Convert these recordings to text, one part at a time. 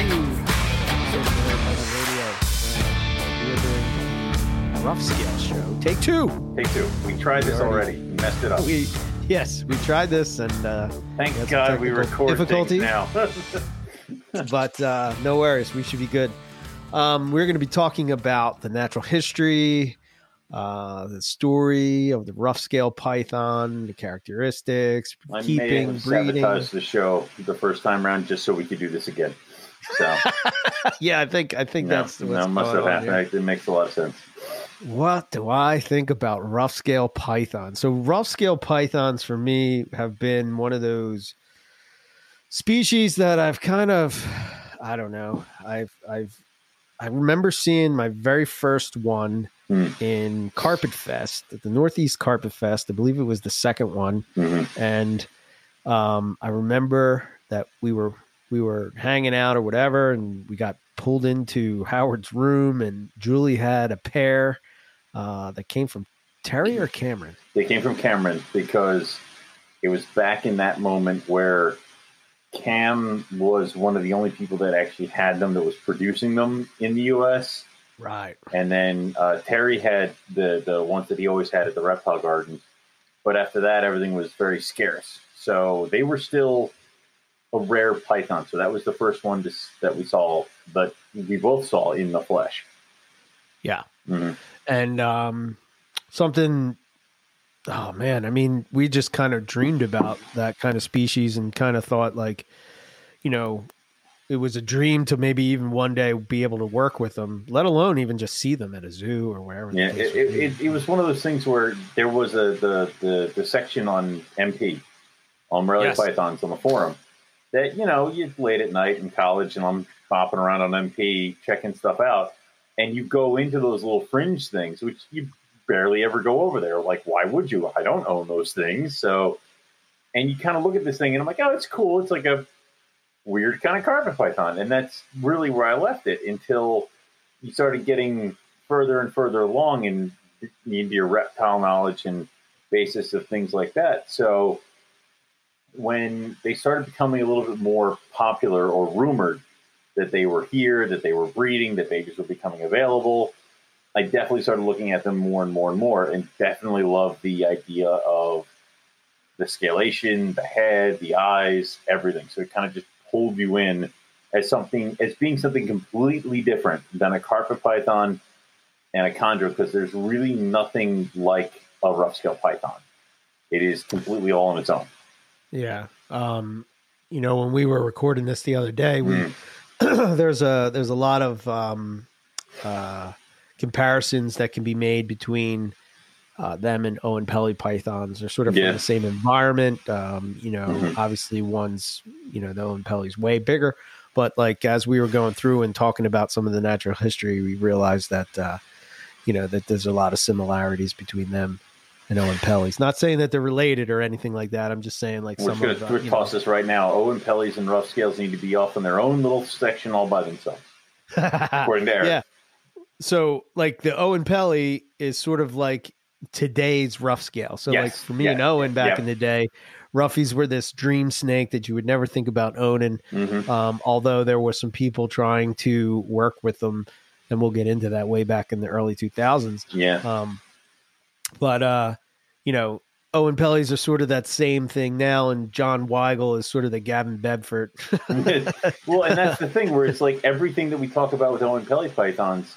We are doing a rough sketch show. Take two. Take two. We tried this already. We messed it up. We tried this, and thank God we record difficulties now. But no worries. We should be good. We're going to be talking about the natural history, the story of the rough scale python, the characteristics, keeping, breeding. I sabotaged the show the first time around just so we could do this again. So yeah, I think that's what's must have happened. It makes a lot of sense. What do I think about rough scale pythons? So rough scale pythons for me have been one of those species that I've kind of, I don't know, I remember seeing my very first one in Carpet Fest, at the Northeast Carpet Fest. I believe it was the second one. Mm-hmm. And I remember that we were hanging out or whatever, and we got pulled into Howard's room, and Julie had a pair that came from Terry or Cameron. They came from Cameron because it was back in that moment where Cam was one of the only people that actually had them, that was producing them in the U.S. Right. And then Terry had the ones that he always had at the reptile garden. But after that, everything was very scarce. So they were still a rare python. So that was the first one that we saw, but we both saw in the flesh. Yeah. Mm-hmm. And something... Oh man, I mean, we just kind of dreamed about that kind of species and kind of thought, like, you know, it was a dream to maybe even one day be able to work with them, let alone even just see them at a zoo or wherever. Yeah, it was one of those things where there was the section on MP, on Morelia pythons on the forum, that, you know, you're late at night in college and I'm bopping around on MP checking stuff out, and you go into those little fringe things, which you barely ever go over there. Like, why would you? I don't own those things. So, and you kind of look at this thing and I'm like, oh, it's cool. It's like a weird kind of carpet python. And that's really where I left it until you started getting further and further along in your reptile knowledge and basis of things like that. So when they started becoming a little bit more popular or rumored that they were here, that they were breeding, that babies were becoming available, I definitely started looking at them more and more and more, and definitely love the idea of the scalation, the head, the eyes, everything. So it kind of just pulled you in as being something completely different than a carpet python and a chondro, because there's really nothing like a rough scale python. It is completely all on its own. Yeah. You know, when we were recording this the other day, there's a lot of, comparisons that can be made between them and Owen Pelly pythons. They're sort of in the same environment. Obviously one's, the Owen Pelly's way bigger, but like, as we were going through and talking about some of the natural history, we realized that, that there's a lot of similarities between them and Owen Pelly's. Not saying that they're related or anything like that. I'm just saying, like, we're going to toss this right now. Owen Pelly's and rough scales need to be off in their own little section all by themselves. According to Eric. Yeah. So, like, the Owen Pelly is sort of like today's rough scale. So, like, for me and Owen back in the day, roughies were this dream snake that you would never think about owning, although there were some people trying to work with them, and we'll get into that way back in the early 2000s. Yeah. Owen Pelly's are sort of that same thing now, and John Weigel is sort of the Gavin Bedford. Well, and that's the thing where it's like everything that we talk about with Owen Pelly pythons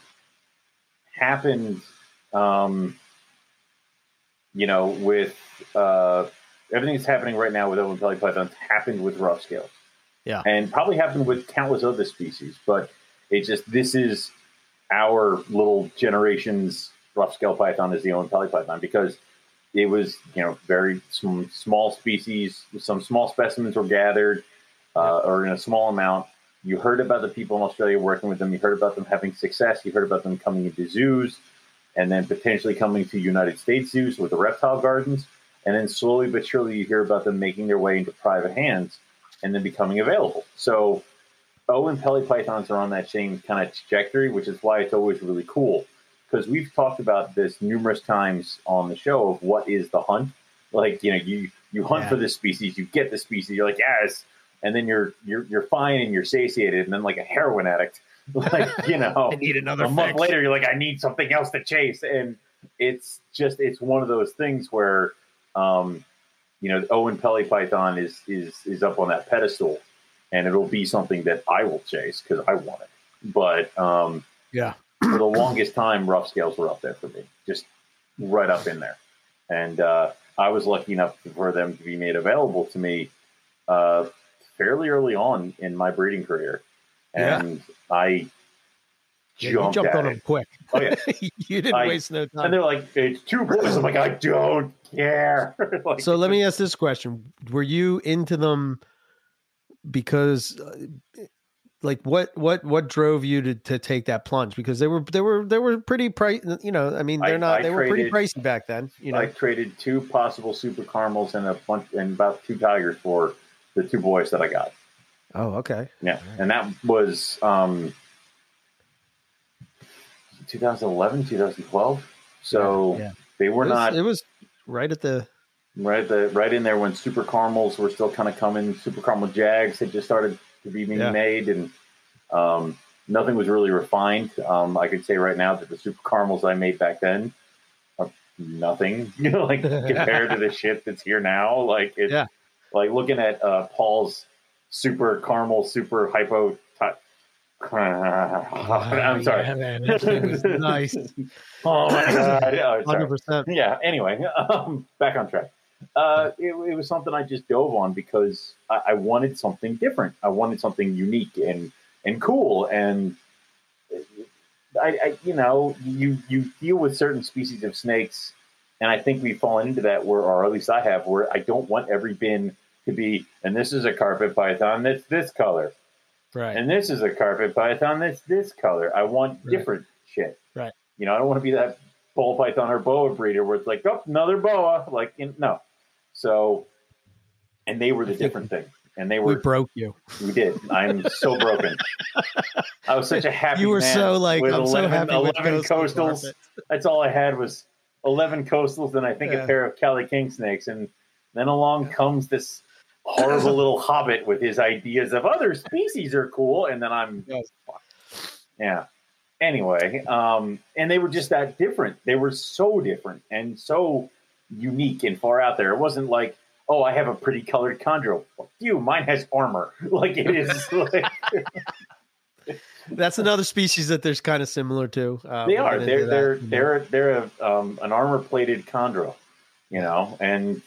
happened, with everything that's happening right now with Owen Pelly pythons happened with rough scales. Yeah. And probably happened with countless other species, but it's just, this is our little generation's rough scale python is the Owen Pelly python, because it was, very small species. Some small specimens were gathered or in a small amount. You heard about the people in Australia working with them. You heard about them having success. You heard about them coming into zoos and then potentially coming to United States zoos with the reptile gardens. And then slowly but surely you hear about them making their way into private hands and then becoming available. So Owen Pelly pythons are on that same kind of trajectory, which is why it's always really cool. Because we've talked about this numerous times on the show of what is the hunt. Like, you hunt for this species, you get the species, you're like, yes, and then you're fine and you're satiated, and then like a heroin addict, like, you know, I need another fix. Month later, you're like, I need something else to chase. And it's just, it's one of those things where, you know, Owen Pelly Python is up on that pedestal, and it'll be something that I will chase because I want it. But yeah, for the longest time, rough scales were up there for me, just right up in there. And I was lucky enough for them to be made available to me fairly early on in my breeding career. And yeah. You jumped on them quick. Oh, yeah. You didn't waste no time. And they're like, it's two boys. I'm like, I don't care. Like, so let me ask this question. Were you into them because like what drove you to take that plunge? Because they were pretty pricey, you know, I mean, they were pretty pricey back then. You know, I traded two possible super caramels and a bunch and about two tigers for the two boys that I got. Oh, okay. Yeah. Right. And that was 2011, 2012. So yeah. They were it was right in there when super caramels were still kind of coming. Super caramel jags had just started to be being made, and nothing was really refined. I could say right now that the super caramels I made back then are nothing, you know, like compared to the shit that's here now. Like it's like looking at Paul's super caramel, super hypo. I'm sorry. Yeah, man, it was nice. Oh my god, 100%. Yeah. Anyway, back on track. It was something I just dove on because I wanted something different. I wanted something unique and cool. And I you know, you deal with certain species of snakes, and I think we've fallen into that where, or at least I have, where I don't want every bin to be. And this is a carpet python that's this color. Right. And this is a carpet python that's this color. I want different shit. Right. You know, I don't want to be that ball python or boa breeder where it's like, oh, another boa. Like, no. So, and they were the different thing. And they were. We broke you. We did. I'm so broken. I was such a happy man. You were man so like, with I'm 11, so happy 11 with coastals. That's all I had was 11 coastals and I think a pair of Cali King snakes. And then along comes this horrible little hobbit with his ideas of other species are cool, and then I'm anyway, and they were just that different. They were so different and so unique and far out there. It wasn't like, oh, I have a pretty colored chondro. Fuck you, mine has armor. Like it is like that's another species that there's kind of similar to. They're an armor-plated chondro, you know. And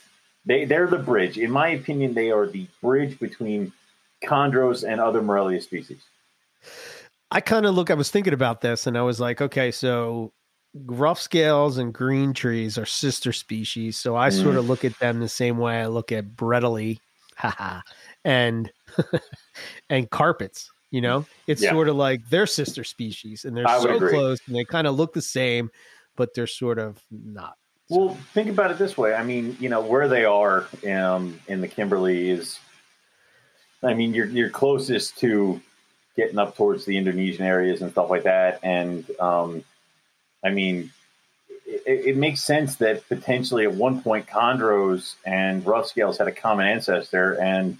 They're the bridge. In my opinion, they are the bridge between chondros and other Morelia species. I was thinking about this, and I was like, okay, so rough scales and green trees are sister species, so I sort of look at them the same way I look at Bredely, and carpets, you know? It's sort of like they're sister species, and they're so close, and they kind of look the same, but they're sort of not. Well, think about it this way. I mean, you know, where they are in the Kimberley is, I mean, you're closest to getting up towards the Indonesian areas and stuff like that. And, I mean, it makes sense that potentially at one point chondros and rough scales had a common ancestor. And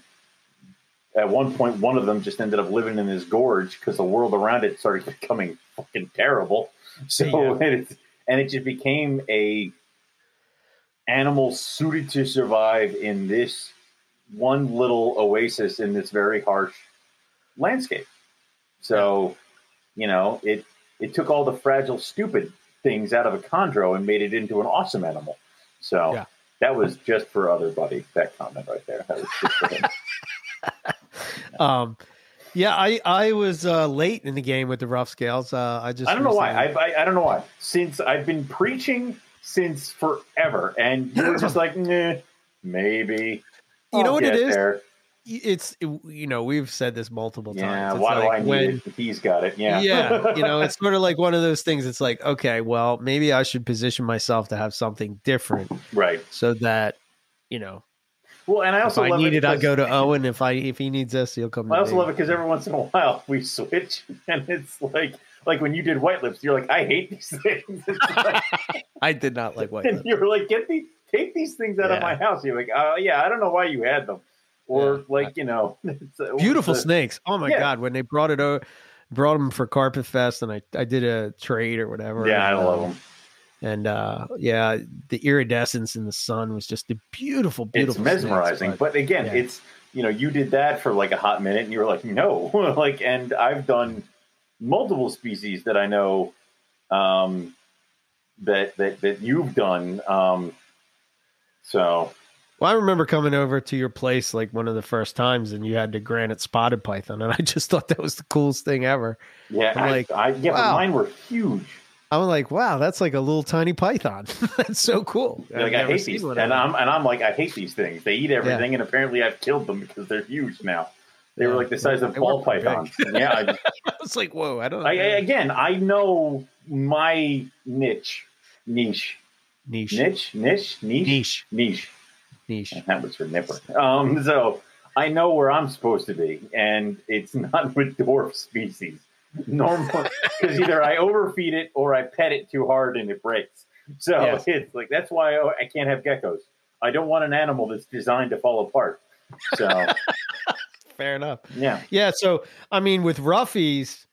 at one point, one of them just ended up living in this gorge because the world around it started becoming fucking terrible. So it just became a animal suited to survive in this one little oasis in this very harsh landscape. So, you know, it took all the fragile, stupid things out of a chondro and made it into an awesome animal. So that was just for other buddy, that comment right there. That was just for him. Yeah, I was late in the game with the rough scales. I don't know why. I don't know why. Since I've been preaching since forever, and you're just like, nah, maybe. You know what it is? There. You know, we've said this multiple times. Yeah, why do I need it? He's got it. Yeah. Yeah. You know, it's sort of like one of those things. It's like, okay, well, maybe I should position myself to have something different, right? So that, you know. Well, and I also love it. If I need it, I'll go to Owen. If he needs us, he'll come. I also love it because every once in a while we switch, and it's like when you did white lips, you're like, I hate these things. Like, I did not like white lips. And you were like, take these things out of my house. You're like, I don't know why you had them. or like, you know, beautiful snakes. Oh my God. When they brought it out, brought them for Carpet Fest, and I did a trade or whatever. Yeah. I love them. And the iridescence in the sun was just a beautiful. It's mesmerizing. But again, it's, you know, you did that for like a hot minute and you were like, no, like, and I've done multiple species that I know, that you've done. Well, I remember coming over to your place like one of the first times, and you had the granite spotted python, and I just thought that was the coolest thing ever. Yeah, but mine were huge. I'm like, wow, that's like a little tiny python. That's so cool. Like, I hate these, and I'm like, I hate these things. They eat everything, and apparently I've killed them because they're huge now. They were like the size of ball pythons. Yeah, it's like, whoa, I don't know. I know my niche. And that was for Nipper. So I know where I'm supposed to be, and it's not with dwarf species. Normally, because either I overfeed it or I pet it too hard and it breaks. So it's like, that's why I can't have geckos. I don't want an animal that's designed to fall apart. So fair enough. Yeah. Yeah. So I mean, with roughies,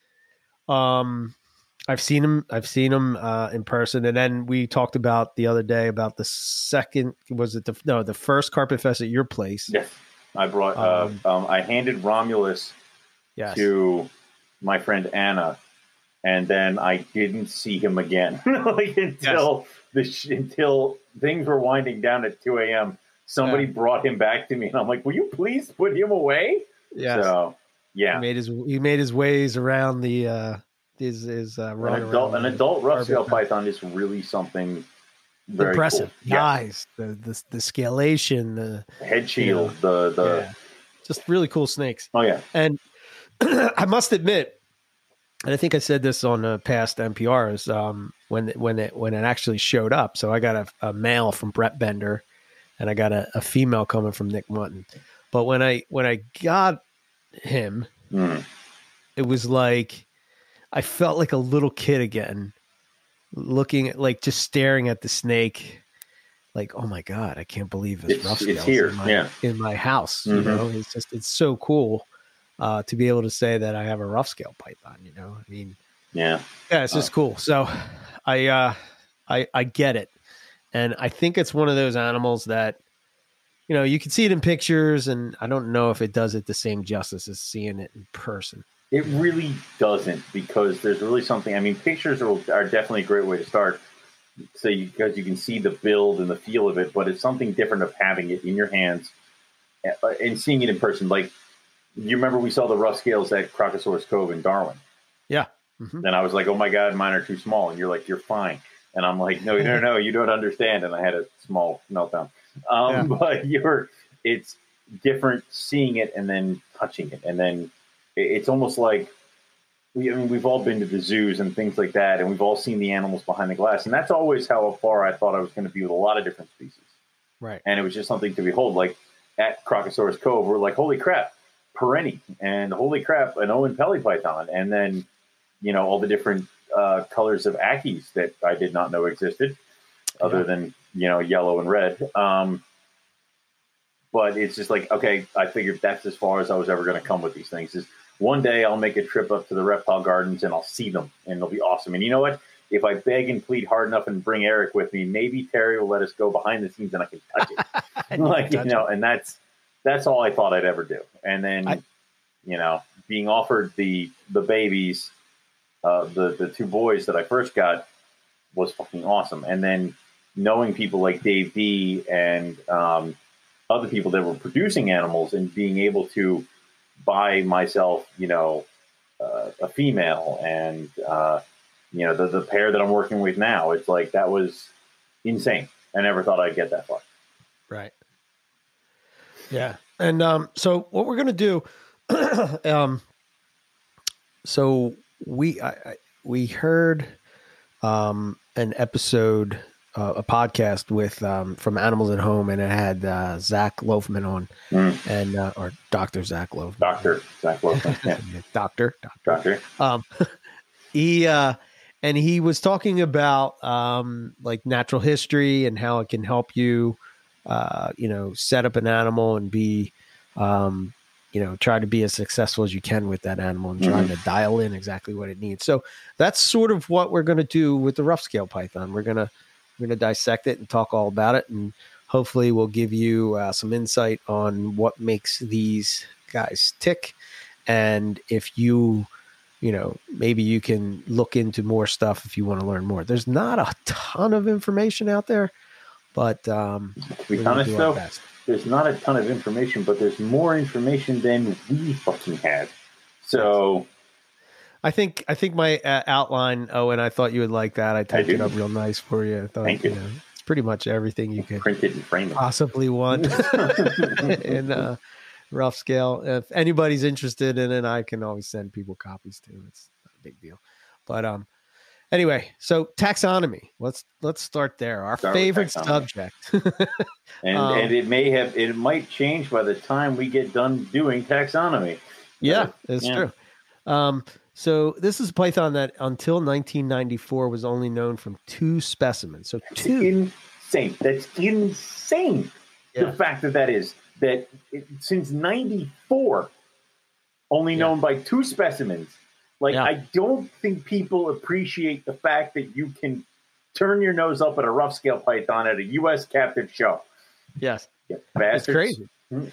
I've seen them in person, and then we talked about the other day about the first Carpet Fest at your place. Yes, I brought. I handed Romulus to my friend Anna, and then I didn't see him again like until until things were winding down at 2 a.m. Somebody brought him back to me, and I'm like, "Will you please put him away?" Yeah. So he made his ways around the. An adult rough-scale python is really something very impressive. Cool. Eyes, the scalation, the head shield, just really cool snakes. Oh yeah, and I must admit, and I think I said this on the past NPRs, when it actually showed up. So I got a male from Brett Bender, and I got a female coming from Nick Mutton. But when I got him, it was like, I felt like a little kid again, looking at, like, just staring at the snake, like, oh my God, I can't believe this rough scale is here in my house. Mm-hmm. You know, it's so cool to be able to say that I have a rough scale python. You know, I mean, it's just cool. So I get it, and I think it's one of those animals that, you know, you can see it in pictures, and I don't know if it does it the same justice as seeing it in person. It really doesn't, because there's really something. I mean, pictures are definitely a great way to start, so because you can see the build and the feel of it, but it's something different of having it in your hands and seeing it in person. Like, you remember we saw the rough scales at Crocosaurus Cove in Darwin. Yeah. Mm-hmm. And I was like, oh my God, mine are too small. And you're like, you're fine. And I'm like, no, you don't understand. And I had a small meltdown. But it's different seeing it and then touching it, and then it's almost like, we've all been to the zoos and things like that, and we've all seen the animals behind the glass. And that's always how far I thought I was going to be with a lot of different species. Right. And it was just something to behold. Like at Crocosaurus Cove, we're like, holy crap, Perenni, and holy crap, an Owen Pelly python. And then, you know, all the different colors of Ackies that I did not know existed, other than, you know, yellow and red. But it's just like, okay, I figured that's as far as I was ever going to come with these things, is one day I'll make a trip up to the reptile gardens and I'll see them, and it'll be awesome. And you know what? If I beg and plead hard enough and bring Eric with me, maybe Terry will let us go behind the scenes and I can touch it. Like, you know, and that's all I thought I'd ever do. And then, you know, being offered the babies, the two boys that I first got was fucking awesome. And then knowing people like Dave D and other people that were producing animals, and being able to buy myself, you know, a female, and, you know, the pair that I'm working with now, it's like, that was insane. I never thought I'd get that far. Right. Yeah. And, so what we're going to do, so we heard, an episode, a podcast with, from Animals at Home, and it had, Zach Loafman on, and, or Dr. Zach Loafman. Dr. Zach Loafman. Yeah. Doctor. And he was talking about, like, natural history and how it can help you, you know, set up an animal and be, you know, try to be as successful as you can with that animal and trying to dial in exactly what it needs. So that's sort of what we're going to do with the rough scale python. We're going to dissect it and talk all about it, and hopefully we'll give you some insight on what makes these guys tick. And if you know, maybe you can look into more stuff if you want to learn more. There's not a ton of information out there, but we kind of there's not a ton of information, but there's more information than we fucking had. So I think my outline, Owen, I thought you would like that. I typed it up real nice for you. I thought, Thank you. Know, it's pretty much everything you could print it and frame it possibly want in rough scale. If anybody's interested in it, I can always send people copies too. It's not a big deal. But anyway, so taxonomy. Let's start there. Our favorite subject. And it might change by the time we get done doing taxonomy. Yeah, it's true. So this is a python that until 1994 was only known from 2 specimens. So that's 2. Insane. That's insane. Yeah. The fact that is that since 94, only known by 2 specimens. Like, yeah. I don't think people appreciate the fact that you can turn your nose up at a rough scale python at a U.S. captive show. Yes. Yeah, it's crazy. Mm-hmm.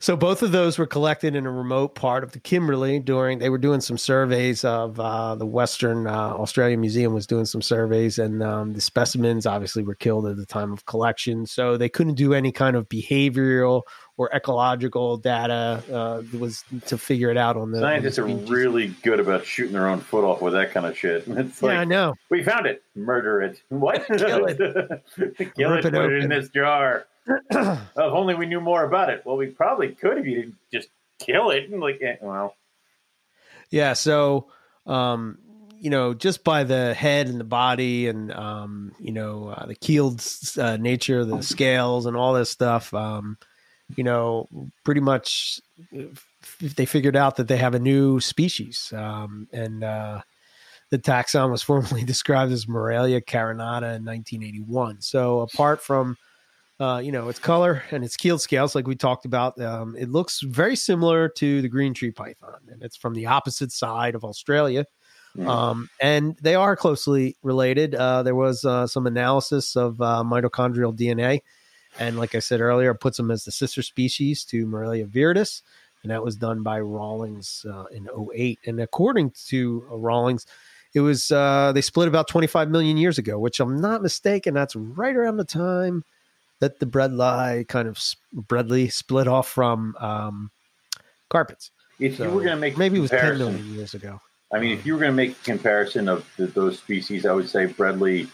So both of those were collected in a remote part of the Kimberley they were doing some surveys of the Western Australian Museum was doing some surveys, and the specimens obviously were killed at the time of collection. So they couldn't do any kind of behavioral or ecological data was to figure it out on the scientists on the are really good about shooting their own foot off with that kind of shit. It's like, yeah, I know. We found it. Murder it. What? Kill it. Kill it. Put it in this jar. Oh, if only we knew more about it. Well, we probably could if you didn't just kill it. And like, well, yeah. So, you know, just by the head and the body, and you know, the keeled nature, the scales, and all this stuff, you know, pretty much they figured out that they have a new species, and the taxon was formally described as Morelia carinata in 1981. So, apart from you know, its color and its keeled scales, like we talked about, it looks very similar to the green tree python, and it's from the opposite side of Australia. Mm-hmm. And they are closely related. There was some analysis of mitochondrial DNA, and like I said earlier, it puts them as the sister species to Morelia viridis, and that was done by Rawlings in 2008. And according to Rawlings, it was they split about 25 million years ago, which I'm not mistaken, that's right around the time that the Breadley split off from carpets. If you were going to make maybe it was 10 million years ago. I mean, if you were going to make a comparison of those species, I would say Breadley.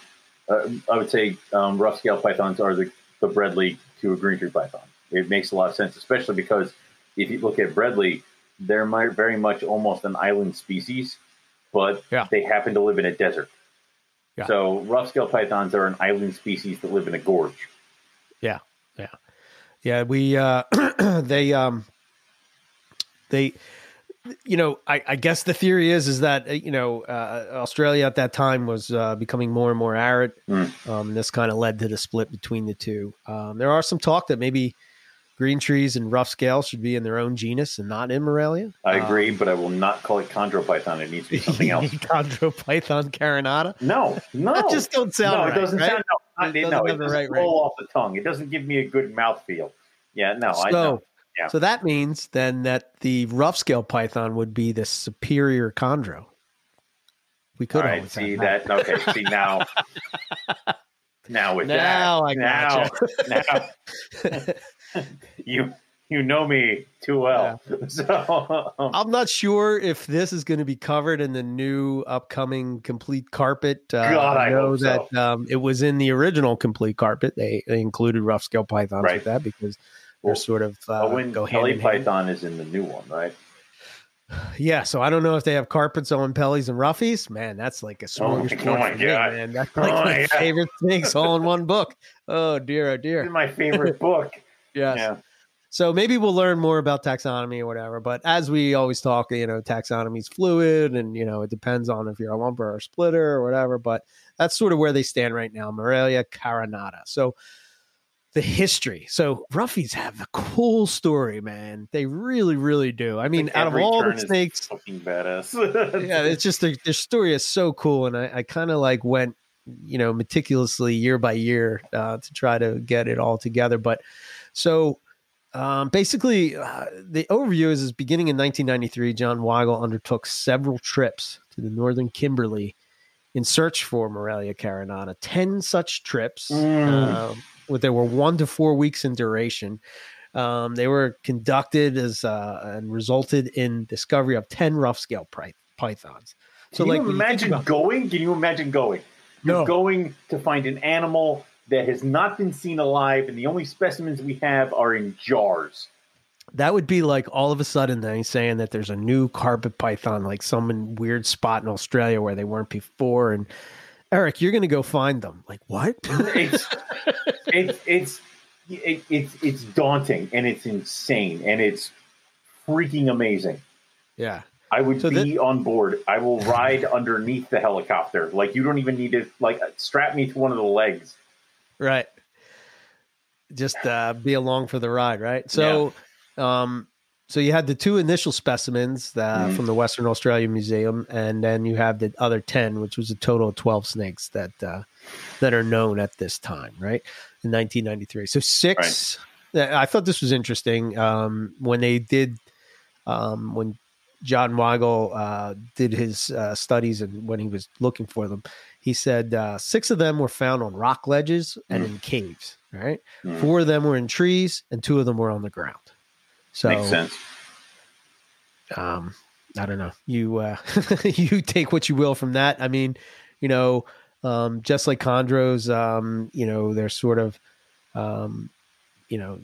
I would say rough scale pythons are the Breadley to a green tree python. It makes a lot of sense, especially because if you look at Breadley, they're very much almost an island species, but they happen to live in a desert. Yeah. So rough scale pythons are an island species that live in a gorge. Yeah. Yeah. Yeah. We, they, you know, I guess the theory is that, you know, Australia at that time was becoming more and more arid. This kind of led to the split between the two. There are some talk that maybe green trees and rough scales should be in their own genus and not in Morelia. I agree, but I will not call it chondropython. It needs to be something else. Chondropython carinata? No. That just don't sound right. No, it doesn't sound right. It doesn't roll off the tongue. It doesn't give me a good mouthfeel. Yeah, no. So, I know. Yeah. So that means then that the rough scale python would be the superior chondro. We could always see that. Okay, see now. Now I gotcha. You know me too well. Yeah. So I'm not sure if this is going to be covered in the new upcoming Complete Carpet. God, I know that so. It was in the original Complete Carpet. They included rough scale pythons with that because they're sort of go hand in hand. Python is in the new one, right? Yeah, so I don't know if they have carpets on Pellies and Ruffies. Man, that's like a smorgasbord. Oh my God. Me, man. That's like my favorite things all in one book. Oh dear, oh dear. This is my favorite book. Yes. Yeah. So maybe we'll learn more about taxonomy or whatever. But as we always talk, you know, taxonomy is fluid, and, you know, it depends on if you're a lumper or a splitter or whatever. But that's sort of where they stand right now, Morelia carinata. So the history. So Ruffies have a cool story, man. They really, really do. I mean, like out of all the snakes, fucking badass. Yeah, it's just their story is so cool, and I kind of like went, you know, meticulously year by year to try to get it all together. But so basically, the overview is beginning in 1993. John Weigel undertook several trips to the northern Kimberley in search for Morelia carinata. 10 such trips. They were 1 to 4 weeks in duration. They were conducted as and resulted in discovery of 10 rough-scale pythons. So, can you imagine going? Can you imagine going? No. You're going to find an animal that has not been seen alive, and the only specimens we have are in jars. That would be like all of a sudden then saying that there's a new carpet python, like some weird spot in Australia where they weren't before, and Eric, you're going to go find them. Like, what? It's daunting, and it's insane, and it's freaking amazing. Yeah. I would be on board. I will ride underneath the helicopter. Like, you don't even need to, like, strap me to one of the legs. Right. Just be along for the ride, right? So, yeah. So you had the 2 initial specimens from the Western Australian Museum, and then you have the other 10, which was a total of 12 snakes that are known at this time, right? In 1993. So 6, right. I thought this was interesting. When they did, when John Weigel did his studies and when he was looking for them, he said 6 of them were found on rock ledges and in caves, right? 4 of them were in trees and 2 of them were on the ground. So, makes sense. I don't know. You you take what you will from that. I mean, you know, just like chondros, you know, they're sort of, you know,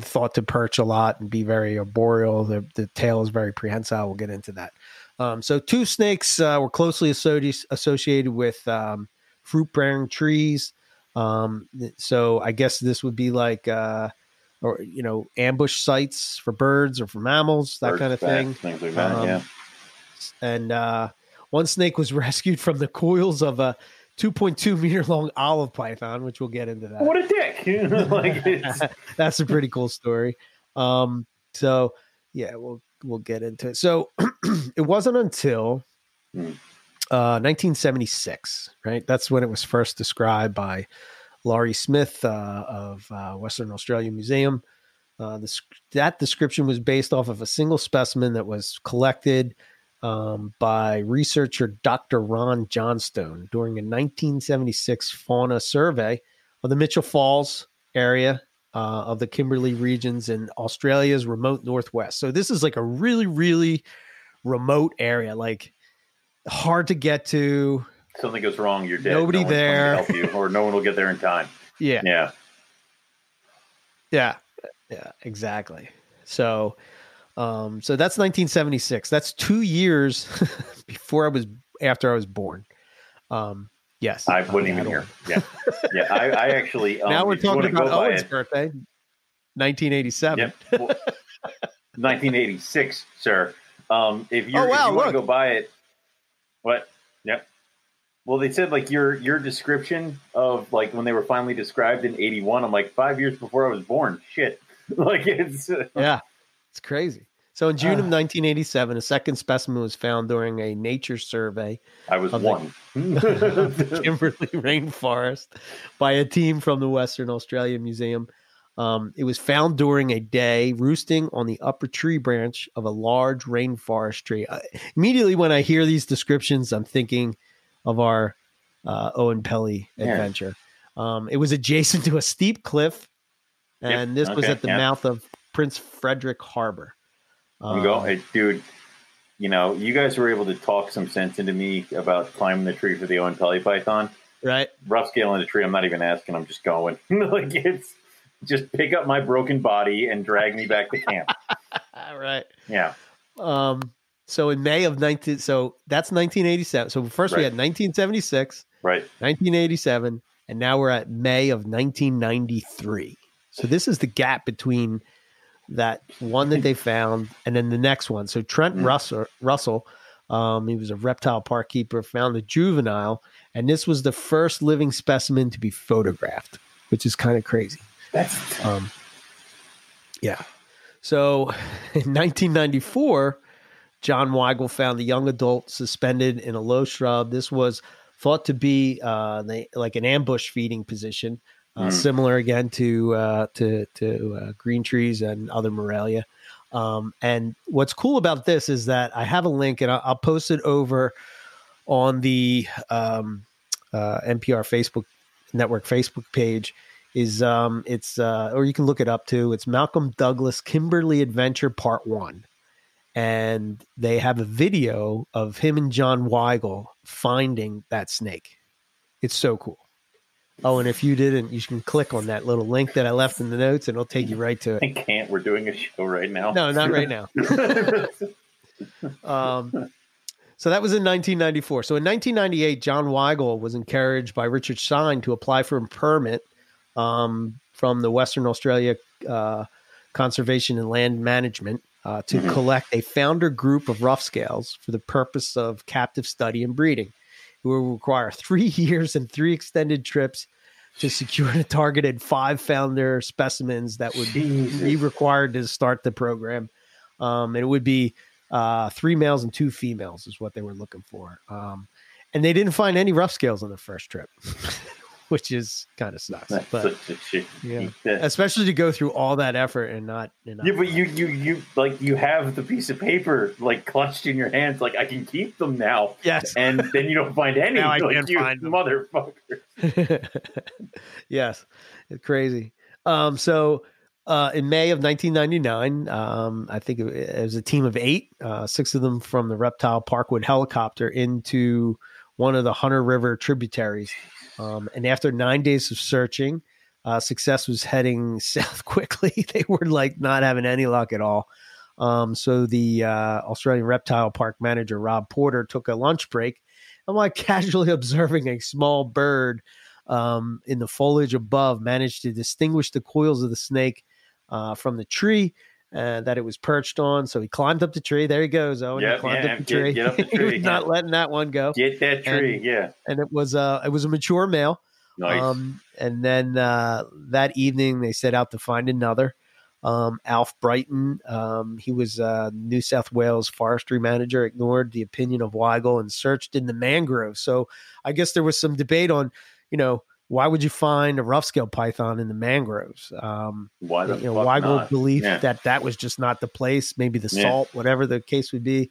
thought to perch a lot and be very arboreal. The tail is very prehensile. We'll get into that. So 2 snakes were closely associated with fruit-bearing trees. So I guess this would be like... or, you know, ambush sites for birds or for mammals, that kind of thing. Things like that, yeah. And 1 snake was rescued from the coils of a 2.2 meter long olive python, which we'll get into that. What a dick! That's a pretty cool story. So yeah, we'll get into it. So it wasn't until 1976, right? That's when it was first described by Laurie Smith of Western Australian Museum. That description was based off of a single specimen that was collected by researcher Dr. Ron Johnstone during a 1976 fauna survey of the Mitchell Falls area of the Kimberley regions in Australia's remote northwest. So this is like a really, really remote area, like hard to get to. Something goes wrong, you're dead. Nobody there help you, or no one will get there in time. Yeah. Yeah. Yeah. Yeah, exactly. So, so that's 1976. That's 2 years after I was born. Yes. I wasn't even here. Yeah. Yeah. I actually, now we're talking about Owen's birthday, 1987. Yep. Well, 1986, sir. If you want to go buy it, what? Yep. Well, they said like your description of like when they were finally described in 81. I'm like 5 years before I was born. Shit, like it's yeah, it's crazy. So in June of 1987, a second specimen was found during a nature survey. I was one the Kimberley Rainforest by a team from the Western Australian Museum. It was found during a day roosting on the upper tree branch of a large rainforest tree. Immediately when I hear these descriptions, I'm thinking of our Owen Pelly adventure. Yeah. It was adjacent to a steep cliff, and yep. This was at the mouth of Prince Frederick Harbor. Hey, dude, you know, you guys were able to talk some sense into me about climbing the tree for the Owen Pelly python. Right. Rough scaling the tree, I'm not even asking, I'm just going. Like, it's just pick up my broken body and drag me back to camp. Right. Yeah. So in May of 19, so that's 1987. So first we had 1976, right? 1987, and now we're at May of 1993. So this is the gap between that one that they found and then the next one. So Trent Russell, he was a reptile park keeper, found a juvenile, and this was the first living specimen to be photographed, which is kind of crazy. That's yeah. So in 1994, John Weigel found the young adult suspended in a low shrub. This was thought to be like an ambush feeding position, similar again to green trees and other Morelia. And what's cool about this is that I have a link, and I'll post it over on the NPR Facebook network Facebook page. Is it's or you can look it up too. It's Malcolm Douglas Kimberly Adventure Part 1. And they have a video of him and John Weigel finding that snake. It's so cool. Oh, and if you didn't, you can click on that little link that I left in the notes, and it'll take you right to it. I can't. We're doing a show right now. No, not right now. So that was in 1994. So in 1998, John Weigel was encouraged by Richard Syme to apply for a permit from the Western Australia Conservation and Land Management to collect a founder group of rough scales for the purpose of captive study and breeding. It will require 3 years and 3 extended trips to secure the targeted 5 founder specimens that would be required to start the program. And it would be 3 males and 2 females is what they were looking for. And they didn't find any rough scales on the first trip. Which is kind of sucks, but yeah, especially to go through all that effort and not. Yeah, but you like you have the piece of paper like clutched in your hands, like I can keep them now. Yes, and then you don't find any. Now I can't find them, motherfucker. Yes, it's crazy. So in May of 1999, I think it was a team of 8, 6 of them from the Reptile Parkwood helicopter into one of the Hunter River tributaries. And after 9 days of searching, success was heading south quickly. They were like not having any luck at all. So the Australian Reptile Park manager, Rob Porter, took a lunch break. And while casually observing a small bird in the foliage above, managed to distinguish the coils of the snake from the tree that it was perched on. So he climbed up the tree. There he goes. Oh, yep, he climbed up the tree. Get up the tree. He was not letting that one go. Get that tree. And it was a mature male. Nice. And then that evening they set out to find another. Alf Brighton, he was New South Wales forestry manager, ignored the opinion of Weigel and searched in the mangroves. So I guess there was some debate on, why would you find a rough-scale python in the mangroves? Why the fuck Weigel's belief that was just not the place, maybe the salt, whatever the case would be,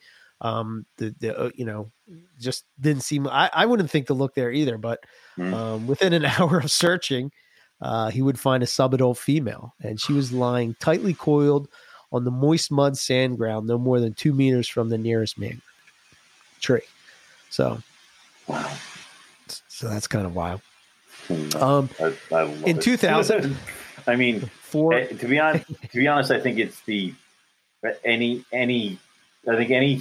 just didn't seem. I wouldn't think to look there either, but within an hour of searching, he would find a subadult female, and she was lying tightly coiled on the moist mud sand ground no more than 2 meters from the nearest mangrove tree. So, wow. So that's kind of wild. I in 2000, I mean, to be honest, I think it's any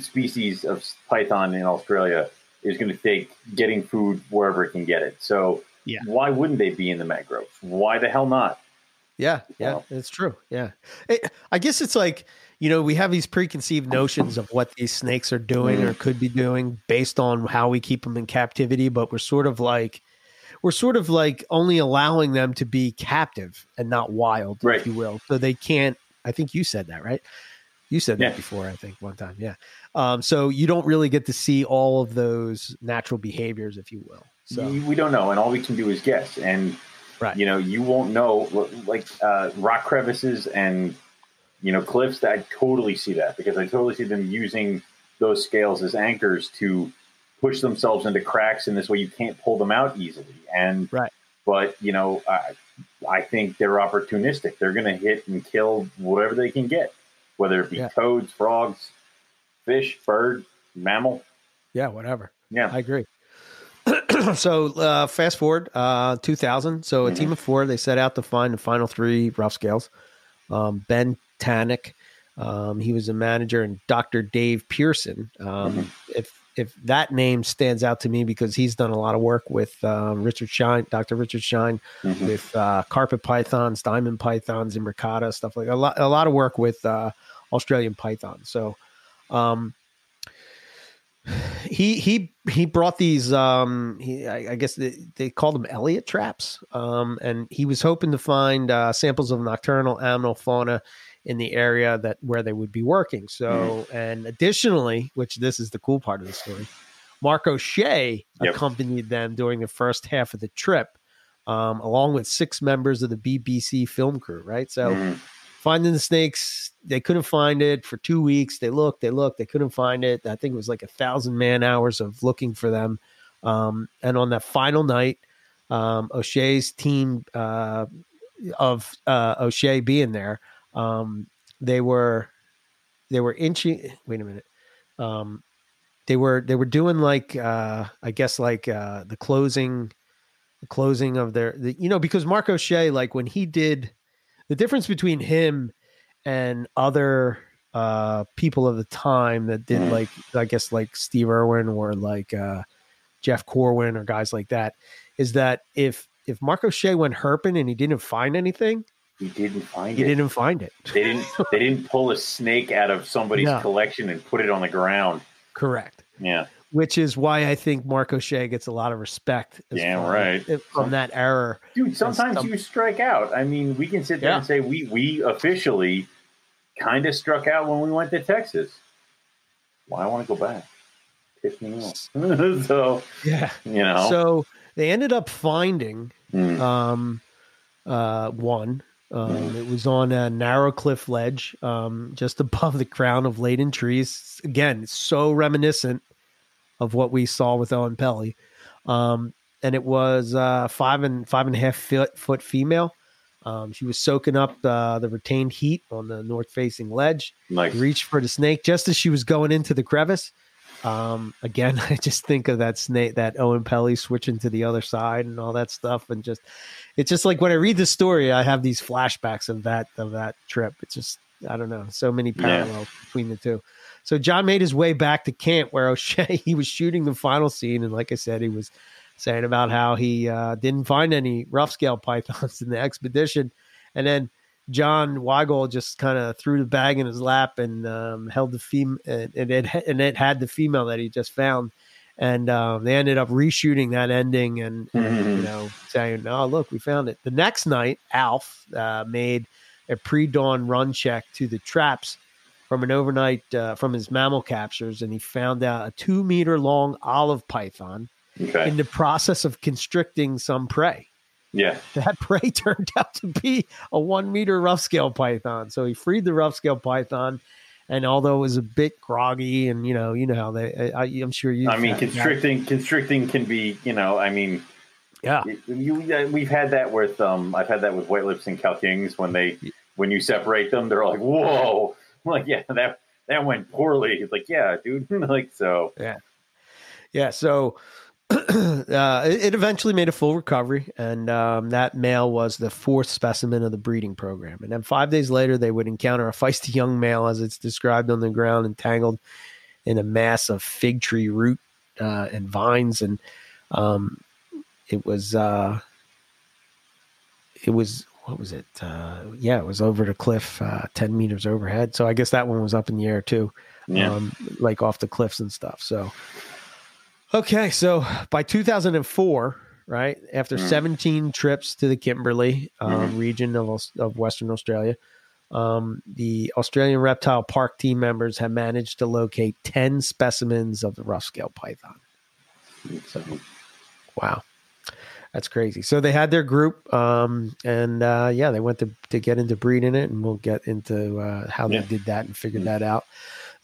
species of python in Australia is going to take getting food wherever it can get it. So why wouldn't they be in the mangroves? Why the hell not? It's true. Yeah. I guess it's like, we have these preconceived notions of what these snakes are doing or could be doing based on how we keep them in captivity, but we're sort of like only allowing them to be captive and not wild, right, if you will. So they can't, I think you said that, right? You said that before, I think one time. Yeah. So you don't really get to see all of those natural behaviors, if you will. So we don't know. And all we can do is guess. And, you won't know like rock crevices and, cliffs. I totally see that because I totally see them using those scales as anchors to push themselves into cracks, and this way you can't pull them out easily. And but I think they're opportunistic. They're going to hit and kill whatever they can get, whether it be toads, frogs, fish, bird, mammal. Yeah, whatever. Yeah, I agree. So fast forward 2000. So a team of 4, they set out to find the final 3 rough scales. Ben Tannick, he was a manager, and Dr. Dave Pearson. If that name stands out to me because he's done a lot of work with Richard Syme, Dr. Richard Syme, with carpet pythons, diamond pythons, imbricata, stuff like that. A lot of work with Australian pythons. So He brought these, I guess they called them Elliott traps. And he was hoping to find samples of nocturnal animal fauna in the area where they would be working. So, and additionally, which this is the cool part of the story, Mark O'Shea accompanied them during the first half of the trip, along with 6 members of the BBC film crew, right? So finding the snakes, they couldn't find it for 2 weeks. They looked, they couldn't find it. I think it was like 1,000 man hours of looking for them. And on that final night, O'Shea's team O'Shea being there, they were inching. Wait a minute. They were doing like I guess like the closing of their, because Mark O'Shea, like when he did, the difference between him and other people of the time that did like, I guess like Steve Irwin or like Jeff Corwin or guys like that, is that if Mark O'Shea went herping and he didn't find anything, he didn't find it. They didn't pull a snake out of somebody's collection and put it on the ground. Correct. Yeah. Which is why I think Mark O'Shea gets a lot of respect. From that error. Dude, sometimes you strike out. I mean, we can sit there and say we officially kind of struck out when we went to Texas. Well, I want to go back. Piss me off. So they ended up finding one. It was on a narrow cliff ledge, just above the crown of laden trees. Again, so reminiscent of what we saw with Owen Pelly. And it was 5.5 foot female. She was soaking up the retained heat on the north facing ledge. Nice. Reached for the snake just as she was going into the crevice. Again, I just think of that snake, that Owen Pelly switching to the other side and all that stuff. And just, it's just like when I read the story, I have these flashbacks of that trip. It's just, I don't know, so many parallels between the two. So John made his way back to camp where O'Shea, he was shooting the final scene. And like I said, he was saying about how he didn't find any rough scale pythons in the expedition. And then John Weigel just kind of threw the bag in his lap and held the female, and it had the female that he just found. And they ended up reshooting that ending and saying, "Oh, look, we found it." The next night, Alf made a pre-dawn run check to the traps from an overnight from his mammal captures, and he found out a 2-meter long olive python in the process of constricting some prey. Yeah, that prey turned out to be a 1-meter rough scale python. So he freed the rough scale python, and although it was a bit groggy, and you know how they, I'm sure you. I mean, constricting can be, I mean, we've had that with, I've had that with white lips and Calkins when you separate them, they're like, whoa, I'm like that went poorly. It's like dude, so. It eventually made a full recovery, and that male was the 4th specimen of the breeding program. And then 5 days later, they would encounter a feisty young male, as it's described, on the ground, entangled in a mass of fig tree root and vines. And it was it was over the cliff, 10 meters overhead. So I guess that one was up in the air too, like off the cliffs and stuff. So. Okay, so by 2004, right, after 17 trips to the Kimberley region of Western Australia, the Australian Reptile Park team members had managed to locate 10 specimens of the rough-scale python. So, wow, that's crazy. So they had their group, they went to get into breeding it, and we'll get into how they did that and figured that out.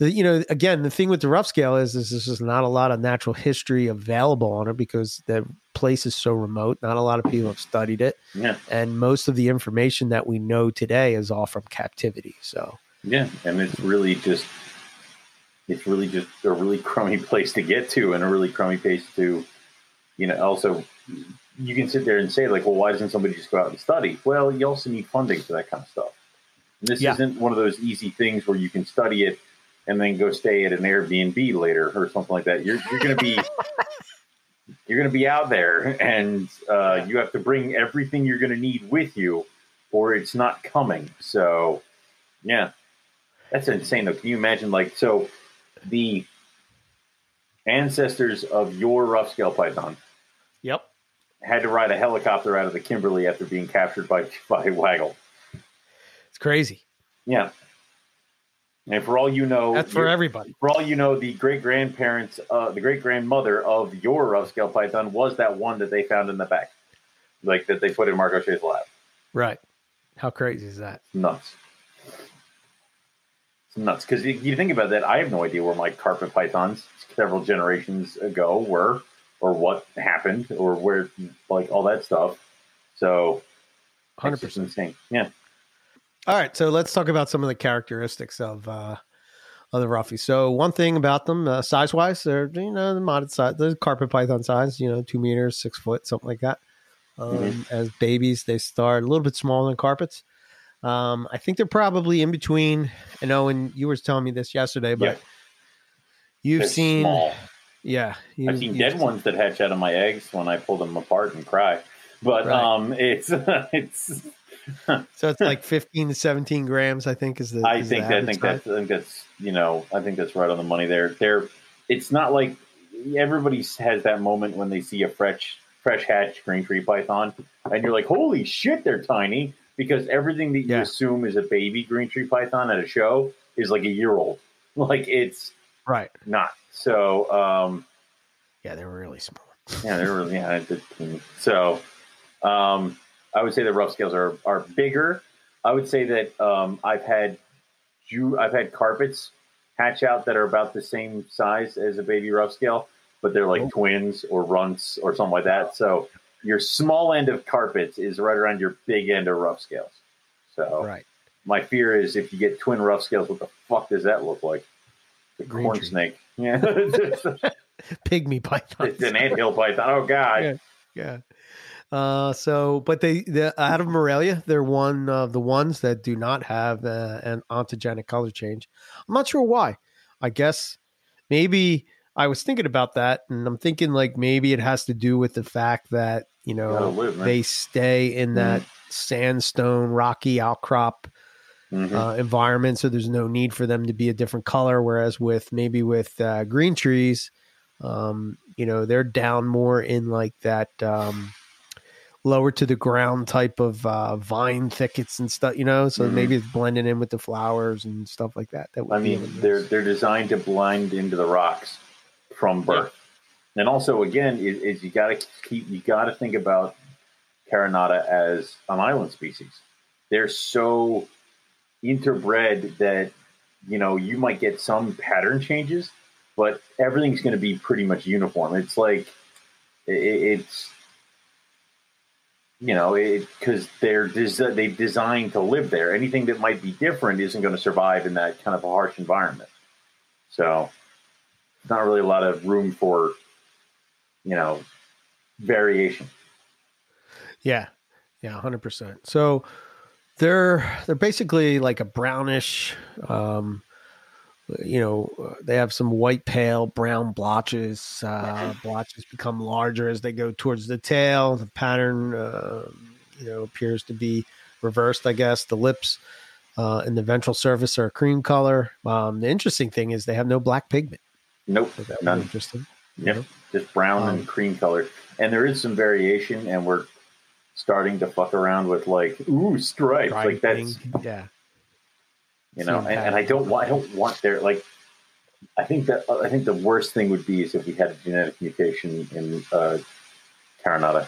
Again, the thing with the rough scale is there's just not a lot of natural history available on it because the place is so remote. Not a lot of people have studied it. Yeah. And most of the information that we know today is all from captivity. So, and it's really just a really crummy place to get to and a really crummy place to, also you can sit there and say like, well, why doesn't somebody just go out and study? Well, you also need funding for that kind of stuff. And this isn't one of those easy things where you can study it and then go stay at an Airbnb later or something like that. You're going to be out there, and you have to bring everything you're going to need with you, or it's not coming. So, that's insane, though. Can you imagine? Like, so the ancestors of your rough scale python. Yep. Had to ride a helicopter out of the Kimberley after being captured by Waggle. It's crazy. Yeah. And for all you know, that's for everybody. For all you know, the great grandparents, the great grandmother of your rough scale python was that one that they found in the back, like that they put in Mark O'Shea's lab. Right. How crazy is that? Nuts. It's nuts. Because you think about that, I have no idea where my carpet pythons several generations ago were, or what happened, or where, like all that stuff. So, 100% insane. Yeah. All right, so let's talk about some of the characteristics of the roughies. So one thing about them, size-wise, they're, you know, the modded size, the carpet python size, you know, 2 meters, 6 foot, something like that. As babies, they start a little bit smaller than carpets. I think they're probably in between. I know, and you were telling me this yesterday, but you've seen, yeah, I've seen dead ones that hatch out of my eggs when I pull them apart and cry. But it's. So it's like 15 to 17 grams, I think, is the. I think that's right on the money there. It's not like everybody has that moment when they see a fresh hatched green tree python, and you're like, holy shit, they're tiny, because everything that you assume is a baby green tree python at a show is like a year old. Like it's not. So they're really small. Yeah, they're really so. I would say the rough scales are bigger. I would say that I've had carpets hatch out that are about the same size as a baby rough scale, but they're like twins or runts or something like that. So your small end of carpets is right around your big end of rough scales. So my fear is if you get twin rough scales, what the fuck does that look like? The corn snake. Yeah. Pygmy python. It's an anthill python. Oh, God. Yeah. But they out of Morelia, they're one of the ones that do not have an ontogenic color change. I'm not sure why. I guess maybe I was thinking about that, and I'm thinking like maybe it has to do with the fact that, you know, they stay in that sandstone, rocky outcrop environment. So there's no need for them to be a different color. Whereas with green trees, you know, they're down more in like that, lower to the ground type of vine thickets and stuff, you know, so maybe it's blending in with the flowers and stuff like that. That would they're designed to blend into the rocks from birth. And also, again, is you got to think about Carinata as an island species. They're so interbred that, you know, you might get some pattern changes, but everything's going to be pretty much uniform. It's like, you know, because they've designed to live there. Anything that might be different isn't going to survive in that kind of a harsh environment. So, not really a lot of room for, you know, variation. Yeah, 100%. So they're basically like a brownish, you know, they have some white, pale, brown blotches. Blotches become larger as they go towards the tail. The pattern, you know, appears to be reversed, I guess. The lips and the ventral surface are a cream color. The interesting thing is they have no black pigment. Nope. So that was interesting. Yep. You know? Just brown and cream color. And there is some variation, and we're starting to fuck around with like, ooh, stripes. Like that's... Yeah. You know, and I don't want their, like, I think the worst thing would be is if we had a genetic mutation in Carinata.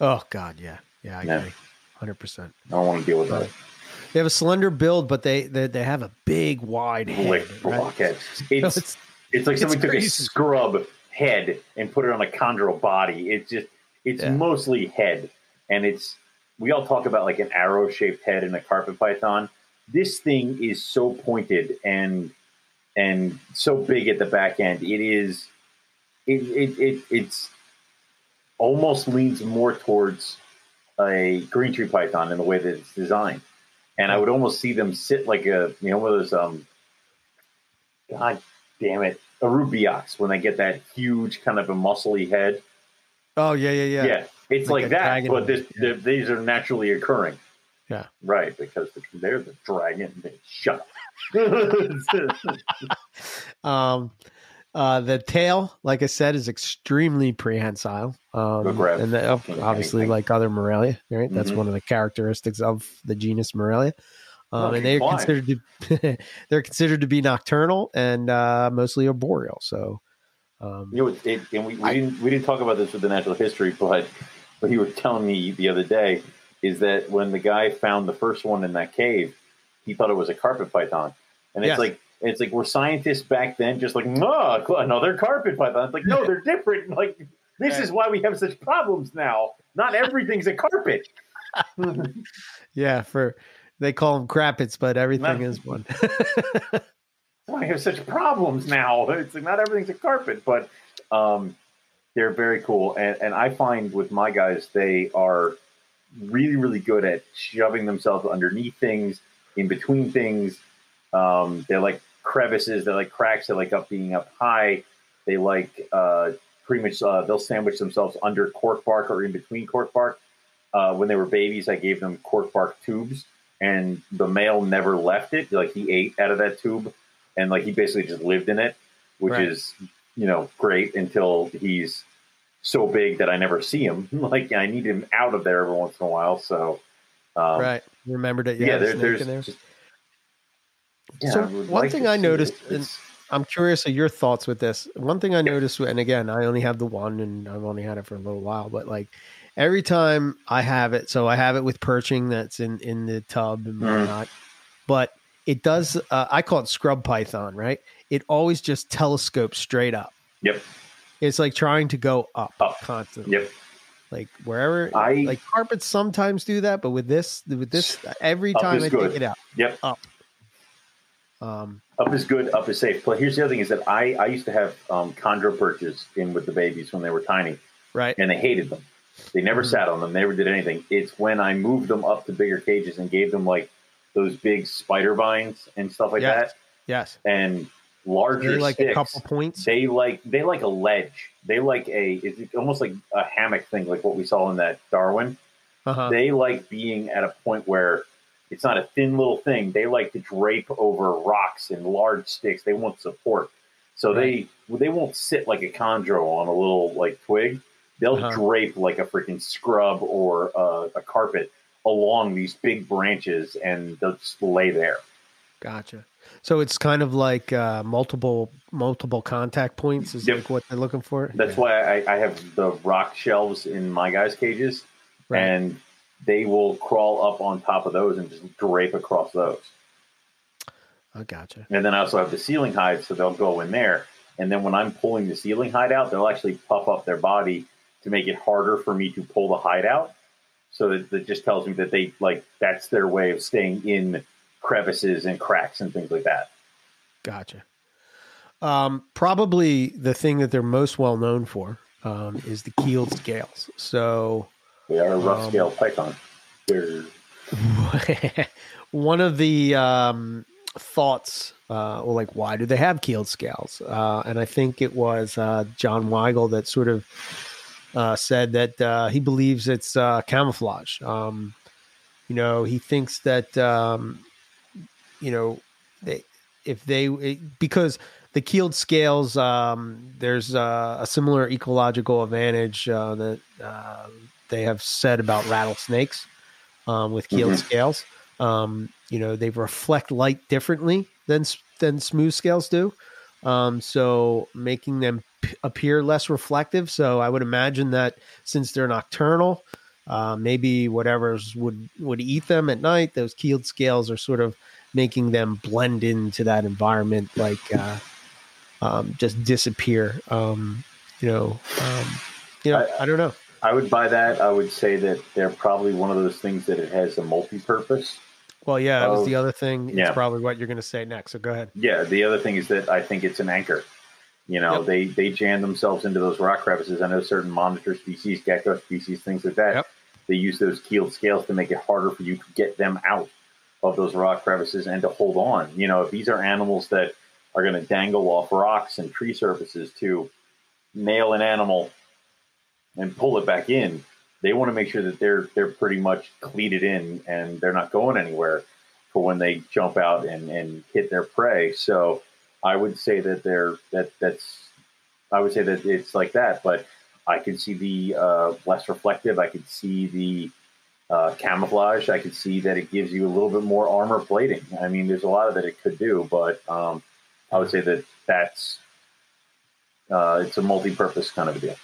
Oh, God, yeah, I agree, 100%. I don't want to deal with that. They have a slender build, but they have a big, wide head. Blockhead. Right? It's like somebody took a scrub head and put it on a chondral body. It's mostly head, and we all talk about like an arrow shaped head in a carpet python. This thing is so pointed and so big at the back end. It's almost leans more towards a green tree python in the way that it's designed. And I would almost see them sit like a, you know, one of those God damn it, arubiox, when they get that huge kind of a muscly head. Oh yeah. Yeah, it's like that, but these are naturally occurring. Yeah. Right, because they're the dragon. Shut up. The tail, like I said, is extremely prehensile. And the, obviously, like other Morelia, right? Mm-hmm. That's one of the characteristics of the genus Morelia. And they're considered to be nocturnal and mostly arboreal. So, we didn't talk about this with the natural history, but what you were telling me the other day is that when the guy found the first one in that cave, he thought it was a carpet python, and it's like. It's like, were scientists back then just like, no, another carpet python? It's like, no, they're different. Like, this is why we have such problems now. Not everything's a carpet. They call them crappets, but everything is one. Why we have such problems now? It's like, not everything's a carpet, but they're very cool. And I find with my guys, they are really, really good at shoving themselves underneath things, in between things. They like crevices, they like cracks, they like being up high. They like pretty much they'll sandwich themselves under cork bark or in between cork bark. When they were babies, I gave them cork bark tubes, and the male never left it. Like, he ate out of that tube, and like he basically just lived in it, which is, you know, great until he's so big that I never see him. Like, I need him out of there every once in a while. So remember that. Yeah, there's. In there. So one thing I noticed, and I'm curious of your thoughts with this. One thing I noticed, and again, I only have the one and I've only had it for a little while, but like every time I have it, so I have it with perching that's in the tub and whatnot, but it does, I call it scrub python, right? It always just telescopes straight up. Yep. It's like trying to go up constantly. Yep. Like wherever, like carpets sometimes do that, but with this, every time I take it out, up. Up is good, up is safe. But here's the other thing is that I used to have chondroperches in with the babies when they were tiny. Right. And I hated them. They never sat on them. They never did anything. It's when I moved them up to bigger cages and gave them like those big spider vines and stuff like that. Yes. And larger they like sticks. A couple points. They like a ledge. They like it's almost like a hammock thing, like what we saw in that Darwin. Uh-huh. They like being at a point where it's not a thin little thing. They like to drape over rocks and large sticks. They want support. So they won't sit like a chondro on a little like twig. They'll drape like a freaking scrub or a carpet along these big branches, and they'll just lay there. Gotcha. So it's kind of like multiple contact points is like what they're looking for. That's why I have the rock shelves in my guys' cages. Right. And they will crawl up on top of those and just drape across those. I gotcha. And then I also have the ceiling hides, so they'll go in there. And then when I'm pulling the ceiling hide out, they'll actually puff up their body to make it harder for me to pull the hide out. So that just tells me that they like that's their way of staying in crevices and cracks and things like that. Gotcha. Probably the thing that they're most well known for is the keeled scales. So. They are a rough scale python. One of the thoughts, like, why do they have keeled scales? And I think it was John Weigel that sort of said that he believes it's camouflage. He thinks that, because the keeled scales, there's a similar ecological advantage that they have said about rattlesnakes with keeled scales. They reflect light differently than smooth scales do. So making them appear less reflective. So I would imagine that since they're nocturnal, maybe whatever's would eat them at night, those keeled scales are sort of making them blend into that environment, like just disappear. I don't know. I would buy that. I would say that they're probably one of those things that it has a multi-purpose. Well, yeah, that was the other thing. It's probably what you're going to say next. So go ahead. Yeah, the other thing is that I think it's an anchor. They jam themselves into those rock crevices. I know certain monitor species, gecko species, things like that. Yep. They use those keeled scales to make it harder for you to get them out of those rock crevices and to hold on. If these are animals that are going to dangle off rocks and tree surfaces to nail an animal and pull it back in, they want to make sure that they're pretty much cleated in and they're not going anywhere for when they jump out and hit their prey. So I would say that I would say that it's like that, but I can see the less reflective. I could see the camouflage. I could see that it gives you a little bit more armor plating. I mean, there's a lot of that it could do, but I would say that that's it's a multi-purpose kind of a deal.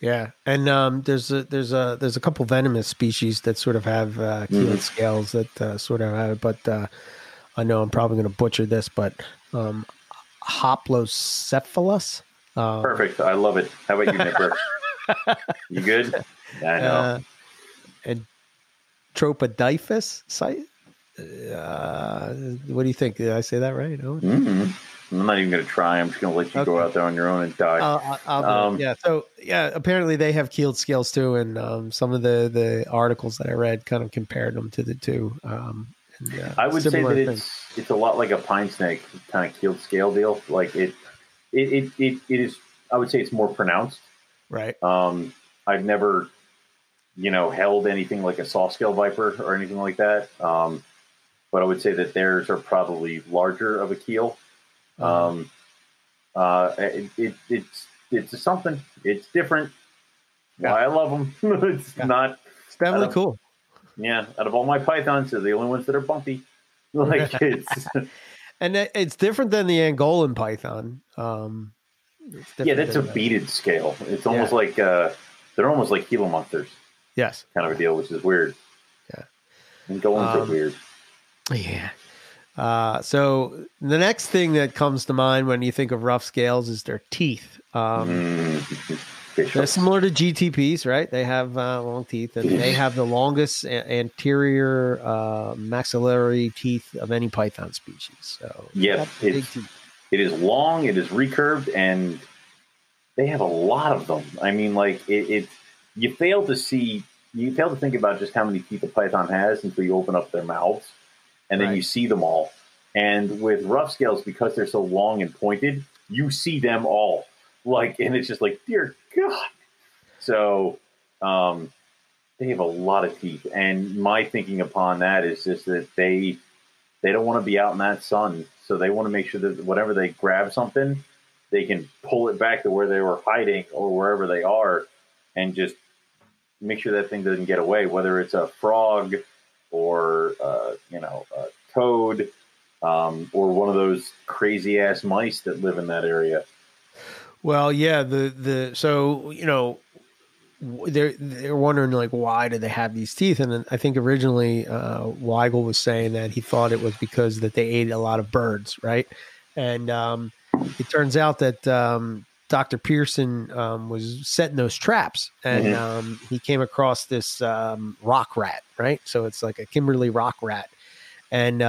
Yeah, and there's a couple venomous species that sort of have keeled scales that sort of have it, but I know I'm probably going to butcher this, but Hoplocephalus. Perfect. I love it. How about you, Nipper? You good? Yeah, I know. And Tropodiphus. What do you think? Did I say that right? No? I'm not even going to try. I'm just going to let you go out there on your own and die. So apparently they have keeled scales too. And some of the articles that I read kind of compared them to the two. I would say that it's a lot like a pine snake kind of keeled scale deal. Like it is, I would say it's more pronounced. Right. I've never, held anything like a soft scale viper or anything like that. But I would say that theirs are probably larger of a keel. It's something. It's different. Yeah. I love them. It's definitely cool. Yeah, out of all my pythons, they're the only ones that are bumpy. And it's different than the Angolan python. That's a beaded scale. It's almost like they're almost like Gila monsters. Yes, kind of a deal, which is weird. Yeah, Angolans are weird. Yeah. So the next thing that comes to mind when you think of rough scales is their teeth. They're similar to GTPs, right? They have long teeth, and they have the longest anterior maxillary teeth of any python species. So it is long, it is recurved, and they have a lot of them. I mean, like you fail to think about just how many teeth a python has until you open up their mouths. And then you see them all. And with rough scales, because they're so long and pointed, you see them all. And it's just like, dear God. So they have a lot of teeth. And my thinking upon that is just that they don't want to be out in that sun. So they want to make sure that whenever they grab something, they can pull it back to where they were hiding or wherever they are and just make sure that thing doesn't get away, whether it's a frog or a toad, or one of those crazy ass mice that live in that area. Well, yeah, they're wondering why do they have these teeth? And then I think originally Weigel was saying that he thought it was because that they ate a lot of birds, right? And it turns out that Dr. Pearson was setting those traps, and he came across this rock rat, right? So it's like a Kimberley rock rat. And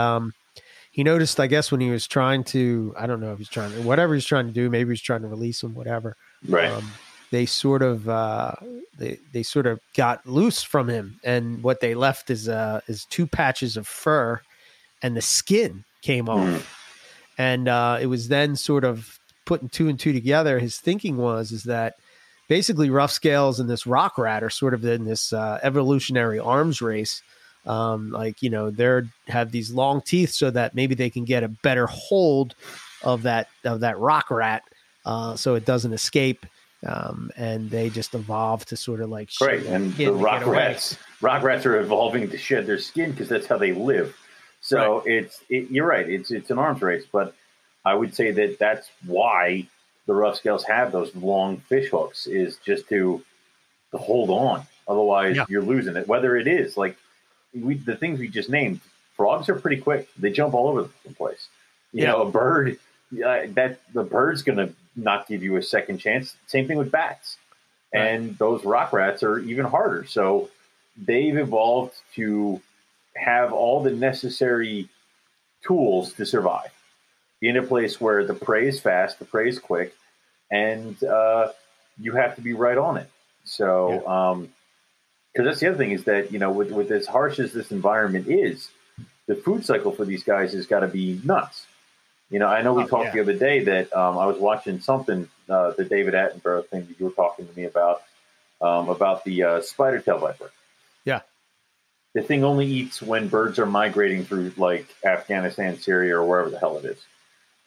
he noticed, I guess, when he was trying to, I don't know if he's trying to, whatever he's trying to do, maybe he's trying to release him, whatever. Right. They sort of they sort of got loose from him. And what they left is two patches of fur, and the skin came off. And it was then sort of, putting two and two together, his thinking was that basically rough scales and this rock rat are sort of in this evolutionary arms race. They have these long teeth so that maybe they can get a better hold of that rock rat, so it doesn't escape. And they just evolved to sort of like right. And the rock rats are evolving to shed their skin because that's how they live. So right. You're right. It's an arms race, but I would say that that's why the rough scales have those long fish hooks, is just to hold on. Otherwise, you're losing it. Whether it is the things we just named, frogs are pretty quick. They jump all over the place. A bird, the bird's going to not give you a second chance. Same thing with bats. Right. And those rock rats are even harder. So they've evolved to have all the necessary tools to survive in a place where the prey is fast, the prey is quick, and you have to be right on it. So, because that's the other thing is that, with as harsh as this environment is, the food cycle for these guys has got to be nuts. I know we talked the other day that I was watching something, the David Attenborough thing that you were talking to me about the spider tail viper. Yeah. The thing only eats when birds are migrating through Afghanistan, Syria, or wherever the hell it is.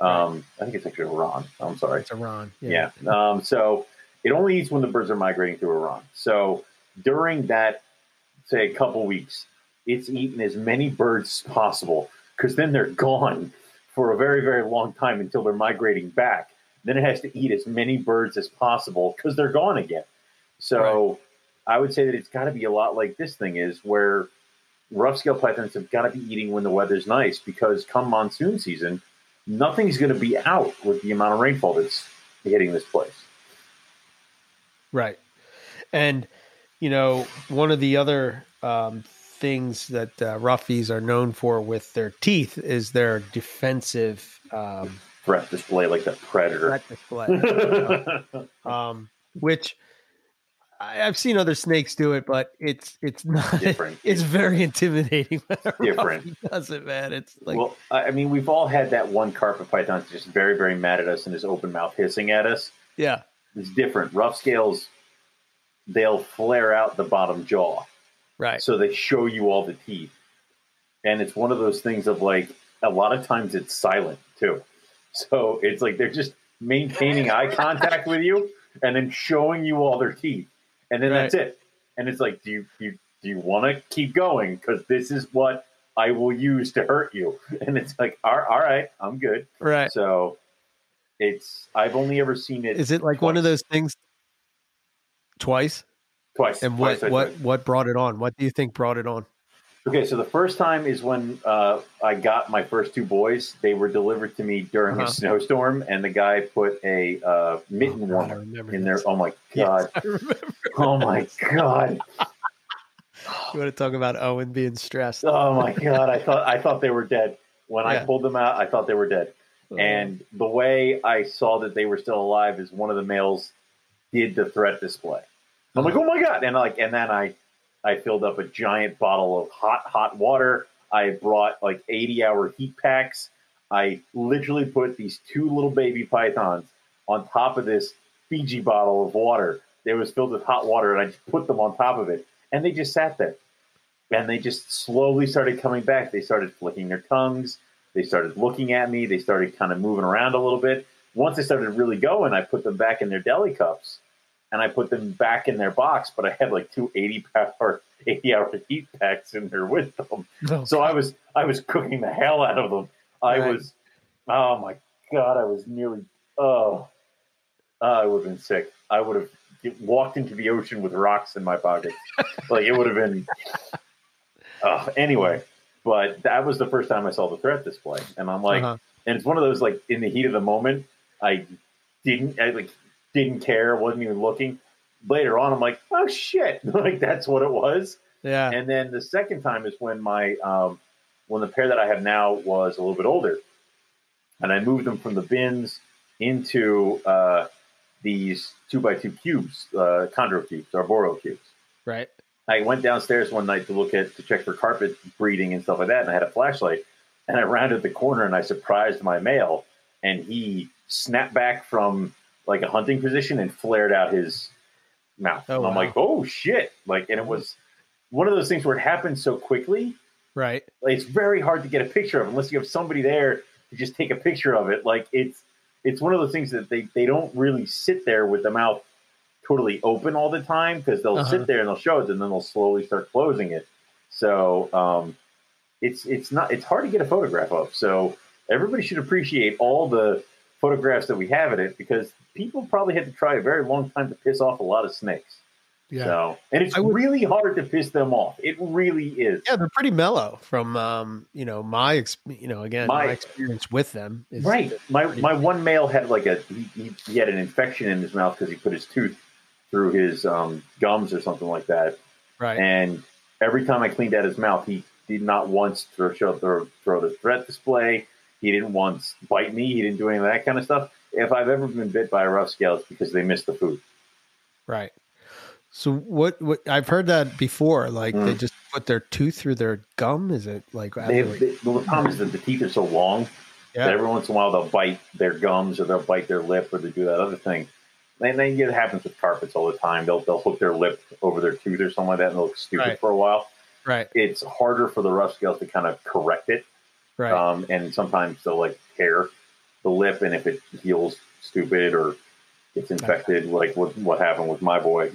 I think it's actually Iran. Oh, I'm sorry. It's Iran. Yeah. So it only eats when the birds are migrating through Iran. So during that, say, a couple weeks, it's eaten as many birds as possible because then they're gone for a very, very long time until they're migrating back. Then it has to eat as many birds as possible because they're gone again. So right. I would say that it's got to be a lot like this thing is where rough scale pythons have got to be eating when the weather's nice because come monsoon season, nothing's going to be out with the amount of rainfall that's hitting this place. Right. And, you know, one of the other things that ruffies are known for with their teeth is their defensive threat display, like that predator. Threat display. Which I've seen other snakes do it, but it's not different. It's very intimidating. Different does it, man. It's like, well, I mean, we've all had that one carpet python that's just very, very mad at us and is open mouth hissing at us. Yeah, it's different. Rough scales, they'll flare out the bottom jaw, right? So they show you all the teeth, and it's one of those things of like a lot of times it's silent too. So it's like they're just maintaining eye contact with you and then showing you all their teeth. And then right. That's it. And it's like, do you want to keep going? Because this is what I will use to hurt you. And it's like, all right, I'm good. Right. So it's I've only ever seen it. Is it like twice. One of those things? Twice? Twice. And what brought it on? What do you think brought it on? Okay, so the first time is when I got my first two boys. They were delivered to me during a snowstorm, and the guy put a mitten warmer in there. Oh, my God. Yes, oh, my God. You want to talk about Owen being stressed. Oh, my God. I thought they were dead. When I pulled them out, I thought they were dead. Oh. And the way I saw that they were still alive is one of the males did the threat display. I'm like, oh, my God. And then I filled up a giant bottle of hot water. I brought like 80-hour heat packs. I literally put these two little baby pythons on top of this Fiji bottle of water. It was filled with hot water, and I just put them on top of it. And they just sat there. And they just slowly started coming back. They started flicking their tongues. They started looking at me. They started kind of moving around a little bit. Once they started really going, I put them back in their deli cups. And I put them back in their box, but I had like two 80-hour heat packs in there with them. Oh, so I was cooking the hell out of them. I was, oh my God, I was nearly, I would have been sick. I would have walked into the ocean with rocks in my pocket. Like it would have been, anyway, but that was the first time I saw the threat display. And I'm like, and it's one of those, like in the heat of the moment, I didn't care, wasn't even looking. Later on, I'm like, oh, shit. Like, that's what it was. Yeah. And then the second time is when my when the pair that I have now was a little bit older. And I moved them from the bins into these 2x2 cubes, chondro cubes, arboro cubes. Right. I went downstairs one night to check for carpet breeding and stuff like that, and I had a flashlight. And I rounded the corner, and I surprised my male, and he snapped back from like a hunting position and flared out his mouth. Oh, and I'm like, oh shit. Like, and it was one of those things where it happened so quickly. Right. Like, it's very hard to get a picture of unless you have somebody there to just take a picture of it. Like it's one of those things that they don't really sit there with the mouth totally open all the time because they'll sit there and they'll show it and then they'll slowly start closing it. So it's hard to get a photograph of. So everybody should appreciate all the photographs that we have in it because people probably had to try a very long time to piss off a lot of snakes. Yeah. So, and it's really hard to piss them off. It really is. Yeah. They're pretty mellow from, my experience with them. Is right. My one male had like he had an infection in his mouth cause he put his tooth through his gums or something like that. Right. And every time I cleaned out his mouth, he did not once throw the threat display. He didn't once bite me. He didn't do any of that kind of stuff. If I've ever been bit by a rough scale, it's because they missed the food. Right. So what I've heard that before, like they just put their tooth through their gum. Is it like, the problem is that the teeth are so long that every once in a while they'll bite their gums or they'll bite their lip or they do that other thing. And then it happens with carpets all the time. They'll hook their lip over their tooth or something like that and they'll look stupid for a while. Right. It's harder for the rough scales to kind of correct it. Right. And sometimes they'll like tear the lip, and if it heals stupid or gets infected, like what happened with my boy,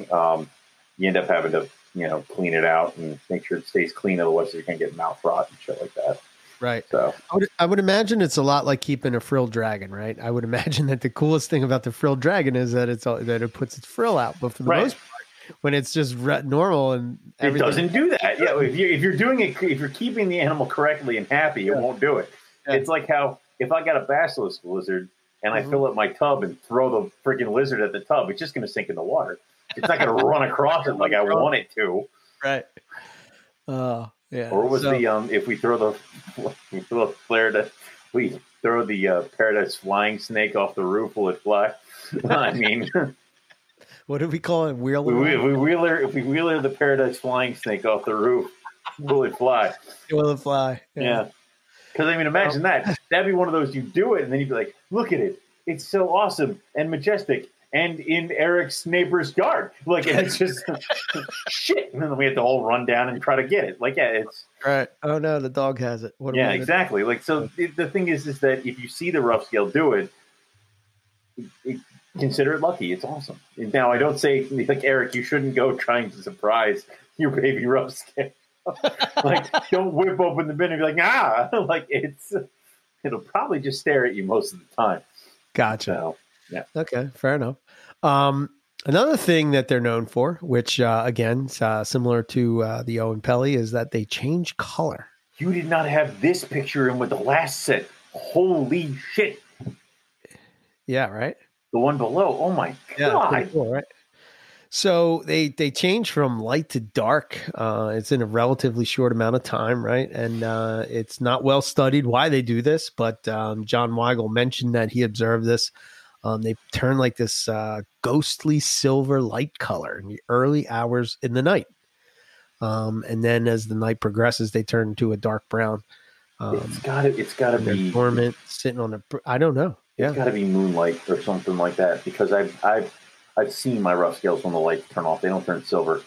you end up having to, you know, clean it out and make sure it stays clean. Otherwise you're going to get mouth rot and shit like that. Right. So I would imagine it's a lot like keeping a frilled dragon, right? I would imagine that the coolest thing about the frilled dragon is that it puts its frill out. But for the most part, when it's just normal and everything, it doesn't do that. Yeah. If you're keeping the animal correctly and happy, it won't do it. Yeah. It's like how if I got a basilisk lizard and I fill up my tub and throw the freaking lizard at the tub, it's just going to sink in the water. It's not going to run across it like I want it to. Right. Yeah. Or was if we throw the paradise flying snake off the roof, will it fly? I mean, what do we call it? If we wheeler the paradise flying snake off the roof, will it fly? Will it fly? Yeah. Because I mean, imagine that. That'd be one of those. You do it, and then you'd be like, "Look at it! It's so awesome and majestic." And in Eric's neighbor's yard, like, and it's just shit. And then we have to all run down and try to get it. Like, yeah, it's right. Oh no, the dog has it. What yeah, exactly. Like, so the thing is that if you see the rough scale do it, consider it lucky. It's awesome. Now, I don't say like Eric, you shouldn't go trying to surprise your baby rough scale. Like, don't whip open the bin and be like, ah, like it'll probably just stare at you most of the time. Gotcha. So, yeah. Okay. Fair enough. Another thing that they're known for, which again, similar to the Owen Pelly, is that they change color. You did not have this picture in with the last set. Holy shit! Yeah. Right. The one below. Oh my god. Pretty cool, right. So they change from light to dark. It's in a relatively short amount of time, right? And it's not well studied why they do this, but John Weigel mentioned that he observed this. They turn like this ghostly silver light color in the early hours in the night. And then as the night progresses, they turn to a dark brown. It's got to be dormant, sitting on a, I don't know. Yeah. It's got to be moonlight or something like that, because I've seen my rough scales when the lights turn off. They don't turn silver.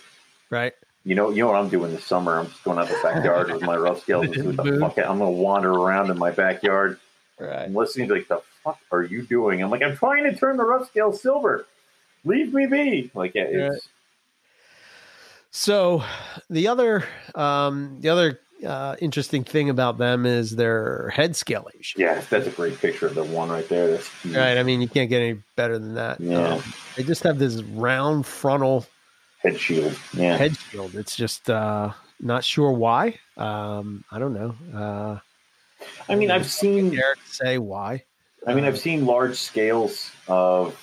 Right. You know what I'm doing this summer? I'm just going out the backyard with my rough scales and see what the fuck. I'm going to wander around in my backyard. Right. I'm listening to like the fuck are you doing? I'm like, I'm trying to turn the rough scale silver. Leave me be. Like, yeah, it's... So the other interesting thing about them is their head scalation. Yeah, that's a great picture of the one right there. That's huge. Right. I mean, you can't get any better than that. Yeah. They just have this round frontal head shield. Yeah. Head shield. It's just not sure why. I don't know. I mean, I've seen Eric say why. I mean, I've seen large scales of,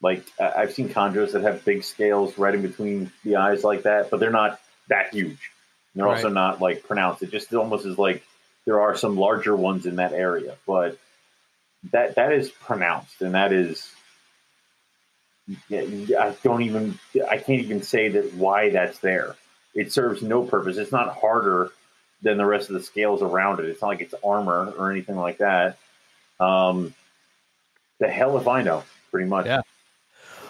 like, I've seen chondros that have big scales right in between the eyes like that, but they're not that huge. They're also not, like, pronounced. It just almost is like there are some larger ones in that area, but that is pronounced, and that is, I can't even say that why that's there. It serves no purpose. It's not harder than the rest of the scales around it. It's not like it's armor or anything like that. The hell if I know, pretty much. Yeah,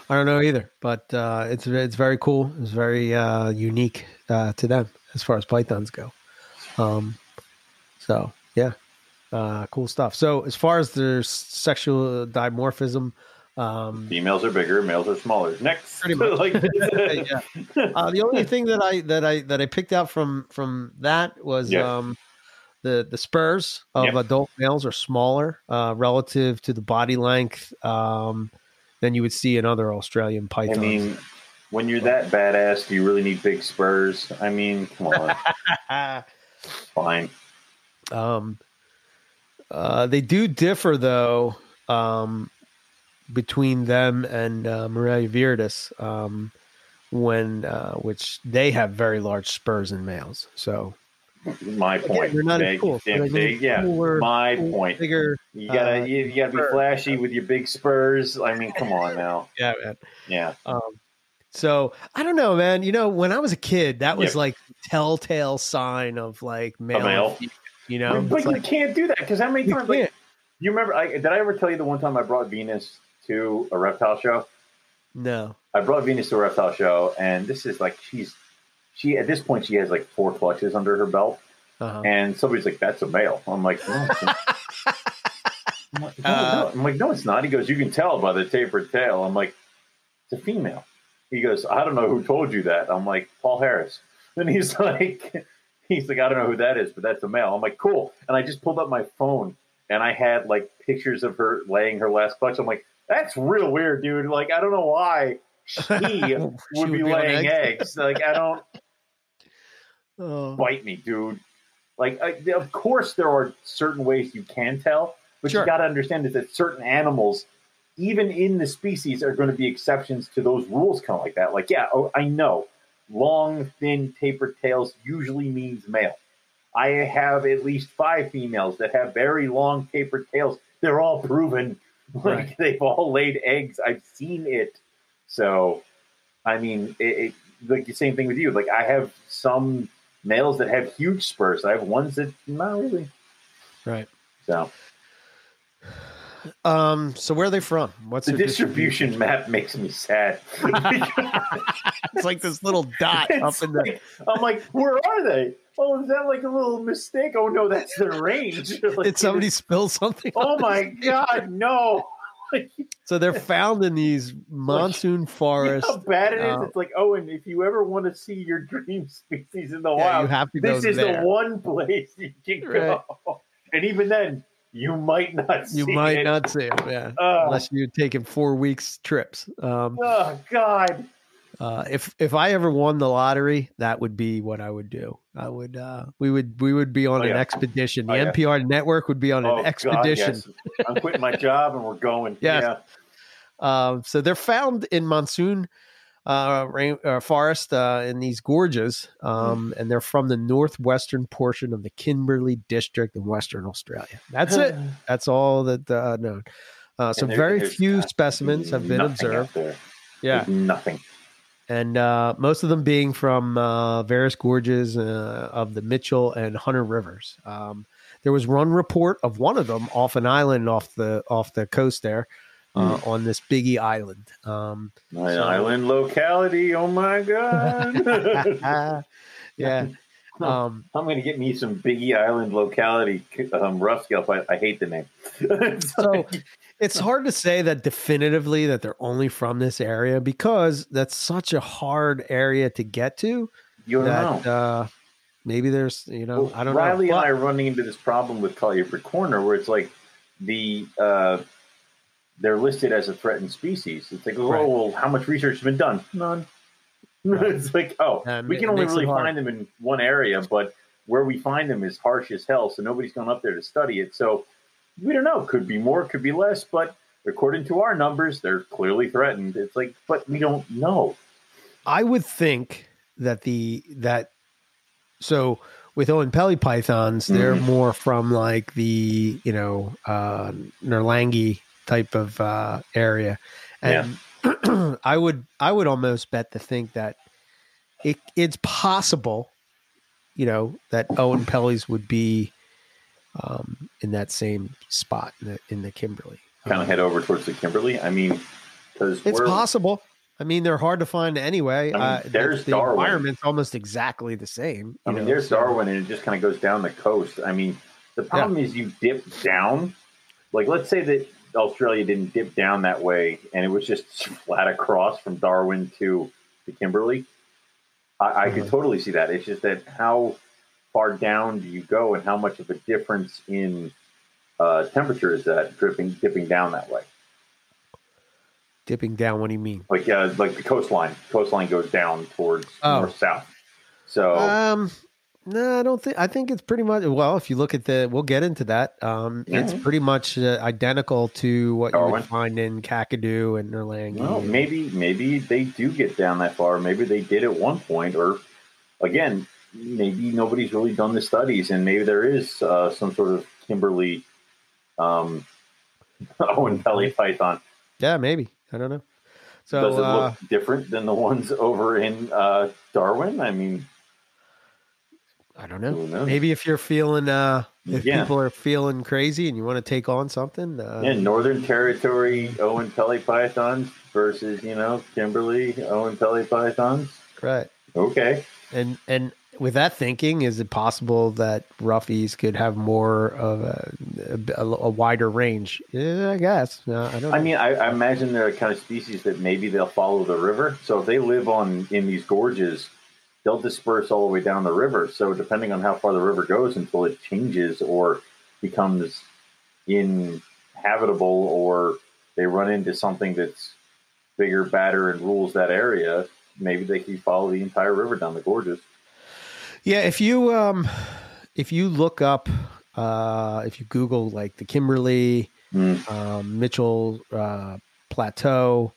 I don't know either, but it's very cool. It's very unique to them as far as pythons go. So yeah, cool stuff. So as far as their sexual dimorphism, females are bigger, males are smaller. Next, pretty much. Like, yeah. The only thing that I picked out from that was the spurs of adult males are smaller relative to the body length than you would see in other Australian pythons. I mean, when you're that badass, do you really need big spurs? I mean, come on. Fine. They do differ, though, between them and Morelia viridis, which they have very large spurs in males. So... my point. Again, not big, cool. Big, yeah. Cooler, my point. Bigger, you gotta be flashy with your big spurs. I mean, come on now. Yeah, man. Yeah. So I don't know, man. You know, when I was a kid, that was like the telltale sign of like male. You know, but you can't do that because how many times? Like, you remember? Did I ever tell you the one time I brought Venus to a reptile show? No, I brought Venus to a reptile show, and this is like she at this point she has like 4 clutches under her belt, and somebody's like, "That's a male." I'm like, oh. I'm like, no. I'm like, no, it's not. He goes, you can tell by the tapered tail. I'm like, it's a female. He goes, I don't know who told you that. I'm like, Paul Harris. And he's like, I don't know who that is, but that's a male. I'm like, cool. And I just pulled up my phone and I had like pictures of her laying her last clutch. I'm like, that's real weird, dude. Like, I don't know why she would be laying eggs. Like, I don't bite me, dude. Like, of course there are certain ways you can tell, but sure. You got to understand that certain animals, even in the species, are going to be exceptions to those rules, kind of like that. Like, yeah, I know. Long, thin, tapered tails usually means male. I have at least 5 females that have very long, tapered tails. They're all proven. Like, right. They've all laid eggs. I've seen it. So, I mean, like the same thing with you. Like, I have some males that have huge spurs. I have ones that not really. Right. So. So where are they from? What's the distribution map makes me sad. It's like this little dot up in the. I'm like, where are they? Oh, is that like a little mistake? Oh no, that's their range. Like, did somebody spill something? Oh my god, no! So they're found in these monsoon forests. You know how bad it is! It's like, oh, and if you ever want to see your dream species in the wild, you have to go there. The one place you can go, and even then. You might not see it, yeah. Unless you're taking 4 weeks trips. Oh God! If I ever won the lottery, that would be what I would do. I would. We would be on an expedition. The NPR network would be on an expedition. God, yes. I'm quitting my job and we're going. Yes. Yeah. So they're found in monsoon forest in these gorges, and they're from the northwestern portion of the Kimberley district in Western Australia. That's it. That's all that known. So very few specimens have been observed. Yeah, there's nothing. And most of them being from various gorges of the Mitchell and Hunter rivers. There was one report of one of them off an island off the coast there. On this Biggie Island. Island locality, oh my God. Yeah. I'm going to get me some Biggie Island locality rough scalp. I hate the name. So it's hard to say that definitively that they're only from this area because that's such a hard area to get to. You don't know. Maybe there's, I don't know. Riley and I are running into this problem with Collierford Corner where it's like they're listed as a threatened species. It's like, well, how much research has been done? None. Right. It's like, we can only really find them in one area, but where we find them is harsh as hell, so nobody's gone up there to study it. So we don't know. Could be more, could be less, but according to our numbers, they're clearly threatened. It's like, but we don't know. I would think that so with Owen Pelly pythons, they're more from like the, Nerlangi type of area, and I would almost bet to think that it's possible, that Owen Pelly's would be in that same spot in the Kimberley. Kind of head over towards the Kimberley. I mean, because it's possible. I mean, they're hard to find anyway. I mean, there's the Darwin. Environment's almost exactly the same. There's Darwin, and it just kind of goes down the coast. I mean, the problem is you dip down. Like, let's say that Australia didn't dip down that way, and it was just flat across from Darwin to the Kimberley. I could totally see that. It's just that how far down do you go, and how much of a difference in temperature is that dipping down that way? Dipping down, what do you mean? Like the coastline. Coastline goes down towards north south. So. No, I think it's pretty much, well, if you look at we'll get into that. It's pretty much identical to what Darwin. You would find in Kakadu and Nerlangi. Well, maybe they do get down that far. Maybe they did at one point, or again, maybe nobody's really done the studies, and maybe there is some sort of Kimberley Owen Pelly python. Yeah, maybe. I don't know. So does it look different than the ones over in Darwin? I mean, I don't know. Maybe if you're feeling, people are feeling crazy and you want to take on something. Northern Territory Owen Pelly pythons versus Kimberley Owen Pelly pythons. Right. Okay. And with that thinking, is it possible that roughies could have more of a wider range? Yeah, I guess. No, I don't know. I mean, I imagine they're a kind of species that maybe they'll follow the river. So if they live in these gorges, they'll disperse all the way down the river. So depending on how far the river goes until it changes or becomes inhabitable, or they run into something that's bigger, badder, and rules that area, maybe they can follow the entire river down the gorges. Yeah, if you look up, if you Google like the Kimberly, Mitchell Plateau,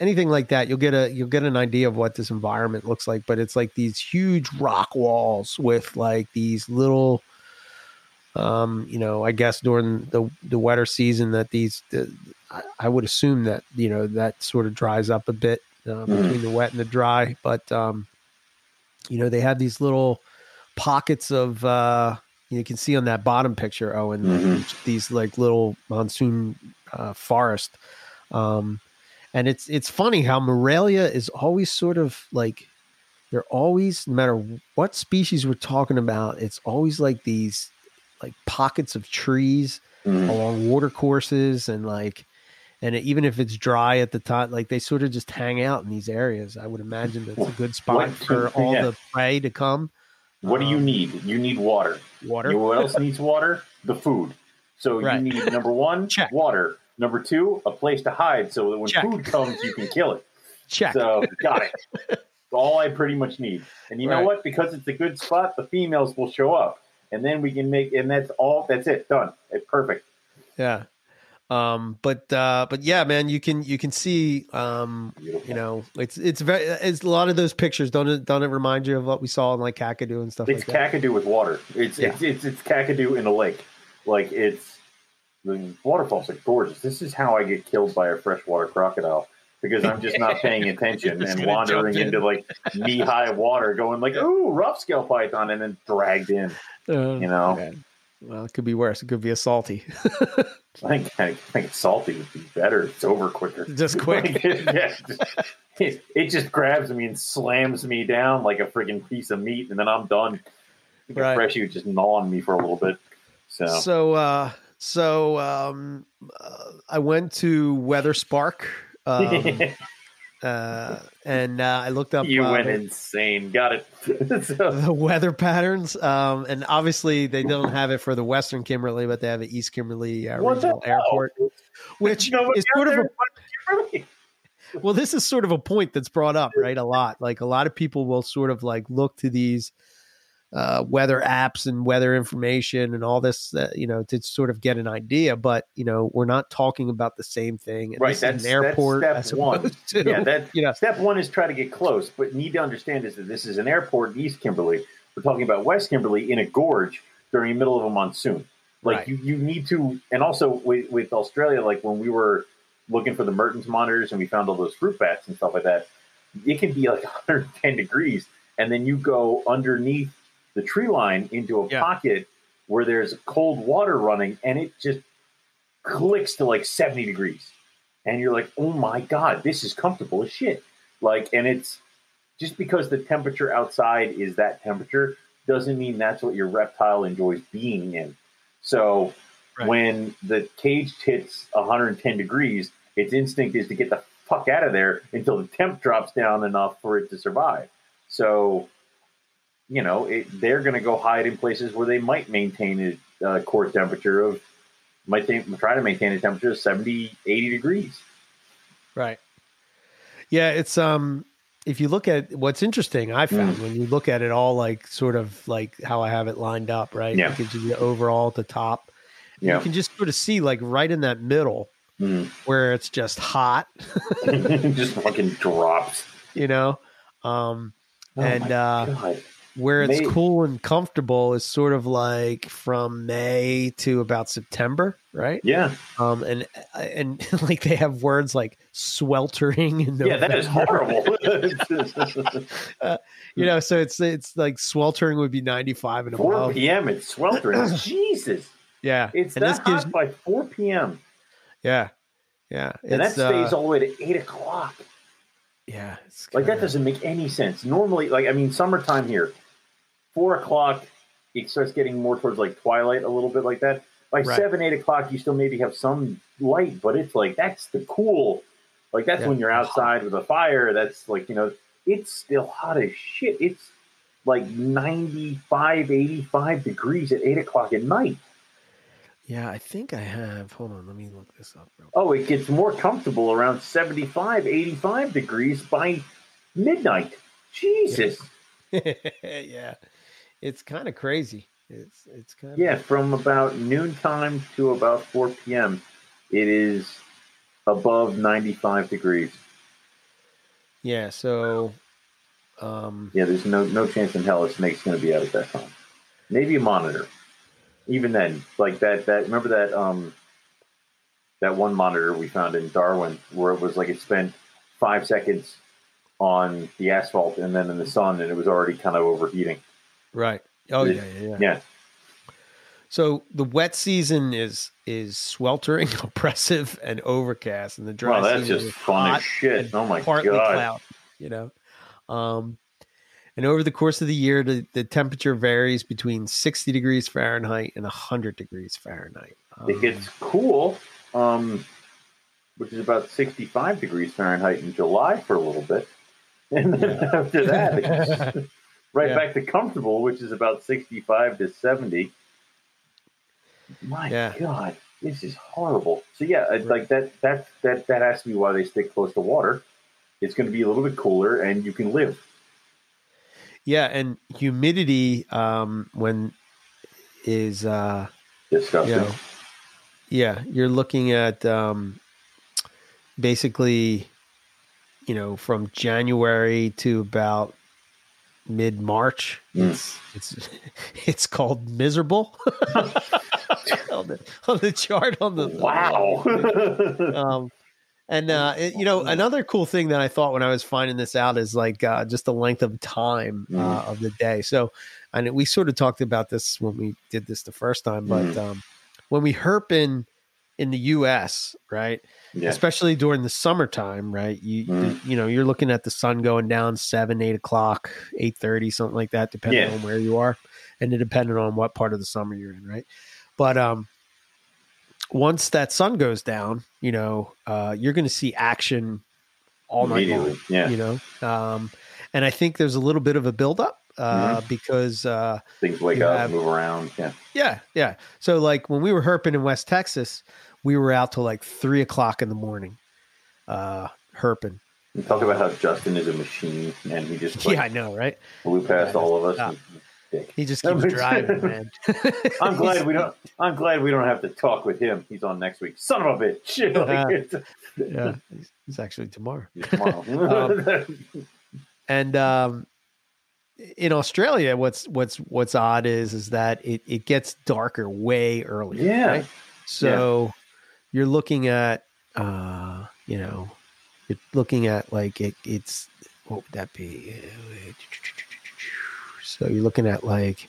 anything like that, you'll get an idea of what this environment looks like. But it's like these huge rock walls with like these little, I guess during the wetter season that I would assume that that sort of dries up a bit between the wet and the dry, but. They have these little pockets of, you can see on that bottom picture, Owen, these like little monsoon forest. And it's funny how Morelia is always sort of like, they're always, no matter what species we're talking about, it's always like these like pockets of trees along watercourses and like, and even if it's dry at the time, like they sort of just hang out in these areas. I would imagine that's a good spot for all the prey to come. What do you need? You need water. Water. You know what else needs water? The food. So you need, number one, check. Water. Number two, a place to hide so that when food comes, you can kill it. Check. So got it. All I pretty much need. And you know what? Because it's a good spot, the females will show up. And then we can make, and that's all, that's it, done. It's perfect. Yeah. But yeah, man, you can see, it's very, it's a lot of those pictures. Don't it remind you of what we saw in like Kakadu and stuff? It's like Kakadu with water. It's Kakadu in a lake. Like the waterfalls are gorgeous. This is how I get killed by a freshwater crocodile because I'm just not paying attention and wandering into like knee high water going like, ooh, rough scale python. And then dragged in, okay. Well, it could be worse. It could be a salty. I think salty would be better. It's over quicker. Just quick. It just grabs me and slams me down like a friggin' piece of meat, and then I'm done. Right. Freshie would just gnaw on me for a little bit. So I went to WeatherSpark, and I looked up. You went insane. Got it. The weather patterns, and obviously they don't have it for the Western Kimberly, but they have an East Kimberly Regional Airport, which is sort of well, this is sort of a point that's brought up, right? A lot, like a lot of people will sort of like look to these weather apps and weather information and all this, to sort of get an idea. But we're not talking about the same thing. Right, that's an airport. That's step one. Step one is try to get close, but need to understand is that this is an airport in East Kimberly. We're talking about West Kimberly in a gorge during the middle of a monsoon. Like you need to, and also with Australia, like when we were looking for the Mertens monitors and we found all those fruit bats and stuff like that, it can be like 110 degrees, and then you go underneath the tree line into a pocket where there's cold water running, and it just clicks to like 70 degrees. And you're like, oh my God, this is comfortable as shit. Like, and it's just because the temperature outside is that temperature doesn't mean that's what your reptile enjoys being in. So when the cage hits 110 degrees, its instinct is to get the fuck out of there until the temp drops down enough for it to survive. So, they're going to go hide in places where they might maintain a core temperature of, try to maintain a temperature of 70, 80 degrees. Right. Yeah. It's, if you look at what's interesting, I found when you look at it all, like sort of like how I have it lined up, right? Yeah. It gives you the overall at the top. Yeah. You can just sort of see like right in that middle where it's just hot. Just fucking drops, where it's cool and comfortable is sort of like from May to about September, right? Yeah. And like they have words like sweltering. And that is horrible. So it's like sweltering would be 95 and above. 4 p.m. It's sweltering. Jesus. Yeah. It's and that hot by 4 p.m. Yeah. Yeah. And that stays all the way to 8 o'clock. Yeah. That doesn't make any sense. Normally, summertime here, 4 o'clock, it starts getting more towards like twilight, a little bit like that. By right. 7, 8 o'clock, you still maybe have some light, but it's like, that's the cool, like that's when you're outside with a fire. That's like, you know, it's still hot as shit. It's like 95, 85 degrees at 8 o'clock at night. Yeah, I think I have. Hold on, let me look this up real quick. Oh, it gets more comfortable around 75, 85 degrees by midnight. Jesus. Yeah. It's kind of crazy. It's kind of from about noontime to about 4 p.m. it is above 95 degrees. Yeah, so there's no chance in hell a snake's going to be out at that time. Maybe a monitor. Even then, like that remember that one monitor we found in Darwin where it was like it spent 5 seconds on the asphalt and then in the sun, and it was already kind of overheating. Right. Oh, yeah. So the wet season is sweltering, oppressive, and overcast, and the dry season is just fun as shit. Oh my god, partly cloud, you know. And over the course of the year, the temperature varies between 60 degrees Fahrenheit and 100 degrees Fahrenheit. It gets cool, which is about 65 degrees Fahrenheit in July for a little bit. And then after that, it's back to comfortable, which is about 65 to 70. My God, this is horrible. So, like that has to be why they stick close to water. It's going to be a little bit cooler, and you can live. Yeah, and humidity is disgusting. You're looking at basically, you know, from January to about mid-March. It's called miserable on the chart on the And, you know, another cool thing that I thought when I was finding this out is like just the length of time of the day. So, and we sort of talked about this when we did this the first time, but when we herp in the U.S., right, especially during the summertime, right, you know, you're looking at the sun going down 7, 8 o'clock, 8:30, something like that, depending on where you are and depending on what part of the summer you're in, right? But once that sun goes down, you know, you're going to see action all night long, you know? And I think there's a little bit of a buildup because things wake up, move around. Yeah. So like when we were herping in West Texas, we were out till like 3 o'clock in the morning herping. We talk about how Justin is a machine and he just, I know, right? Blew past all of us. He just keeps driving, man. I'm glad we don't have to talk with him. He's on next week. Son of a bitch. It's actually tomorrow. In Australia, what's odd is that it gets darker way earlier. Yeah. Right? So you're looking at like it's what would that be? So you're looking at like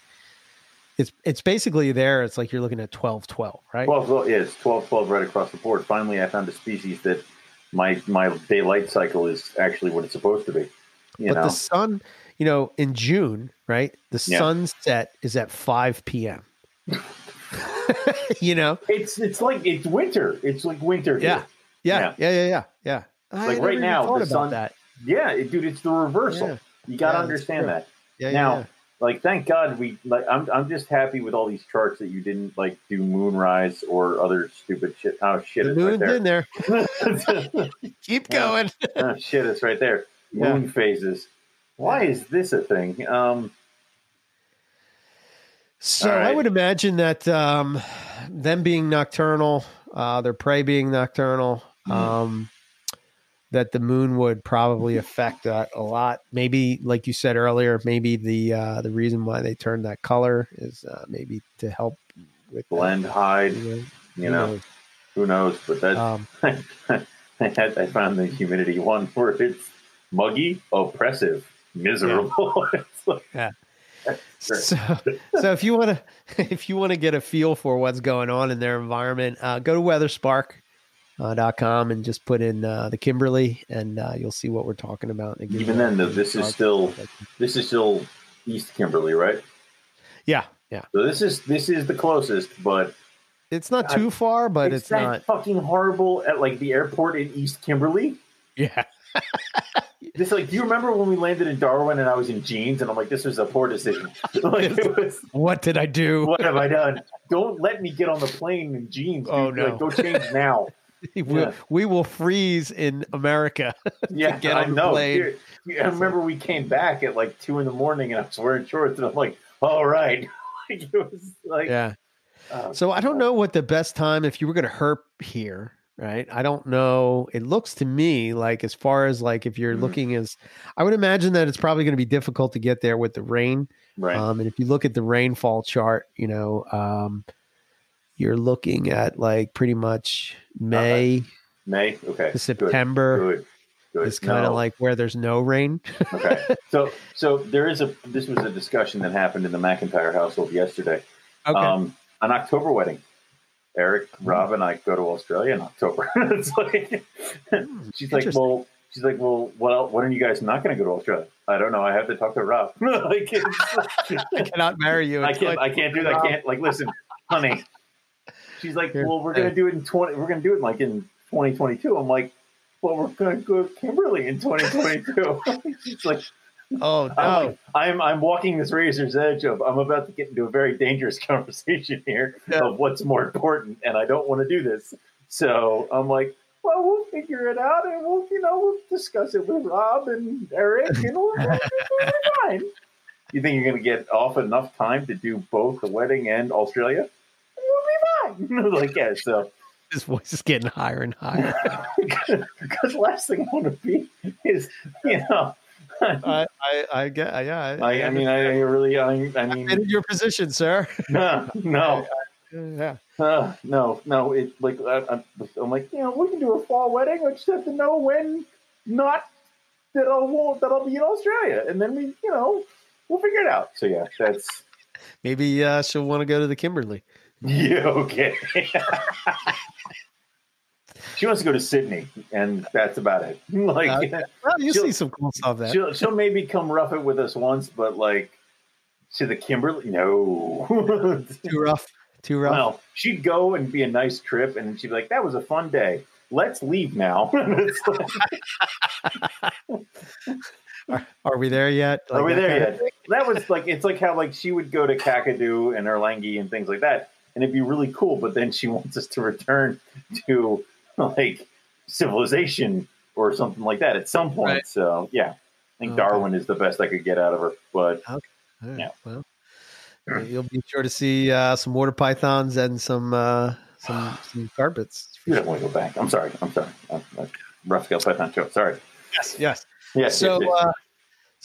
it's basically there. It's like you're looking at 12-12, right? 12-12, it's 12-12 right across the board. Finally, I found a species that my daylight cycle is actually what it's supposed to be. The sun, you know, in June, right? The sunset is at 5 p.m. You know, it's like it's winter. It's like winter. Yeah. Like right now, the sun. That. Yeah, dude, it's the reversal. Yeah. You got to understand that. Like, thank God we like. I'm just happy with all these charts that you didn't like do moonrise or other stupid shit. Oh shit, the moon's right there. In there. Keep going. Oh, shit, it's right there. Moon phases. Why is this a thing? So I would imagine that them being nocturnal, their prey being nocturnal, that the moon would probably affect that a lot. Maybe, like you said earlier, maybe the reason why they turned that color is maybe to help with blend, hide. You know, who knows? But that I found the humidity one where it's muggy, oppressive, miserable. It's like, so if you want to get a feel for what's going on in their environment, go to WeatherSpark.com and just put in the Kimberly, and you'll see what we're talking about. Even then, though, this is still East Kimberly, right? Yeah, yeah. So this is the closest, but it's not too far. But it's not fucking horrible at like the airport in East Kimberly. Yeah. Just like, do you remember when we landed in Darwin and I was in jeans and I'm like, this was a poor decision. Like, it was, what did I do? What have I done? Don't let me get on the plane in jeans. Dude. Oh no, like, go change now. We will freeze in America. Yeah, get on the plane. I remember we came back at like 2 a.m. and I was wearing shorts and I'm like, all right. Like, it was like, yeah. So I don't know what the best time, if you were going to herp here. Right. I don't know. It looks to me like, as far as like, if you're looking as, I would imagine that it's probably going to be difficult to get there with the rain. Right. And if you look at the rainfall chart, you know, you're looking at like pretty much May. Okay. To September. Good. It's kind of like where there's no rain. Okay. So there is this was a discussion that happened in the McIntyre household yesterday. Okay. An October wedding. Eric, Rob, and I go to Australia in October. It's like, she's like, well, when are you guys not going to go to Australia? I don't know. I have to talk to Rob. Like, I cannot marry you. I can't do that. Rob. I can't. Like, listen, honey. She's like, well, we're going to do it in 2022. I'm like, well, we're going to go to Kimberly in 2022. She's like, oh no! I'm walking this razor's edge of I'm about to get into a very dangerous conversation here of what's more important, and I don't want to do this. So I'm like, well, we'll figure it out, and we'll discuss it with Rob and Eric, and we'll be fine. You think you're going to get off enough time to do both the wedding and Australia? We'll be fine. Like, yeah. So his voice is getting higher and higher because last thing I want to be is, you know. I get, yeah. I mean, I'm in your position, sir. No. It's like I'm like, you know, we can do a fall wedding. I just have to know when not that I'll be in Australia, and then we'll figure it out. So yeah, that's maybe she'll want to go to the Kimberly. Yeah, okay. She wants to go to Sydney, and that's about it. Like, well, you see some cool stuff there. She'll maybe come rough it with us once, but like to the Kimberly, no, too rough. Well, she'd go and be a nice trip, and she'd be like, "That was a fun day. Let's leave now." Are we there yet? Like, are we there yet? That was like, it's like how like she would go to Kakadu and Erlangi and things like that, and it'd be really cool. But then she wants us to return to like civilization or something like that at some point. Right. So yeah, I think Darwin is the best I could get out of her, but yeah. Well, you'll be sure to see some water pythons and some carpets. You don't want to go back. I'm sorry. Rough scale python show. Sorry. Yes. So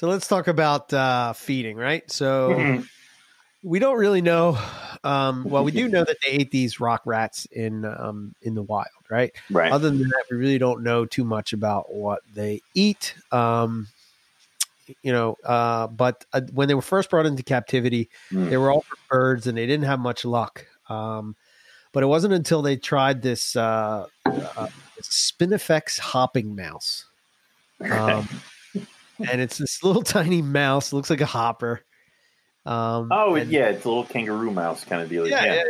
let's talk about feeding, right? So we don't really know. Well, we do know that they ate these rock rats in the wild, right? Right. Other than that, we really don't know too much about what they eat. But when they were first brought into captivity, they were all for birds, and they didn't have much luck. But it wasn't until they tried this Spinifex hopping mouse, and it's this little tiny mouse, looks like a hopper. It's a little kangaroo mouse kind of deal. Yeah.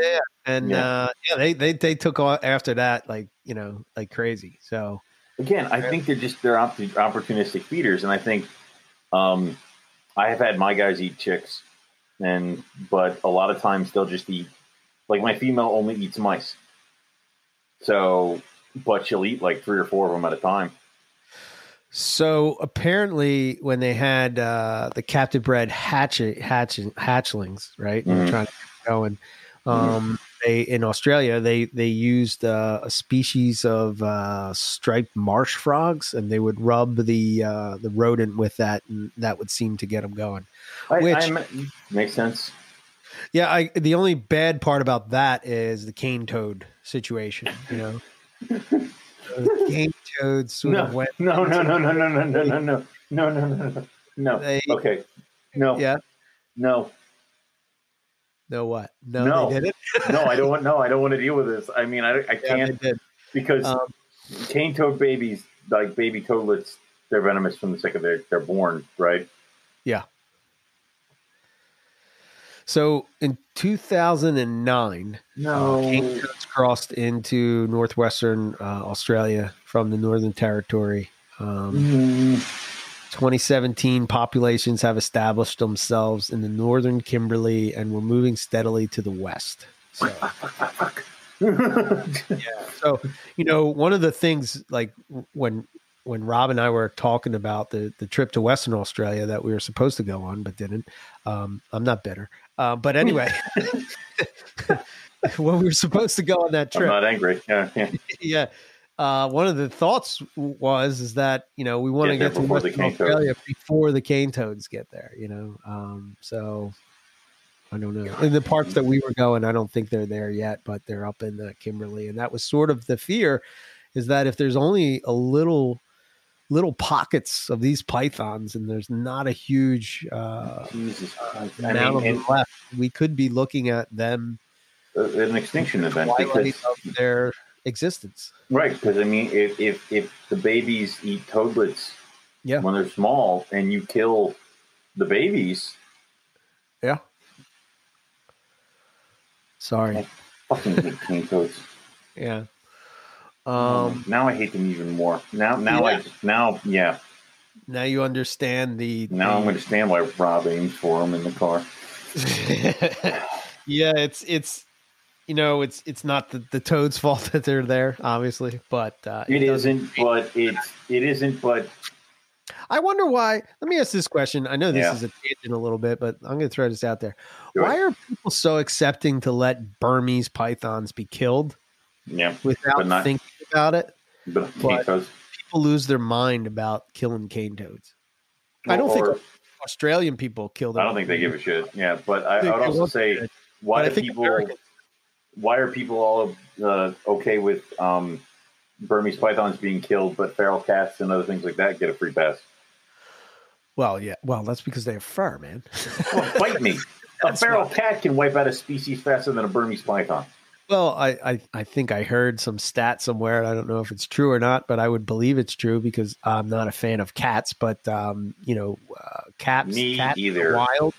They took off after that, like, you know, like crazy. So again, I think they're opportunistic feeders. And I think, I have had my guys eat chicks but a lot of times they'll just eat, like my female only eats mice. So, but she'll eat like 3 or 4 of them at a time. So apparently when they had the captive bred hatchlings, right? Mm-hmm. They're trying to get going. They, in Australia, they used a species of striped marsh frogs, and they would rub the rodent with that, and that would seem to get them going. Makes sense. Yeah, the only bad part about that is the cane toad situation, you know. Game toads sort of went. No. Okay. No. Yeah. No. No what? No. They did it? No, I don't want. No, I don't want to deal with this. I mean, I can't because cane toad babies, like baby toadlets, they're venomous from the second they're born, right? Yeah. So in 2009, King Coates crossed into northwestern Australia from the Northern Territory. 2017, populations have established themselves in the northern Kimberley and were moving steadily to the west. So, so, you know, one of the things, like when Rob and I were talking about the trip to Western Australia that we were supposed to go on, but didn't, I'm not bitter. But anyway, when we were supposed to go on that trip, I'm not angry. Yeah. One of the thoughts was that, you know, we want to get to Western Australia before the cane toads get there, you know? So I don't know. In the parts that we were going, I don't think they're there yet, but they're up in the Kimberley. And that was sort of the fear, is that if there's only a little pockets of these pythons and there's not a huge amount of them left, we could be looking at them an extinction event because of their existence. Right, because I mean, if the babies eat toadlets when they're small and you kill the babies, I fucking hate cane toads. Now I hate them even more. Now you understand the. Now I understand why Rob aims for them in the car. It's not the toad's fault that they're there, obviously, but it isn't. I wonder why. Let me ask this question. I know this is a tangent a little bit, but I'm going to throw this out there. Why are people so accepting to let Burmese pythons be killed? Without thinking about it, but people lose their mind about killing cane toads. Well, I don't think Australian people kill them. I don't think they give a shit. Yeah, but I would also say, why are people all okay with Burmese pythons being killed, but feral cats and other things like that get a free pass? Well, yeah. Well, that's because they have fur, man. Well, bite me. A feral cat can wipe out a species faster than a Burmese python. Well, I think I heard some stat somewhere, and I don't know if it's true or not, but I would believe it's true because I'm not a fan of cats. But cats are wild,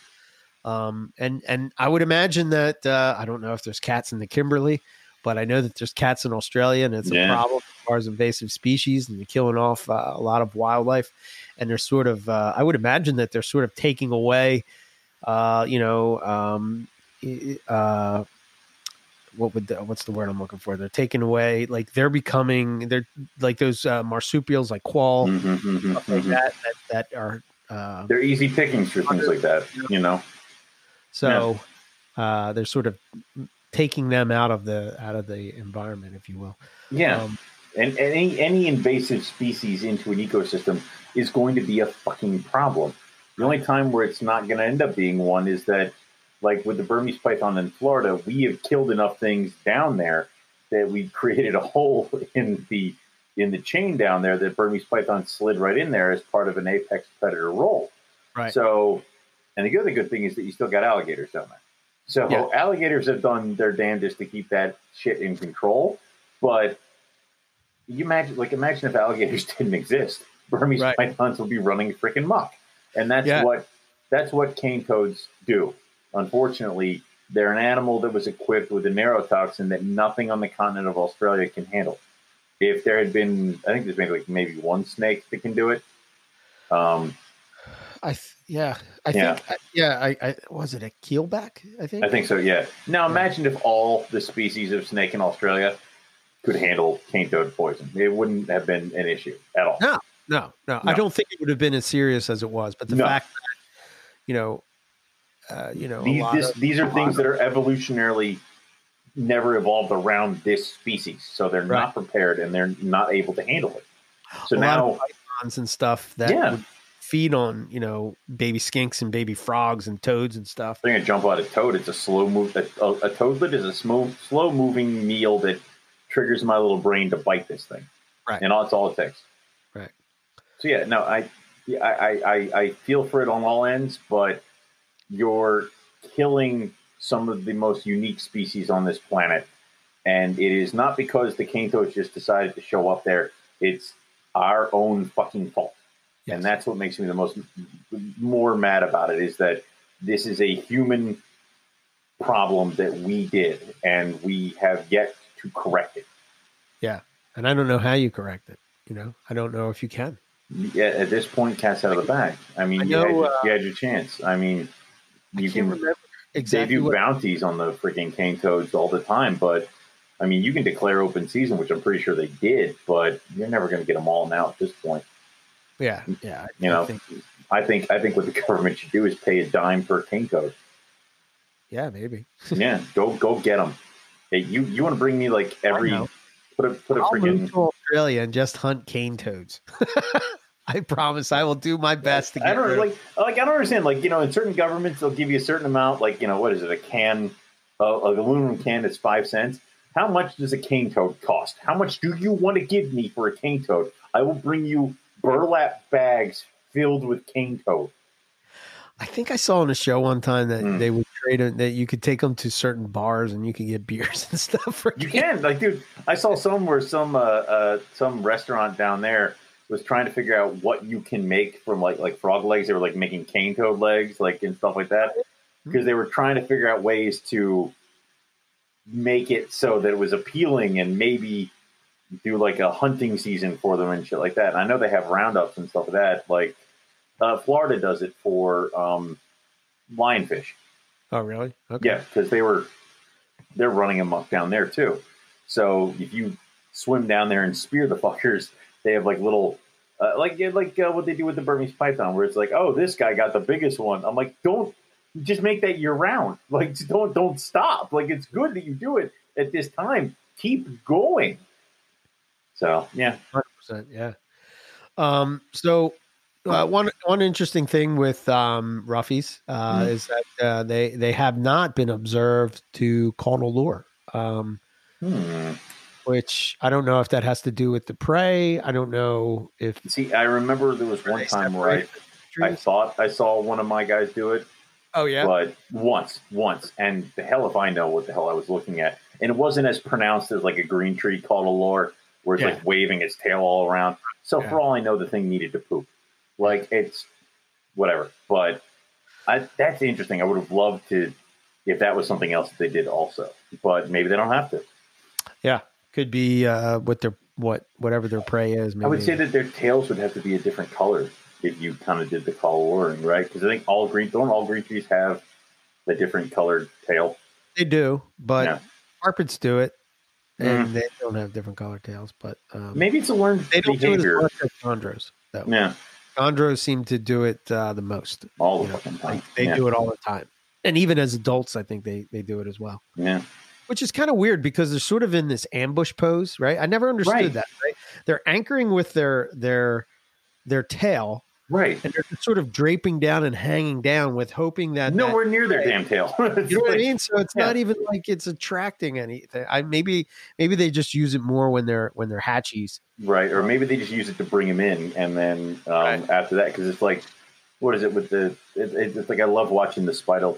and I would imagine that I don't know if there's cats in the Kimberley, but I know that there's cats in Australia, and it's a problem as far as invasive species, and they're killing off a lot of wildlife, and they're sort of I would imagine that they're sort of taking away, what's the word I'm looking for? They're taking away, like they're like those marsupials, like quail, that are they're easy pickings for things like that, you know. So they're sort of taking them out of the environment, if you will. Yeah, and any invasive species into an ecosystem is going to be a fucking problem. The only time where it's not going to end up being one is that, like with the Burmese python in Florida, we have killed enough things down there that we've created a hole in the chain down there that Burmese python slid right in there as part of an apex predator role. Right. So, and the other good thing is that you still got alligators down there. So alligators have done their damnedest to keep that shit in control. But you imagine if alligators didn't exist, Burmese pythons would be running freaking muck. And that's what cane toads do. Unfortunately, they're an animal that was equipped with a neurotoxin that nothing on the continent of Australia can handle. If there had been, I think there's maybe one snake that can do it. I think was it a keelback? I think so. Yeah. Now imagine if all the species of snake in Australia could handle cane toad poison, it wouldn't have been an issue at all. No. I don't think it would have been as serious as it was. But the fact that these are things that are evolutionarily never evolved around this species, so they're not prepared and they're not able to handle it. So now pythons and stuff that would feed on baby skinks and baby frogs and toads and stuff. They're gonna jump out a toad. It's a slow move. A toadlet is a slow moving meal that triggers my little brain to bite this thing. Right, and that's all it takes. Right. So I feel for it on all ends, but you're killing some of the most unique species on this planet, and it is not because the cane toads just decided to show up there. It's our own fucking fault, and that's what makes me the more mad about it, is that this is a human problem that we did, and we have yet to correct it. Yeah. And I don't know how you correct it. You know, I don't know if you can. Yeah, at this point, cat's out of the bag. I mean, you had your chance. I mean, you can remember exactly. They do bounties on the freaking cane toads all the time, but I mean, you can declare open season, which I'm pretty sure they did, but you're never going to get them all now at this point. Yeah, yeah. I think what the government should do is pay a dime per cane toad. Yeah, maybe. Yeah, go get them. Hey, you want to bring me like every put a I'll freaking move to Australia and just hunt cane toads. I promise I will do my best to get them. I don't understand. Like, you know, in certain governments, they'll give you a certain amount. Like, you know, what is it? A can, an aluminum can that's 5 cents. How much does a cane toad cost? How much do you want to give me for a cane toad? I will bring you burlap bags filled with cane toad. I think I saw on a show one time that they would trade them, that you could take them to certain bars and you could get beers and stuff. Dude, I saw somewhere some restaurant down there was trying to figure out what you can make from like frog legs. They were like making cane toad legs, like, and stuff like that, because they were trying to figure out ways to make it so that it was appealing and maybe do like a hunting season for them and shit like that. And I know they have roundups and stuff like that. Like, Florida does it for lionfish. Oh, really? Okay. Yeah, because they're running amok down there too. So if you swim down there and spear the fuckers, they have like little what they do with the Burmese python, where it's like, oh, this guy got the biggest one. I'm like, don't just make that year round. Like, don't stop. Like, it's good that you do it at this time. Keep going. So yeah, 100%. Yeah. One interesting thing with ruffies is that they have not been observed to caudal lure, which I don't know if that has to do with the prey. I don't know if. See, I remember there was one time where I thought I saw one of my guys do it. Oh yeah, but once, and the hell if I know what the hell I was looking at, and it wasn't as pronounced as like a green tree caudal lure, where it's like waving its tail all around. So for all I know, the thing needed to poop. Like, it's whatever, but that's interesting. I would have loved to, if that was something else that they did also, but maybe they don't have to. Yeah. Could be whatever their prey is. Maybe. I would say that their tails would have to be a different color if you kind of did the call luring, right? Because I think all green trees have the different colored tail? They do, but carpets do it. And they don't have different colored tails, but maybe it's a learned behavior. They don't do it as much as chondros, though. Yeah. Chondros seem to do it the most. All the fucking time. Like, they do it all the time. And even as adults, I think they do it as well. Yeah. Which is kind of weird because they're sort of in this ambush pose, right? I never understood that, right? They're anchoring with their tail. Right. And they're just sort of draping down and hanging down with hoping that nowhere near their damn tail. You know what I mean? So it's not even like it's attracting anything. Maybe they just use it more when they're hatchies. Right. Or maybe they just use it to bring them in. And then after that, because it's like, what is it with it's like, I love watching the spider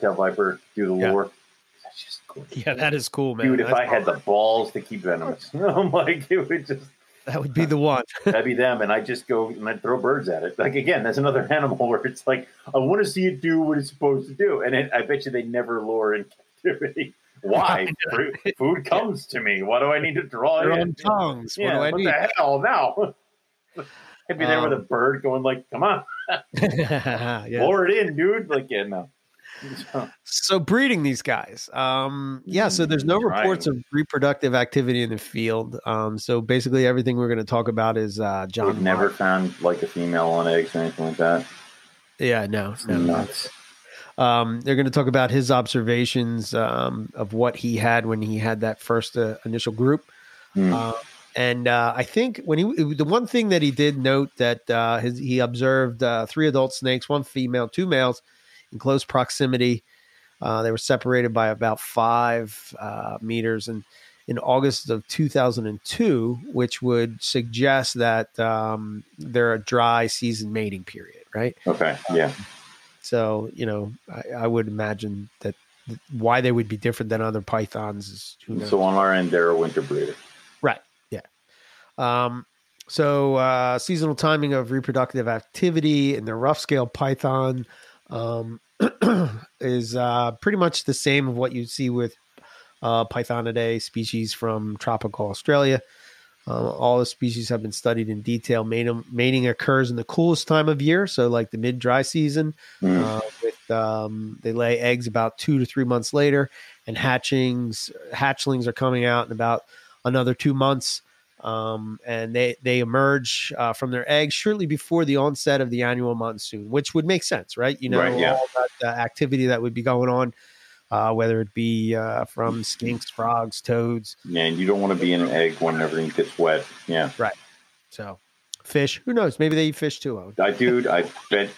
tail viper do the lure. That's just cool. Yeah, that is cool, man. Dude, I had the balls to keep venomous, I'm like, it would just. That would be the one. That'd be them. And I just go and I throw birds at it. Like, again, that's another animal where it's like, I want to see it do what it's supposed to do. And I bet you they never lure in captivity. Why? Food comes to me. Why do I need to draw it in? Tongues. Yeah, what the hell now? I'd be there with a bird going like, come on. Lure it in, dude. Like, yeah, no. So breeding these guys, so there's no reports of reproductive activity in the field. So basically, everything we're going to talk about is John. We've never found like a female on eggs or anything like that. Yeah, no, it's nuts. They're going to talk about his observations of what he had when he had that first initial group. And I think the one thing that he did note that he observed 3 adult snakes, 1 female, 2 males. In close proximity, they were separated by about 5 meters. And in August of 2002, which would suggest that they're a dry season mating period, right? Okay, yeah. So, you know, I would imagine that why they would be different than other pythons is who knows. So on our end, they're a winter breeder. Right, yeah. Seasonal timing of reproductive activity in the rough-scale python. is pretty much the same of what you see with Pythonidae species from tropical Australia. All the species have been studied in detail. Mating occurs in the coolest time of year, so like the mid-dry season. They lay eggs about 2 to 3 months later, and hatchlings are coming out in about another 2 months. And they emerge from their eggs shortly before the onset of the annual monsoon, which would make sense, right? You know, right, yeah. All that activity that would be going on, whether it be from skinks, frogs, toads. Yeah, and you don't want to be in an egg when everything gets wet. Yeah. Right. So fish, who knows? Maybe they eat fish too, Owen. I bet,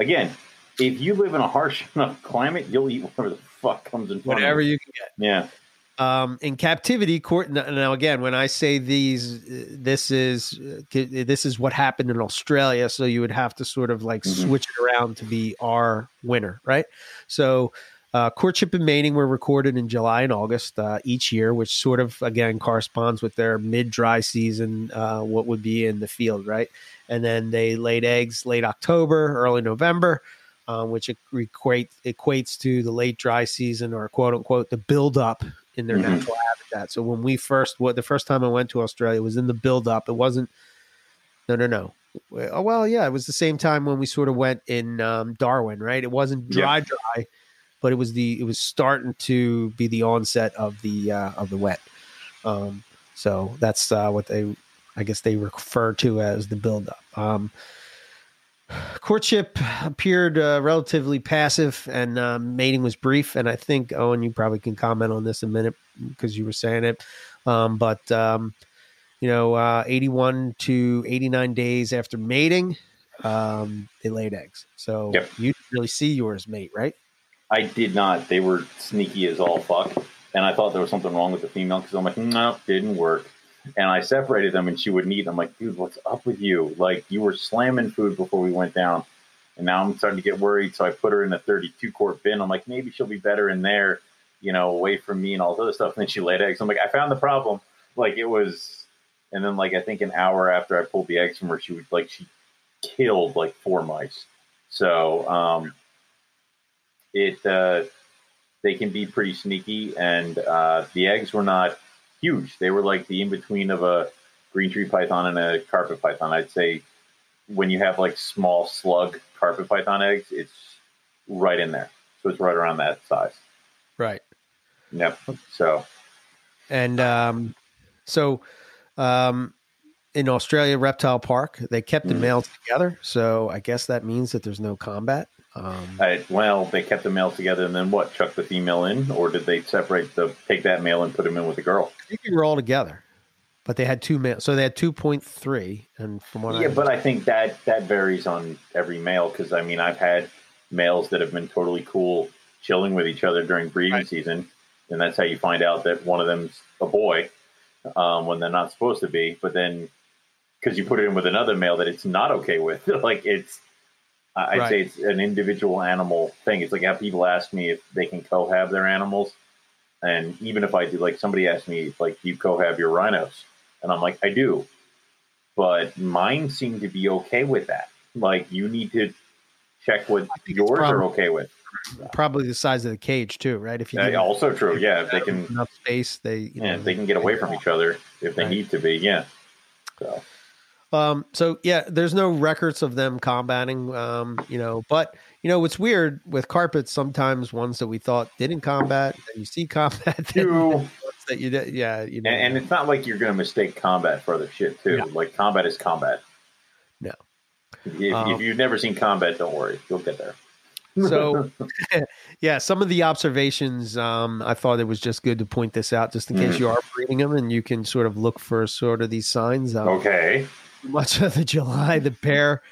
again, if you live in a harsh enough climate, you'll eat whatever the fuck comes in front of you. Whatever you can get. Yeah. In captivity, now again, when I say these, this is what happened in Australia. So you would have to sort of like switch it around to be our winter, right? So courtship and mating were recorded in July and August each year, which sort of again corresponds with their mid-dry season, what would be in the field, right? And then they laid eggs late October, early November. Which equates to the late dry season, or quote unquote the buildup in their natural habitat. So when the first time I went to Australia was in the buildup. It wasn't Oh well, yeah, it was the same time when we sort of went in Darwin, right? It wasn't dry, but it was starting to be the onset of the wet. So that's what they refer to as the buildup. Courtship appeared relatively passive, and mating was brief. And I think, Owen, you probably can comment on this in a minute because you were saying it. 81 to 89 days after mating, they laid eggs. So you didn't really see yours mate, right? I did not. They were sneaky as all fuck. And I thought there was something wrong with the female because I'm like, no, didn't work. And I separated them, and she wouldn't eat. I'm like, dude, what's up with you? Like, you were slamming food before we went down, and now I'm starting to get worried. So I put her in a 32-quart bin. I'm like, maybe she'll be better in there, away from me and all this other stuff. And then she laid eggs. I'm like, I found the problem. Like, it was, and then I think an hour after I pulled the eggs from her, she killed 4 mice. So they can be pretty sneaky, and the eggs were not huge. They were like the in-between of a green tree python and a carpet python. I'd say when you have small slug carpet python eggs, it's right in there. So it's right around that size. Right. Yep. So. And in Australia Reptile Park, they kept the males together. So I guess that means that there's no combat. They kept the male together, and then what? Chuck the female in, or did they take that male and put him in with the girl? I think they were all together, but they had two males, so they had 2.3. And from what I think that varies on every male, because I mean I've had males that have been totally cool chilling with each other during breeding season, and that's how you find out that one of them's a boy when they're not supposed to be. But then because you put it in with another male that it's not okay with, I'd say it's an individual animal thing. It's like how people ask me if they can cohab their animals. And even if I do, somebody asked me, do you cohab your rhinos? And I'm like, I do. But mine seem to be okay with that. You need to check what yours are okay with. Probably the size of the cage too, right? If you also true. Yeah. If they can enough space, they can get away from each other if they need to be. Yeah. So. There's no records of them combating, but what's weird with carpets, sometimes ones that we thought didn't combat, and you see combat that you did. Yeah. And it's not like you're going to mistake combat for other shit too. No. Combat is combat. No. If you've never seen combat, don't worry, you'll get there. So some of the observations, I thought it was just good to point this out just in case you are breeding them and you can sort of look for sort of these signs. Okay. Much of the July, the pair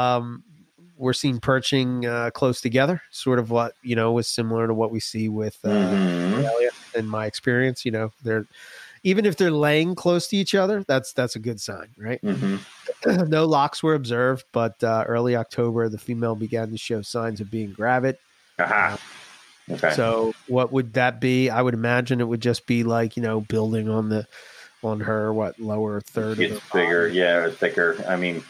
were seen perching close together, sort of what, was similar to what we see with Australia in my experience. They're even if they're laying close to each other, that's a good sign, right? Mm-hmm. No locks were observed, but early October, the female began to show signs of being gravid. Uh-huh. Okay. So what would that be? I would imagine it would just be building on her lower third. It's bigger, or thicker. I mean,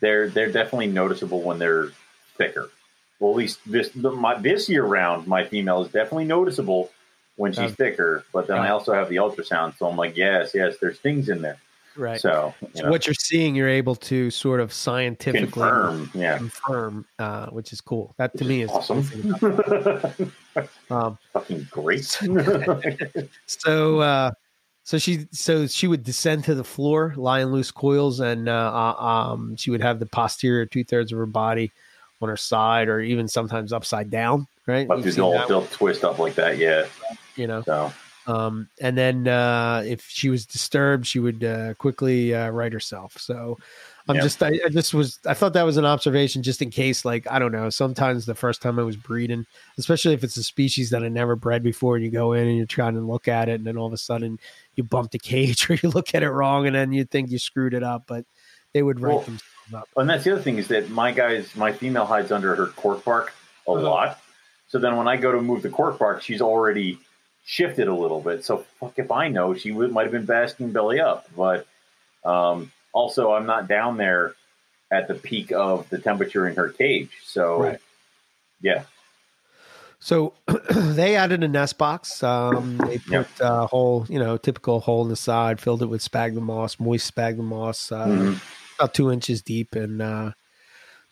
they're definitely noticeable when they're thicker. Well, at least this year round, my female is definitely noticeable when she's thicker. But then I also have the ultrasound, so I'm like, yes, there's things in there. Right. So what you're seeing, you're able to sort of scientifically confirm, which is cool. That to me is awesome. Fucking great. So she would descend to the floor, lie in loose coils, and she would have the posterior 2/3 of her body on her side, or even sometimes upside down. Right. But they'll twist up like that. Yeah. You know. So. And then if she was disturbed, she would quickly right herself. So I thought that was an observation just in case, like, I don't know, sometimes the first time I was breeding, especially if it's a species that I never bred before, and you go in and you're trying to look at it, and then all of a sudden you bump the cage or you look at it wrong, and then you think you screwed it up, but they would right themselves up. And that's the other thing is that my female hides under her cork bark a lot. So then when I go to move the cork bark, she's already shifted a little bit, so fuck if I know. She might have been basking belly up, but also I'm not down there at the peak of the temperature in her cage, so right. Yeah. So they added a nest box. They put a hole, typical hole in the side, filled it with sphagnum moss, moist sphagnum moss, about 2 inches deep, and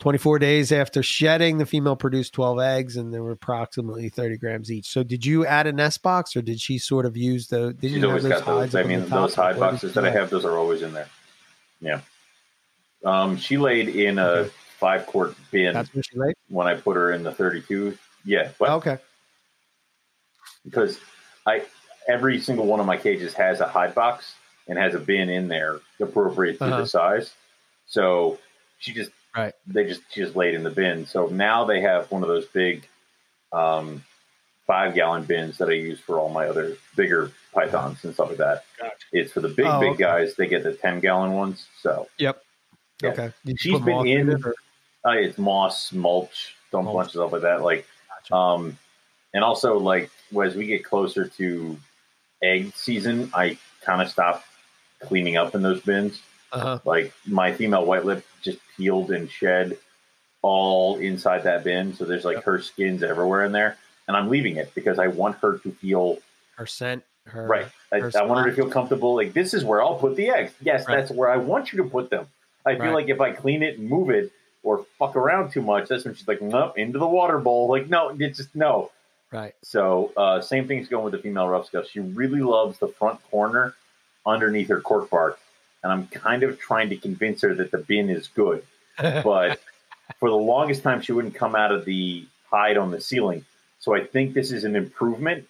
24 days after shedding, the female produced 12 eggs, and there were approximately 30 grams each. So did you add a nest box, or did she sort of use the... She's always got those. I mean, those hide boxes that I have, those are always in there. Yeah. She laid in a 5-quart bin. That's what she laid? When I put her in the 32. Yeah. But okay. Because every single one of my cages has a hide box and has a bin in there appropriate to the size. So she just... Right. She just laid in the bin. So now they have one of those big 5-gallon bins that I use for all my other bigger pythons and stuff like that. Gotcha. It's for the big guys. They get the 10-gallon ones. So yeah. Okay. She's been in it's moss, mulch, bunch of stuff like that. Like, gotcha. And also like as we get closer to egg season, I kind of stop cleaning up in those bins. Uh-huh. Like my female white lip just peeled and shed all inside that bin. So there's like her skins everywhere in there, and I'm leaving it because I want her to feel her scent. Right. I want her to feel comfortable. Like, this is where I'll put the eggs. Yes. Right. That's where I want you to put them. I feel like if I clean it and move it or fuck around too much, that's when she's like, nope, into the water bowl. Like, no, it's just no. Right. So same thing's going with the female rough scale. She really loves the front corner underneath her cork bark. And I'm kind of trying to convince her that the bin is good. But for the longest time, she wouldn't come out of the hide on the ceiling. So I think this is an improvement.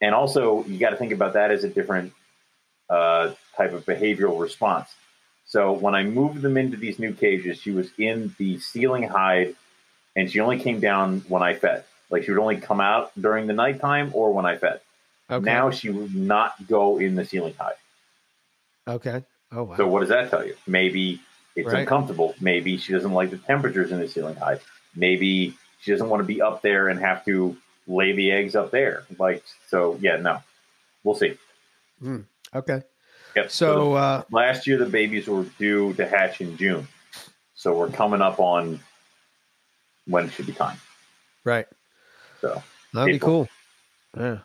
And also, you got to think about that as a different type of behavioral response. So when I moved them into these new cages, she was in the ceiling hide, and she only came down when I fed. Like, she would only come out during the nighttime or when I fed. Okay. Now she would not go in the ceiling hide. Okay. Oh, wow. So what does that tell you? Maybe it's uncomfortable. Maybe she doesn't like the temperatures in the ceiling hide. Maybe she doesn't want to be up there and have to lay the eggs up there. Like, so yeah, no, we'll see. Okay. Yep. So last year, the babies were due to hatch in June. So we're coming up on when it should be time. Right. So that'd be cool. Yeah.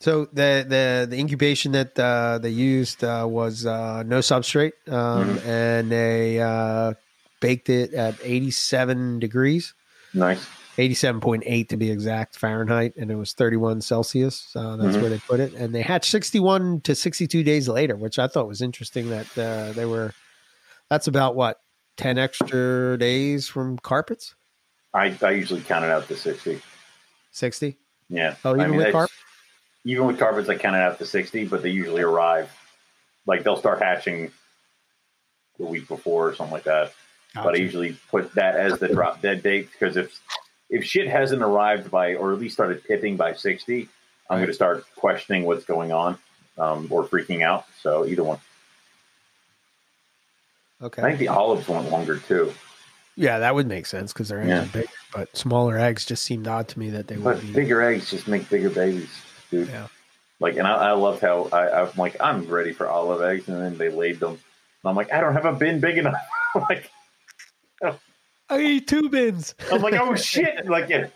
So the incubation that they used was no substrate, and they baked it at 87 degrees. Nice. 87.8 to be exact Fahrenheit, and it was 31 Celsius. That's where they put it. And they hatched 61 to 62 days later, which I thought was interesting that they were – that's about, what, 10 extra days from carpets? I usually count it out to 60. 60? Yeah. Oh, even with carpets? Even with carpets, I counted out to 60, but they usually arrive. Like, they'll start hatching the week before or something like that. Gotcha. But I usually put that as the drop dead date, because if shit hasn't arrived by, or at least started tipping by 60, I'm going to start questioning what's going on or freaking out. So either one. Okay. I think the olives went longer too. Yeah, that would make sense because they're bigger, but smaller eggs just seemed odd to me that they would be. Bigger eggs just make bigger babies. Dude. Yeah. Like, and I love how I'm like, I'm ready for olive eggs, and then they laid them, and I'm like, I don't have a bin big enough. Like, I eat two bins. I was like, oh shit. Like, yeah.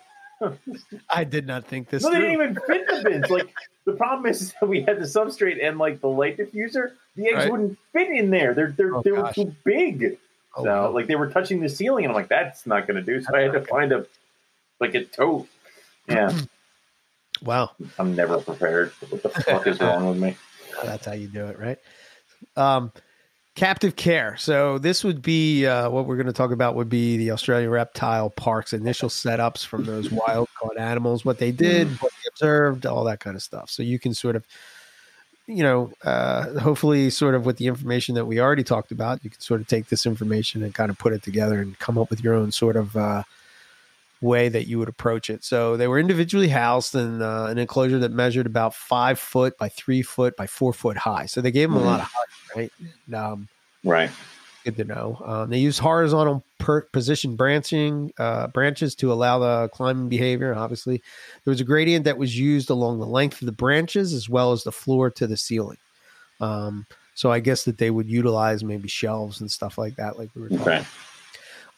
I did not think this. No, they didn't even fit the bins. Like, the problem is that we had the substrate and like the light diffuser. The eggs wouldn't fit in there. They were too big. Oh, so like they were touching the ceiling, and I'm like, that's not going to do. So I had to find a tote. Yeah. Wow. I'm never prepared. What the fuck is wrong with me? That's how you do it, right? Captive care. So this would be what we're going to talk about would be the Australian Reptile Park's initial setups from those wild caught animals, what they did, what they observed, all that kind of stuff. So you can sort of, hopefully sort of with the information that we already talked about, you can sort of take this information and kind of put it together and come up with your own sort of way that you would approach it. So they were individually housed in an enclosure that measured about 5 foot by 3 foot by 4 foot high. So they gave them a lot of height, right? And, right. Good to know. They used horizontal position branches to allow the climbing behavior. Obviously, there was a gradient that was used along the length of the branches as well as the floor to the ceiling. So I guess that they would utilize maybe shelves and stuff like that, like we were talking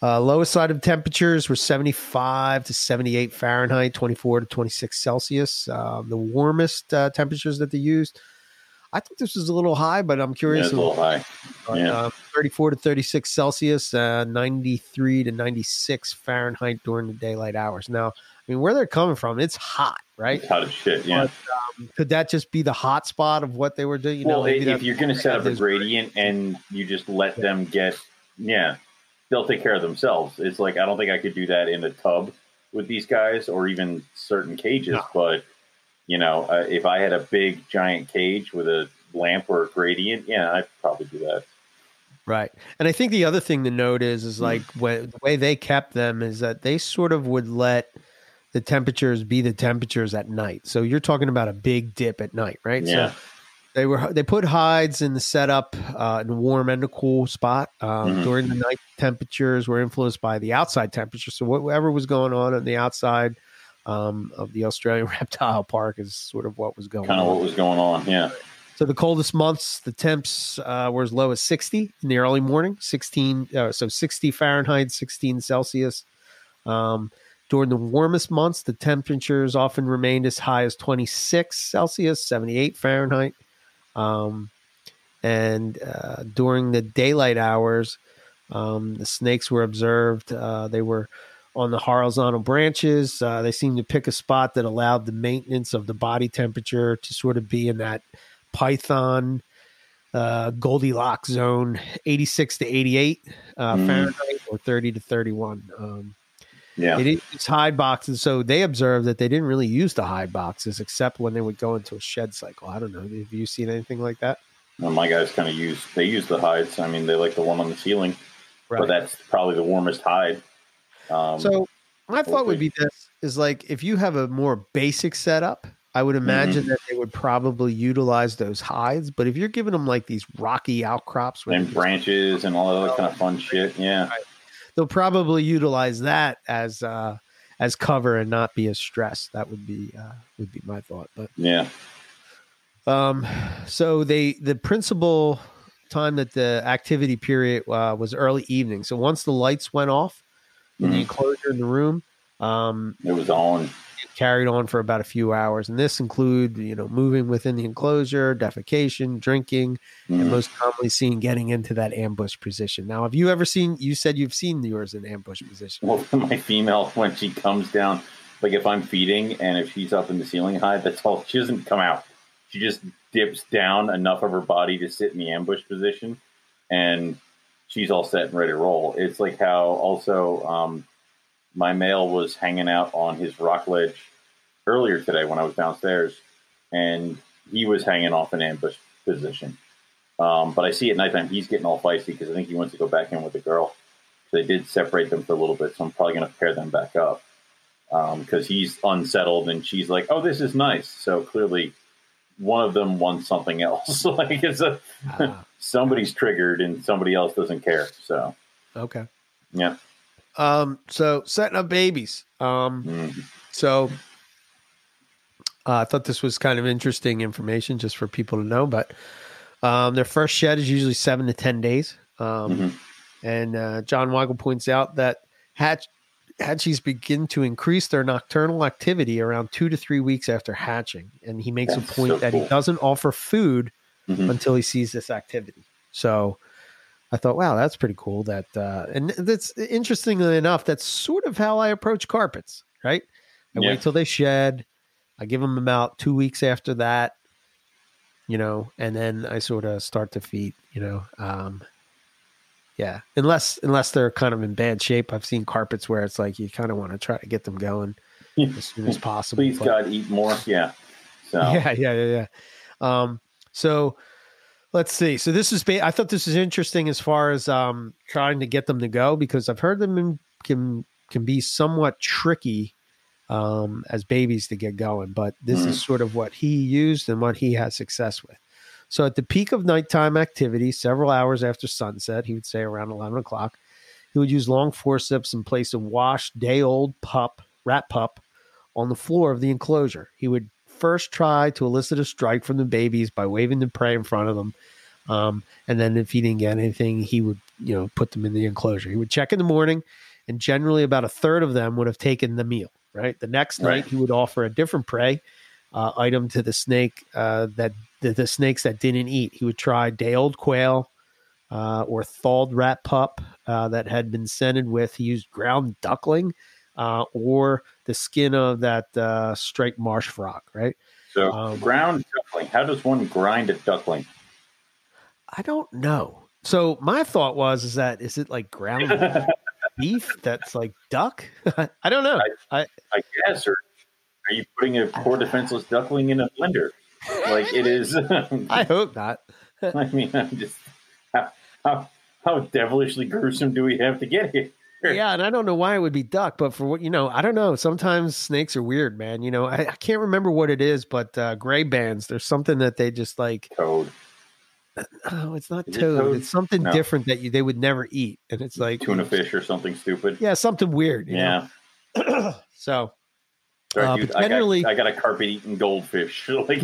about. Lowest side of temperatures were 75 to 78 Fahrenheit, 24 to 26 Celsius. The warmest temperatures that they used. I think this was a little high, but I'm curious. Yeah, a little high. Yeah. 34 to 36 Celsius, 93 to 96 Fahrenheit during the daylight hours. Now, I mean, where they're coming from, it's hot, right? It's hot as shit, yeah. But, could that just be the hot spot of what they were doing? If you're going to set up a gradient and you just let them get, they'll take care of themselves. It's like, I don't think I could do that in a tub with these guys or even certain cages. No. But, if I had a big giant cage with a lamp or a gradient, I'd probably do that. Right. And I think the other thing to note is like the way they kept them is that they sort of would let the temperatures be the temperatures at night. So you're talking about a big dip at night, right? Yeah. So, They put hides in the setup in a warm and a cool spot. During the night, temperatures were influenced by the outside temperature. So whatever was going on the outside of the Australian Reptile Park is sort of what was going on. Kind of what was going on, yeah. So the coldest months, the temps were as low as 60 in the early morning, 60 Fahrenheit, 16 Celsius. During the warmest months, the temperatures often remained as high as 26 Celsius, 78 Fahrenheit. And during the daylight hours, the snakes were observed. They were on the horizontal branches. They seemed to pick a spot that allowed the maintenance of the body temperature to sort of be in that python, Goldilocks zone, 86 to 88, Fahrenheit, or 30 to 31. Yeah, they didn't use hide boxes, so they observed that they didn't really use the hide boxes except when they would go into a shed cycle. I don't know. Have you seen anything like that? Well, my guys use the hides. I mean, they like the one on the ceiling, but that's probably the warmest hide. So my thought would be this: is like if you have a more basic setup, I would imagine that they would probably utilize those hides. But if you're giving them like these rocky outcrops and branches and all that kind of fun shit, yeah. Right. They'll probably utilize that as cover and not be as stressed. That would be my thought. But yeah. So the principal time that the activity period was early evening. So once the lights went off in the enclosure in the room, it was on. It carried on for about a few hours, and this include moving within the enclosure, defecation, drinking, and most commonly seen getting into that ambush position. Now, have you ever seen? You said you've seen yours in ambush position. Well, my female, when she comes down, like if I'm feeding and if she's up in the ceiling high, that's all. She doesn't come out. She just dips down enough of her body to sit in the ambush position, and she's all set and ready to roll. It's like how also. My male was hanging out on his rock ledge earlier today when I was downstairs, and he was hanging off an ambush position. But I see at nighttime he's getting all feisty because I think he wants to go back in with the girl. They did separate them for a little bit, so I'm probably going to pair them back up because he's unsettled and she's like, "Oh, this is nice." So clearly, one of them wants something else. Like it's somebody's triggered and somebody else doesn't care. So okay, yeah. So setting up babies. I thought this was kind of interesting information just for people to know, but, their first shed is usually 7 to 10 days. And John Weigel points out that Hatchies begin to increase their nocturnal activity around 2 to 3 weeks after hatching. And he makes a point that he doesn't offer food until he sees this activity. So I thought, wow, that's pretty cool. That and that's interestingly enough, that's sort of how I approach carpets, right? I wait till they shed. I give them about 2 weeks after that, you know, and then I sort of start to feed, you know. Yeah, unless they're kind of in bad shape. I've seen carpets where it's like you kind of want to try to get them going as soon as possible. Please, but, God, eat more. Yeah. So. Yeah. So let's see. So this is, I thought this was interesting as far as trying to get them to go, because I've heard them can be somewhat tricky as babies to get going. But this is sort of what he used and what he had success with. So at the peak of nighttime activity, several hours after sunset, he would say around 11 o'clock, he would use long forceps and place a washed day-old rat pup on the floor of the enclosure. He would first try to elicit a strike from the babies by waving the prey in front of them. And then if he didn't get anything, he would, you know, put them in the enclosure. He would check in the morning, and generally about a third of them would have taken the meal, right? The next night, he would offer a different prey item to the snake the snakes that didn't eat. He would try day-old quail or thawed rat pup that had been scented with. He used ground duckling or the skin of that striped marsh frog, right? So ground duckling. How does one grind a duckling? I don't know. So my thought was, is it like ground beef that's like duck? I don't know. I guess, or are you putting a poor defenseless duckling in a blender? Like it is. I hope not. I mean, I'm just how devilishly gruesome do we have to get here? Yeah, and I don't know why it would be duck, but for what you know, I don't know. Sometimes snakes are weird, man. You know, I can't remember what it is, but gray bands. There's something that they just like. Toad. Oh, it's not toad. It's something different that they would never eat, and it's like tuna fish or something stupid. Yeah, something weird. You know? So. Sorry, dude, I got a carpet-eating goldfish. Like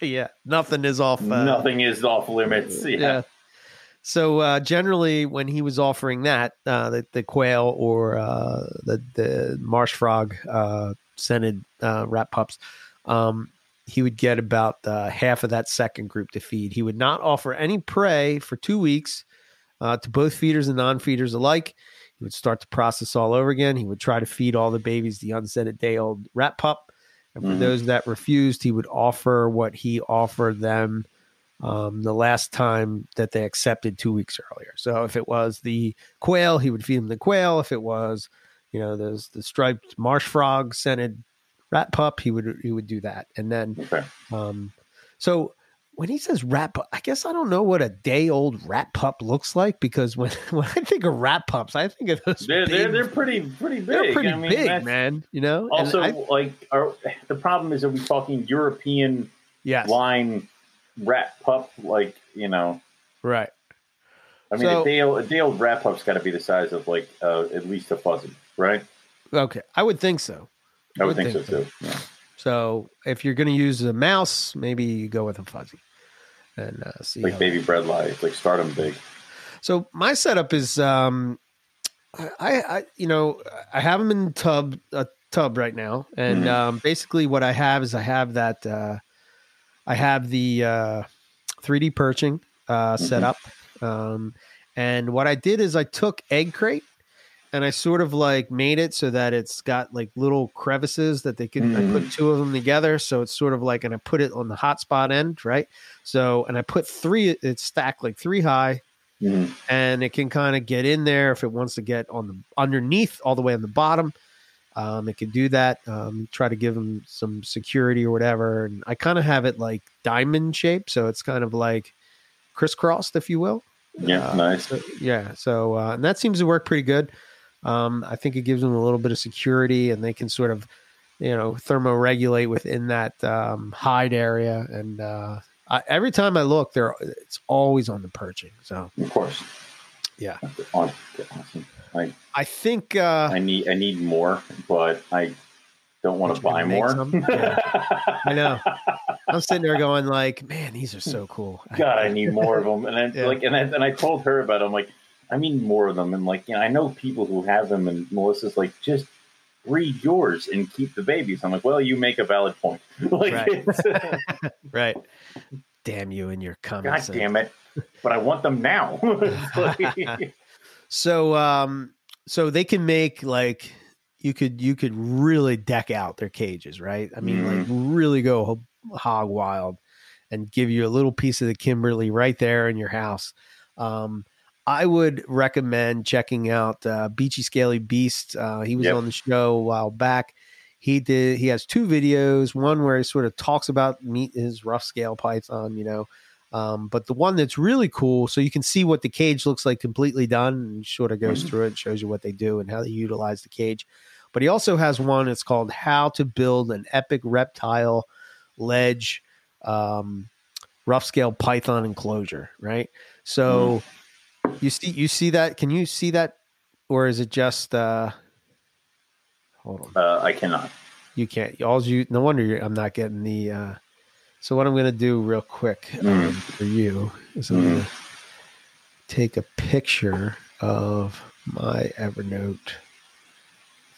yeah, nothing is off. Nothing is off limits. Yeah. So generally, when he was offering that, the quail or the marsh frog scented rat pups, he would get about half of that second group to feed. He would not offer any prey for 2 weeks to both feeders and non-feeders alike. He would start the process all over again. He would try to feed all the babies the unscented day-old rat pup. And for those that refused, he would offer what he offered them the last time that they accepted 2 weeks earlier. So if it was the quail, he would feed them the quail. If it was, you know, the striped marsh frog scented rat pup, he would do that. And then so when he says rat pup, I guess I don't know what a day-old rat pup looks like, because when I think of rat pups, I think of those. They're pretty big. They're pretty big, man. You know. Also, the problem is, are we talking European line rat pup? Like, you know, right? I mean, so, a day-old rat pup's got to be the size of like at least a fuzzy, right? Okay, I would think so. I would think so too. Yeah. So if you're going to use a mouse, maybe you go with a fuzzy. And see, like baby bread life, like start them big. So my setup is, I have them in a tub right now, and basically what I have is I have the 3D perching set up, and what I did is I took egg crate and I sort of like made it so that it's got like little crevices that they can I put two of them together. So it's sort of like, and I put it on the hot spot end. Right. So, and I put three, it's stacked like three high and it can kind of get in there if it wants to get on the underneath all the way on the bottom. It can do that. Try to give them some security or whatever. And I kind of have it like diamond shape. So it's kind of like crisscrossed, if you will. Yeah. Nice. So, and that seems to work pretty good. I think it gives them a little bit of security, and they can sort of, you know, thermoregulate within that hide area. And every time I look, it's always on the perching. So of course, yeah. Awesome. I think I need more, but I don't want to buy more. Yeah. I know. I'm sitting there going like, man, these are so cool. God, I need more of them. And I told her about them. Like, I mean, more of them. And like, you know, I know people who have them, and Melissa's like, just breed yours and keep the babies. I'm like, well, you make a valid point. Like, right. Right. Damn you and your comments. God damn it. But I want them now. So they can make like, you could really deck out their cages, right? I mean, like really go hog wild and give you a little piece of the Kimberly right there in your house. I would recommend checking out Beachy Scaly Beast. He was on the show a while back. He has two videos, one where he sort of talks about his rough scale python, but the one that's really cool, so you can see what the cage looks like completely done, and sort of goes through it and shows you what they do and how they utilize the cage. But he also has one, it's called How to Build an Epic Reptile Ledge Rough Scale Python Enclosure, right? So you see that? Can you see that? Or is it just, hold on. I cannot. You can't. No wonder I'm not getting the, so what I'm going to do real quick for you is I'm going to take a picture of my Evernote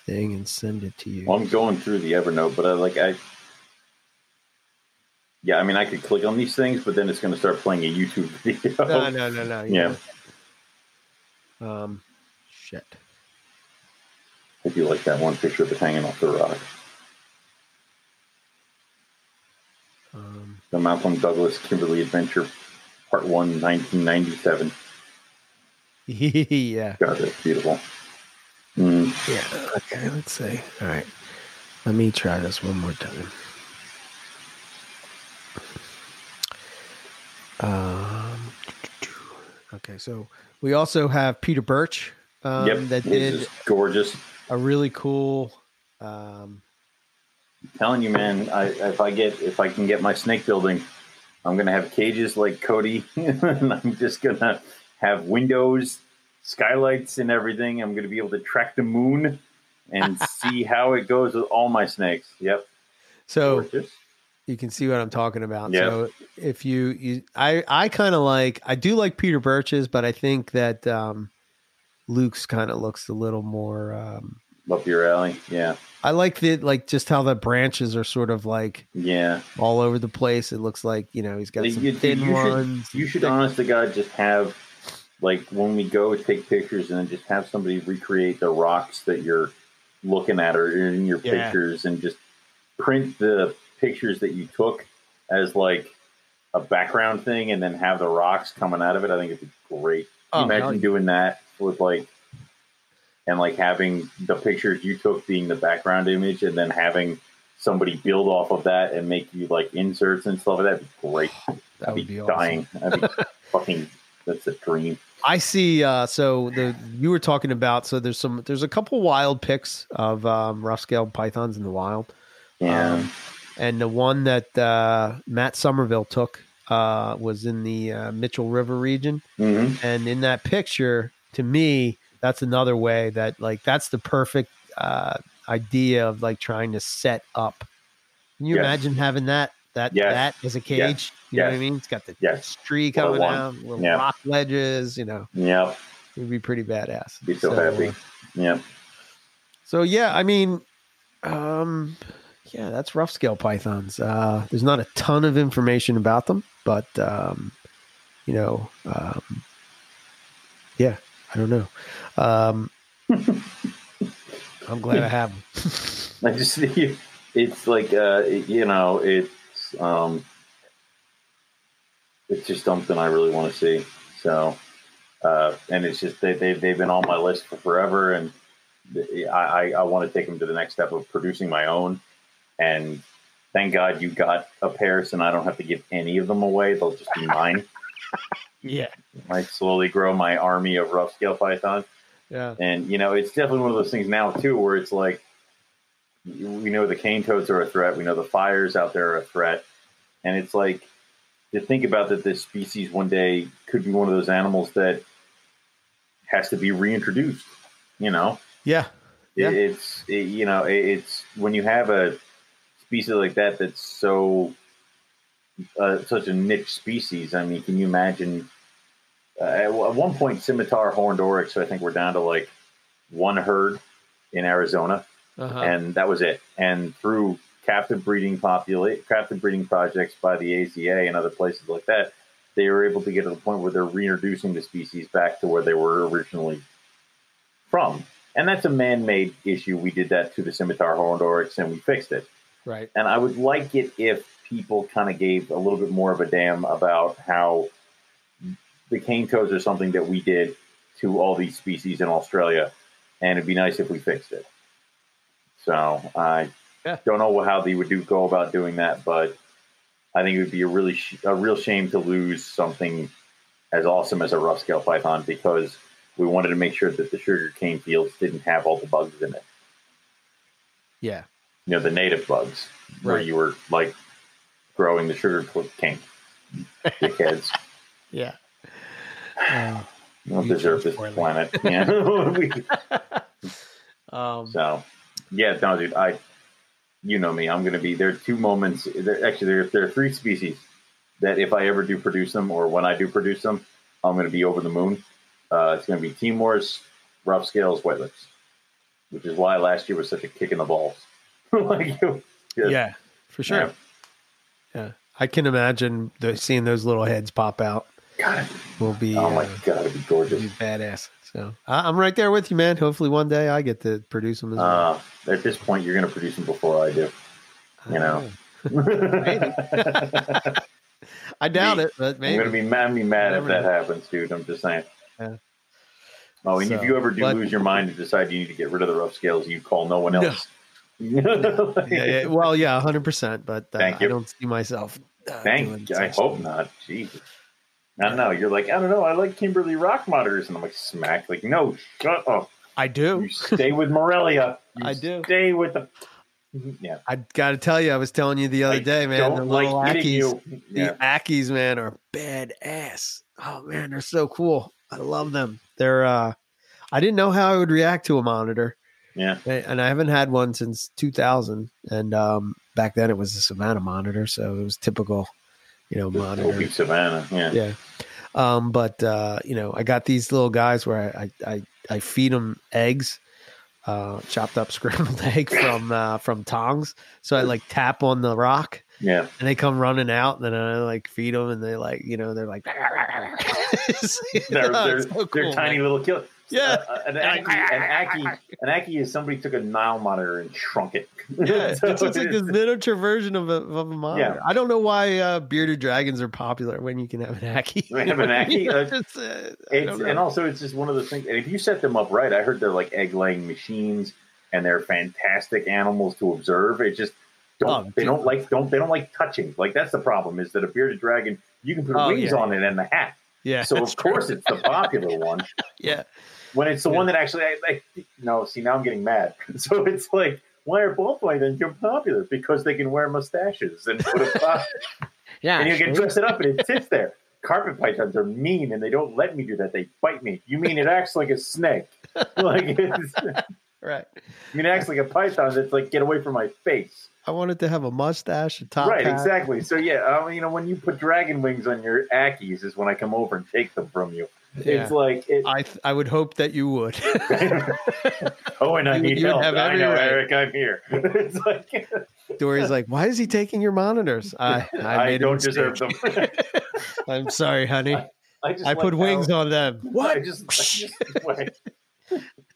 thing and send it to you. Well, I'm going through the Evernote, but I could click on these things, but then it's going to start playing a YouTube video. No. Yeah. Shit. Hope you like that one picture of it hanging off the rock. The Malcolm Douglas Kimberly Adventure Part 1, 1997. Yeah. God, that's beautiful. Yeah. Okay, let's see. All right. Let me try this one more time. Okay, so we also have Peter Birch that did gorgeous, a really cool. I'm telling you, man, if I can get my snake building, I'm gonna have cages like Cody, and I'm just gonna have windows, skylights, and everything. I'm gonna be able to track the moon and see how it goes with all my snakes. Yep. So. Gorgeous. You can see what I'm talking about. Yep. So if I do like Peter Birch's, but I think that Luke's kind of looks a little more up your alley. Yeah. I like the, just how the branches are sort of like, all over the place. It looks like, he's got some thin ones. You should honest to God, just have when we go take pictures and then just have somebody recreate the rocks that you're looking at or in your pictures, and just print the pictures that you took as a background thing, and then have the rocks coming out of it. I think it'd be great. Imagine doing that with and having the pictures you took being the background image, and then having somebody build off of that and make you inserts and stuff. That'd be great. That would be awesome. Dying. That'd be that's a dream. I see. You were talking about, there's a couple wild pics of rough-scaled pythons in the wild. Yeah. And the one that Matt Somerville took was in the Mitchell River region. Mm-hmm. And in that picture, to me, that's another way that that's the perfect idea of trying to set up. Can you imagine having that as a cage? Yes. You know what I mean? It's got the tree coming out, little rock ledges, It'd be pretty badass. Be so happy. Yeah. So, yeah, that's rough scale pythons. There's not a ton of information about them, but I don't know. I'm glad I have them. I just see it's it's just something I really want to see. So, and it's just they've been on my list for forever, and I want to take them to the next step of producing my own. And thank God you got a pair, so I don't have to give any of them away. They'll just be mine. Yeah. I slowly grow my army of rough scale pythons. Yeah. And, it's definitely one of those things now, too, where it's we know the cane toads are a threat. We know the fires out there are a threat. And it's to think about that this species one day could be one of those animals that has to be reintroduced, Yeah. Yeah. It's when you have a species like that that's so such a niche species. I mean, can you imagine At one point, scimitar horned oryx, so I think we're down to like one herd in Arizona, and that was it. And through captive breeding projects by the AZA and other places like that, they were able to get to the point where they're reintroducing the species back to where they were originally from. And that's a man-made issue. We did that to the scimitar horned oryx, and we fixed it. Right. And I would like it if people kind of gave a little bit more of a damn about how the cane toads are something that we did to all these species in Australia, and it'd be nice if we fixed it. So I don't know how they would go about doing that, but I think it would be a real shame to lose something as awesome as a rough scale python, because we wanted to make sure that the sugarcane fields didn't have all the bugs in it. Yeah. You know, the native bugs, where you were like growing the sugarcane. Dickheads. Yeah. We don't deserve this planet. So, yeah, no, dude, you know me, I'm going to be, there are two moments, there are three species that if I ever do produce them, or when I do produce them, I'm going to be over the moon. It's going to be Timor's, rough scales, white lips, which is why last year was such a kick in the balls. Yeah, for sure. Yeah. I can imagine seeing those little heads pop out. God, will be, oh my God, it'd be gorgeous. It'd be badass. So I'm right there with you, man. Hopefully one day I get to produce them as well. At this point, you're going to produce them before I do. You know. Maybe. I doubt it, but maybe. I'm going to be mad if that happens, dude. I'm just saying. Yeah. Oh, and if you ever do lose your mind and decide you need to get rid of the rough scales, you call no one else. No. Well, yeah, 100%. But I don't see myself. Thank you. I hope not. Jesus. I don't know. You're like, I don't know. I like Kimberly rock mutters. And I'm like, smack. Like, no, shut up. I do. You stay with Morelia. I do. Stay with the. Yeah. I got to tell you, I was telling you the other day, man. The little Ackies. The Ackies, man, are badass. Oh, man, they're so cool. I love them. They're, I didn't know how I would react to a monitor. Yeah. And I haven't had one since 2000. And back then it was a Savannah monitor. So it was typical. You know, monitor Savannah, yeah. But you know, I got these little guys where I feed them eggs, chopped up scrambled egg from tongs. So I like tap on the rock, and they come running out, and then I like feed them, and they like, you know, they're like, they're tiny little kill. Yeah, an Ackie is somebody took a Nile monitor and shrunk it. Yeah, so it's like this miniature version of a monitor. Yeah. I don't know why bearded dragons are popular when you can have an Ackie. And also it's just one of those things. And if you set them up right, I heard they're like egg laying machines, and they're fantastic animals to observe. It just they don't like touching. Like, that's the problem, is that a bearded dragon, you can put wings on it and a hat. Yeah. So of course it's the popular one. Yeah. When it's the one that actually, now I'm getting mad. So it's like, why are both white and you're popular? Because they can wear mustaches and put a box. And you can dress it up and it sits there. Carpet pythons are mean and they don't let me do that. They bite me. You mean it acts like a snake? Right. I mean, it acts like a python. That's like, get away from my face. I wanted to have a mustache, a top hat. Exactly. So yeah, you know, when you put dragon wings on your Ackies is when I come over and take them from you. Yeah. It's like I would hope that you would. I need help. I know, Eric, I'm here. It's like Dory's like, why is he taking your monitors? I don't deserve them. I'm sorry, honey. I put wings on them. What?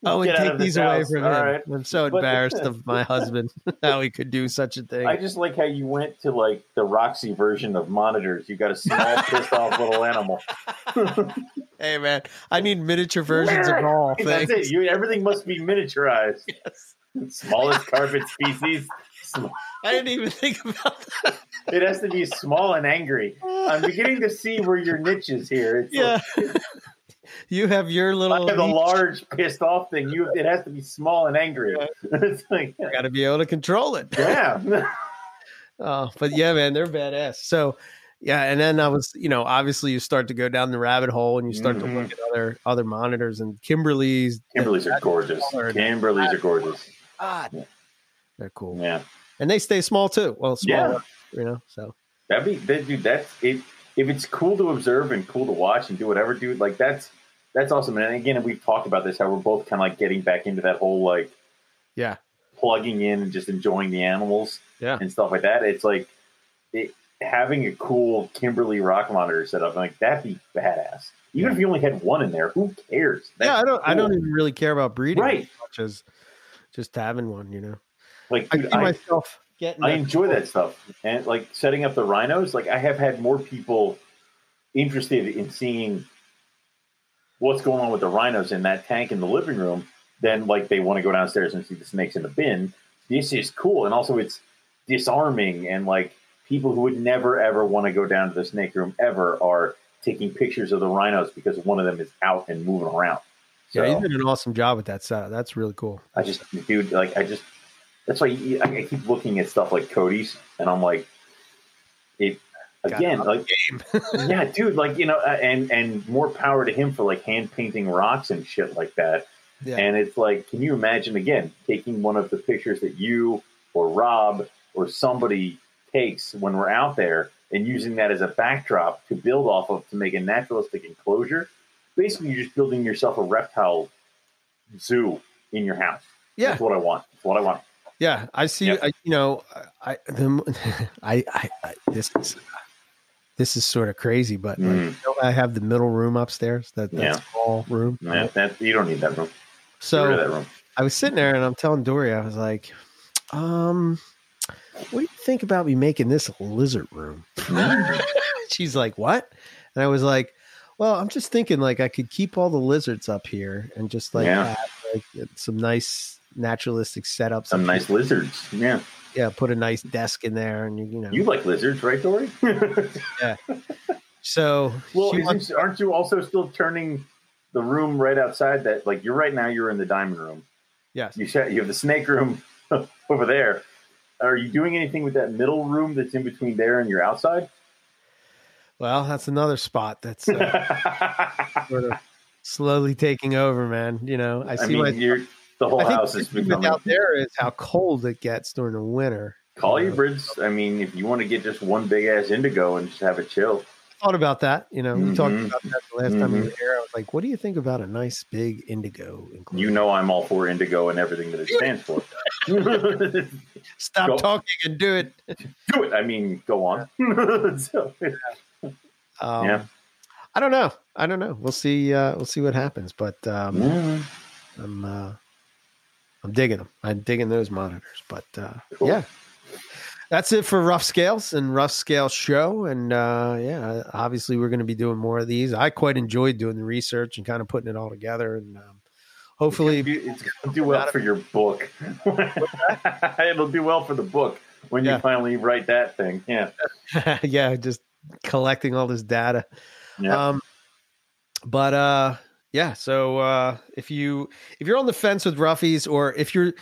Oh, and take these away from him. Right. I'm so embarrassed of my husband how he could do such a thing. I just like how you went to like the Roxy version of monitors. You got a small, pissed off little animal. Hey, man, I need miniature versions of all things. That's it. Everything must be miniaturized. Yes. Smallest carpet species. I didn't even think about that. It has to be small and angry. I'm beginning to see where your niche is here. It's you have your little. I have a large pissed off thing. It has to be small and angry. It's like, you got to be able to control it. Yeah. But yeah, man, they're badass. So, yeah, and then I was, you know, obviously you start to go down the rabbit hole and you start to look at other monitors and Kimberleys are gorgeous. Kimberleys are gorgeous. God, they're cool. Yeah, and they stay small too. Well, small, you know. So that'd be, dude. That's it. if it's cool to observe and cool to watch and do whatever, dude, like that's awesome. And again, we've talked about this, how we're both kind of like getting back into that whole, like, yeah, plugging in and just enjoying the animals and stuff like that. It's like having a cool Kimberly rock monitor set up, like that'd be badass. Even if you only had one in there, who cares? That's I don't even really care about breeding as much as just having one, you know. Like, dude, I enjoy that stuff. And like setting up the rhinos, like I have had more people interested in seeing what's going on with the rhinos in that tank in the living room than like they want to go downstairs and see the snakes in the bin. This is cool. And also it's disarming, and like people who would never ever want to go down to the snake room ever are taking pictures of the rhinos because one of them is out and moving around. So, yeah, you did an awesome job with that setup. That's really cool. I just, dude, like I just, that's why I keep looking at stuff like Cody's, and I'm like, it again, like, yeah, dude, like, you know, and more power to him for like hand painting rocks and shit like that. Yeah. And it's like, can you imagine again taking one of the pictures that you or Rob or somebody takes when we're out there and using that as a backdrop to build off of to make a naturalistic enclosure? Basically, you're just building yourself a reptile zoo in your house. Yeah, that's what I want. That's what I want. Yeah, I see. Yep. This is sort of crazy, but like, you know, I have the middle room upstairs. That small room. Yeah, you don't need that room. So get rid of that room. I was sitting there and I'm telling Dory, I was like, what do you think about me making this a lizard room? She's like, what? And I was like, well, I'm just thinking like I could keep all the lizards up here and just like, have, like some nice naturalistic setups. Some nice lizards. Yeah. Yeah. Put a nice desk in there, and you know, you like lizards, right, Dory? Yeah. So, well, aren't you also still turning the room right outside that, like, you're right now, you're in the diamond room. Yes. You have the snake room over there. Are you doing anything with that middle room that's in between there and your outside? Well, that's another spot that's sort of slowly taking over, man. You know, the whole house is becoming out there is how cold it gets during the winter. Call your birds. I mean, if you want to get just one big ass indigo and just have a chill. I thought about that. You know, we talked about that the last time we were here. I was like, what do you think about a nice big indigo? You know, I'm all for indigo and everything that it stands for. Stop talking and do it. Do it. I mean, go on. I don't know. We'll see. We'll see what happens. But I'm digging them. I'm digging those monitors, but cool. Yeah, that's it for Rough Scales and Rough Scale Show. And yeah, obviously we're going to be doing more of these. I quite enjoyed doing the research and kind of putting it all together. And hopefully it's going to do well for your book. It'll do well for the book when you finally write that thing. Yeah. Yeah. Just collecting all this data. Yeah. Yeah. So if you're on the fence with Ruffies, or if you're,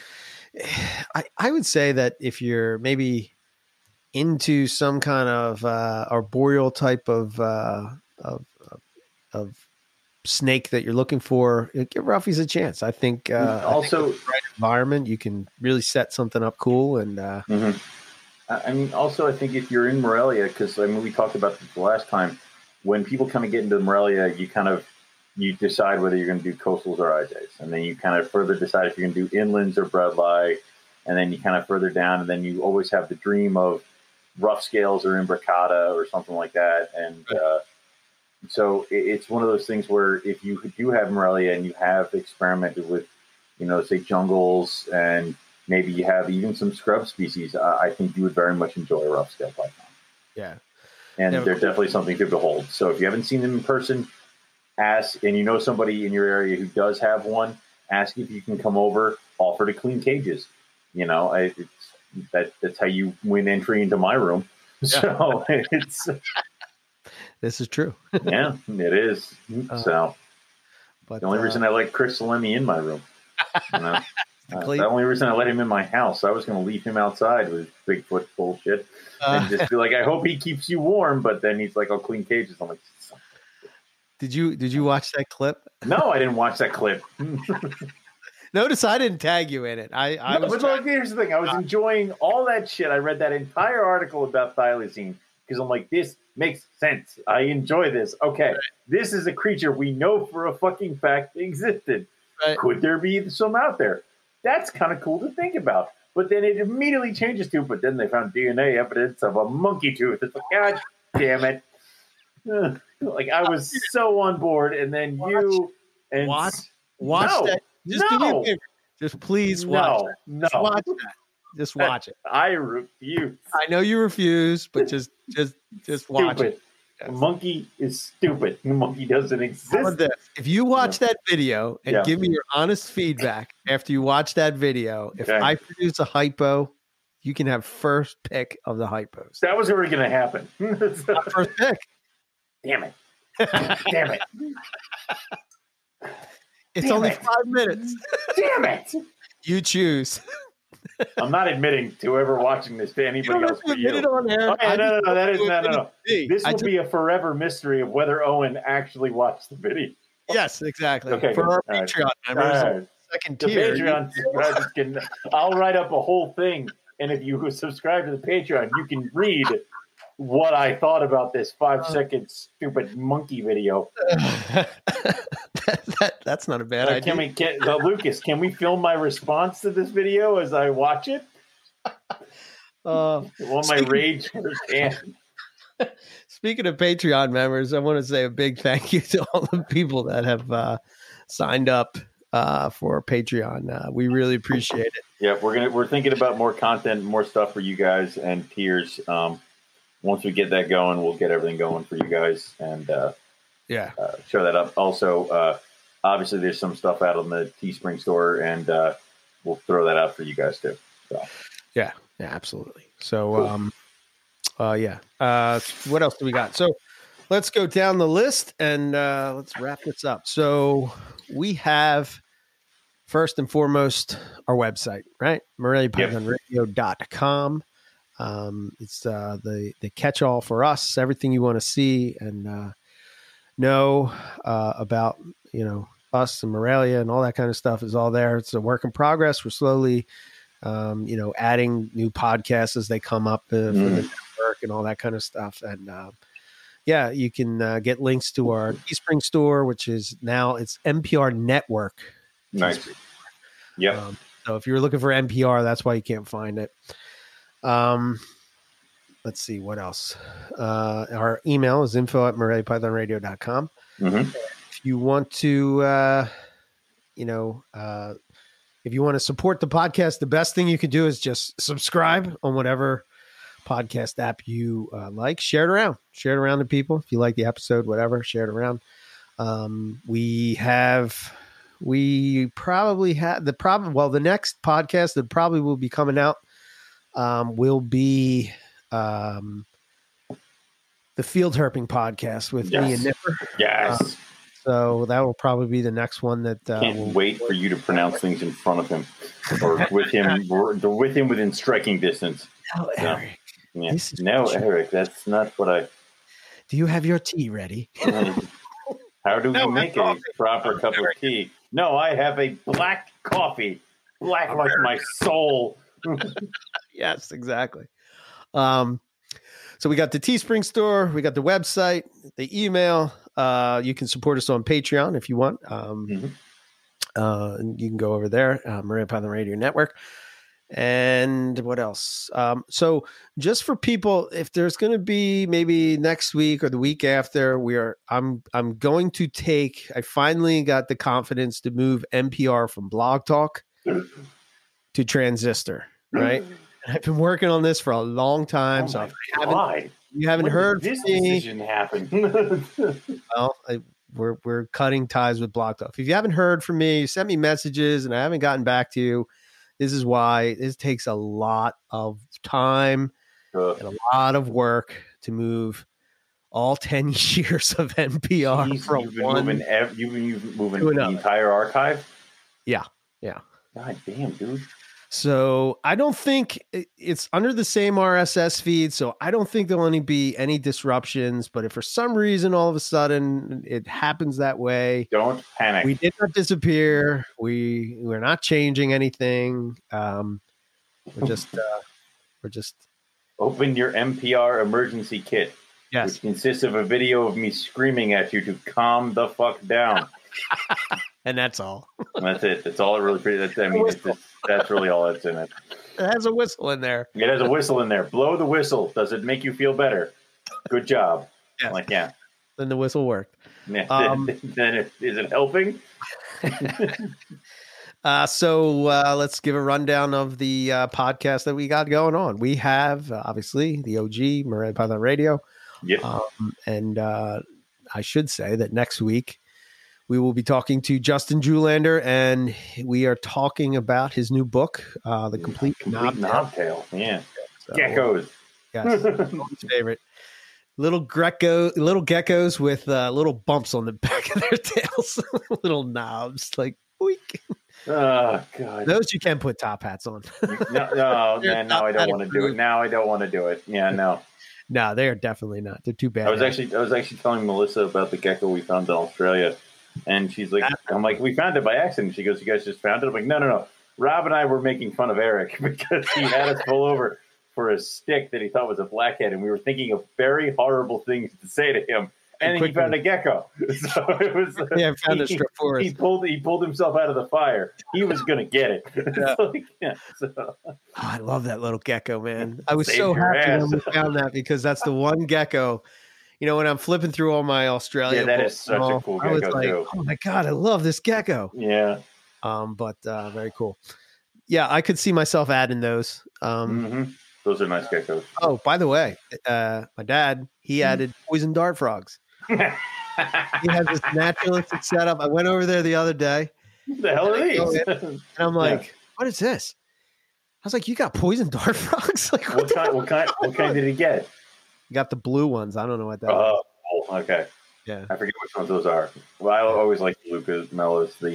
I would say that if you're maybe into some kind of arboreal type of snake that you're looking for, give Ruffies a chance. I think also I think the right environment, you can really set something up cool. And I mean, also I think if you're in Morelia, because I mean we talked about this the last time, when people kind of get into Morelia, you decide whether you're going to do coastals or IJs, and then you kind of further decide if you're going to do inlands or breadlie, and then you kind of further down, and then you always have the dream of Rough Scales or Imbricata or something like that. And so it's one of those things where if you do have Morelia and you have experimented with, you know, say jungles, and maybe you have even some scrub species, I think you would very much enjoy a Rough Scale python. Yeah. And they're definitely something to behold. So if you haven't seen them in person, ask, and you know somebody in your area who does have one, ask if you can come over, offer to clean cages. You know, that's how you win entry into my room. So this is true. Yeah, it is. So but the only reason I let Chris Salemi in my room, you know? The only reason I let him in my house, I was going to leave him outside with Bigfoot bullshit and just be like, I hope he keeps you warm. But then he's like, I'll clean cages. I'm like, Did you watch that clip? No, I didn't watch that clip. Notice I didn't tag you in it. I was. Here's the thing: I was enjoying all that shit. I read that entire article about thylacine because I'm like, this makes sense. I enjoy this. Okay, right. This is a creature we know for a fucking fact existed. Right. Could there be some out there? That's kind of cool to think about. But then it immediately changes to, but then they found DNA evidence of a monkey tooth. It's like, God damn it. Like, I was so on board. And then watch that. Just please watch that. I refuse. I know you refuse, but just watch it. Yes. Monkey is stupid. Monkey doesn't exist. If you watch that video and give me your honest feedback after you watch that video, if I produce a hypo, you can have first pick of the hypos. That was already going to happen. First pick. Damn it. Damn it. It's only 5 minutes. Damn it. You choose. I'm not admitting to ever watching this to anybody else but you. No. This will be a forever mystery of whether Owen actually watched the video. Yes, exactly. Okay, for our Patreon members, second tier. Patreon subscribers can. I'll write up a whole thing, and if you subscribe to the Patreon, you can read what I thought about this 5-second stupid monkey video. That's not a bad idea. Lucas, can we film my response to this video as I watch it? Rage firsthand. Speaking of Patreon members, I want to say a big thank you to all the people that have signed up for Patreon. We really appreciate it. Yeah, we're thinking about more content, more stuff for you guys and tiers. Once we get that going, we'll get everything going for you guys and show that up. Also, obviously, there's some stuff out on the Teespring store, and we'll throw that out for you guys too. So. Yeah, absolutely. So, cool. What else do we got? So, let's go down the list and let's wrap this up. So, we have first and foremost our website, right? MorelliPythonRadio.com. It's the catch-all for us, everything you want to see and know about, us and Morelia and all that kind of stuff is all there. It's a work in progress. We're slowly, adding new podcasts as they come up for the network and all that kind of stuff. And you can get links to our Teespring store, which is now it's NPR Network. Nice. Yeah. So if you're looking for NPR, that's why you can't find it. Let's see what else. Our email is info@MorelliPythonRadio.com. If you want to, if you want to support the podcast, the best thing you can do is just subscribe on whatever podcast app you like. Share it around to people. If you like the episode, whatever, share it around. The next podcast that probably will be coming out will be the Field Herping podcast with me and Nipper. Yes. So that will probably be the next one that can't wait for you to pronounce things in front of him or with him within striking distance. No, Eric. Yeah. Eric, that's not what I. Do you have your tea ready? How do we make a proper cup of tea? No, I have a black coffee, black like my soul. Yes, exactly. So we got the Teespring store, we got the website, the email. You can support us on Patreon if you want. You can go over there, Morelia Python Radio Network. And what else? So just for people, if there's going to be maybe next week or the week after, I'm going to take. I finally got the confidence to move NPR from Blog Talk to Transistor, right? I've been working on this for a long time, you haven't heard this decision happen. Well, we're cutting ties with Block Talk. If you haven't heard from me, you sent me messages, and I haven't gotten back to you. This is why this takes a lot of time and a lot of work to move all 10 years of NPR from you've been moving the entire archive. Yeah. God damn, dude. So I don't think it's under the same RSS feed, so I don't think there'll be any disruptions. But if for some reason all of a sudden it happens that way, don't panic. We did not disappear. We're not changing anything. We're just Open your NPR emergency kit, yes, which consists of a video of me screaming at you to calm the fuck down. And that's all. And that's it. That's all it really. That's really all that's in it. It has a whistle in there. It has a whistle in there. Blow the whistle. Does it make you feel better? Good job. Yes. I'm like, yeah. Then the whistle worked. Yeah. Then is it helping? So let's give a rundown of the podcast that we got going on. We have, obviously, the OG, Morehead Python Radio. Yep. And I should say that next week, we will be talking to Justin Julander, and we are talking about his new book, The Complete Knobtail. Yeah. So, geckos. Yes. Favorite. Little geckos with little bumps on the back of their tails. Little knobs, like boink. Oh, God. Those you can put top hats on. No, I don't want to do it. Now I don't want to do it. Yeah, no. No, they are definitely not. They're too bad. I was actually telling Melissa about the gecko we found in Australia. And she's like, I'm like, we found it by accident. She goes, you guys just found it? I'm like, no. Rob and I were making fun of Eric because he had us pull over for a stick that he thought was a blackhead. And we were thinking of very horrible things to say to him. And he found a gecko. So it was, found a strip for us. He pulled himself out of the fire. He was going to get it. Yeah. Oh, I love that little gecko, man. I was so happy when we found that because that's the one gecko. You know, when I'm flipping through all my Australia, that is such a cool gecko. I was like, too. Oh my God, I love this gecko. Yeah. But very cool. Yeah, I could see myself adding those. Mm-hmm. Those are nice geckos. Oh, by the way, my dad, he added poison dart frogs. He has this naturalistic setup. I went over there the other day. What the hell are these? And I'm like, What is this? I was like, you got poison dart frogs? Like, what kind did he get? Got the blue ones. I don't know what that was. Oh, okay. Yeah. I forget which ones those are. Well, I always like Lucas Mello's, the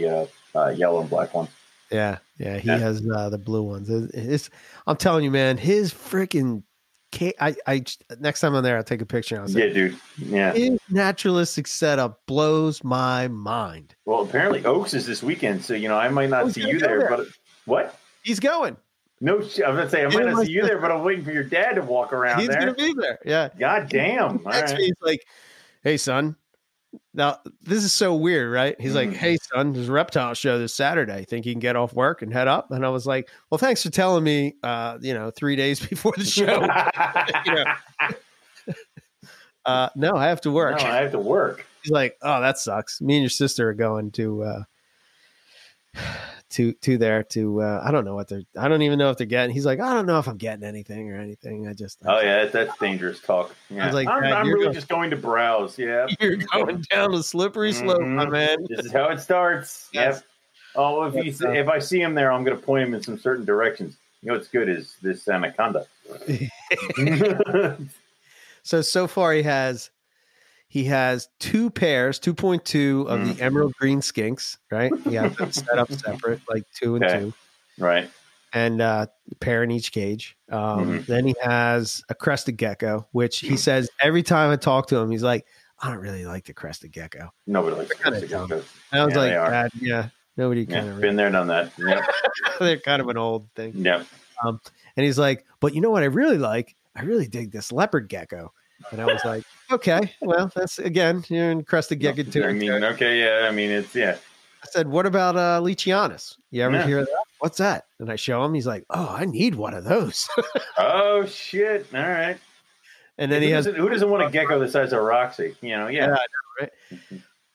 yellow and black ones. Yeah. Yeah. He has the blue ones. I'm telling you, man, his freaking cake. I next time I'm there, I'll take a picture. I'll say, yeah, dude. Yeah. His naturalistic setup blows my mind. Well, apparently Oaks is this weekend. So, you know, I might not see you there, but what? He's going. No, I'm gonna say I might not see you there, but I'm waiting for your dad to walk around. He's gonna be there. Yeah. God damn. Next right. He's like, "Hey, son." Now this is so weird, right? He's like, "Hey, son, there's a reptile show this Saturday. Think you can get off work and head up?" And I was like, "Well, thanks for telling me. 3 days before the show." No, I have to work. He's like, "Oh, that sucks. Me and your sister are going to." I don't know what they're. I don't even know if they're getting. He's like, I don't know if I'm getting anything or anything. That's dangerous talk. Yeah. I was like, I'm really just going to browse. Yeah, you're going down a slippery slope, my man. This is how it starts. Yes. Yep. Oh, if I see him there, I'm going to point him in some certain directions. You know what's good is this anaconda. So far he has 2 pairs, 2.2 of the emerald green skinks, right? Yeah, set up separate, like 2 and 2. Right. And a pair in each cage. Then he has a crested gecko, which he says every time I talk to him, he's like, I don't really like the crested gecko. Nobody likes the crested gecko. And I was like, nobody kind of been there, done that. Yep. They're kind of an old thing. Yep. And he's like, but you know what I really like? I really dig this leopard gecko. And I was like, okay, well, that's again, you're in crested gecko too. I mean, okay, yeah, I mean, it's, yeah. I said, what about Lichianus? You ever hear that? What's that? And I show him, he's like, oh, I need one of those. Oh, shit. All right. And then who doesn't want a gecko the size of Roxy? You know, yeah. I know, right?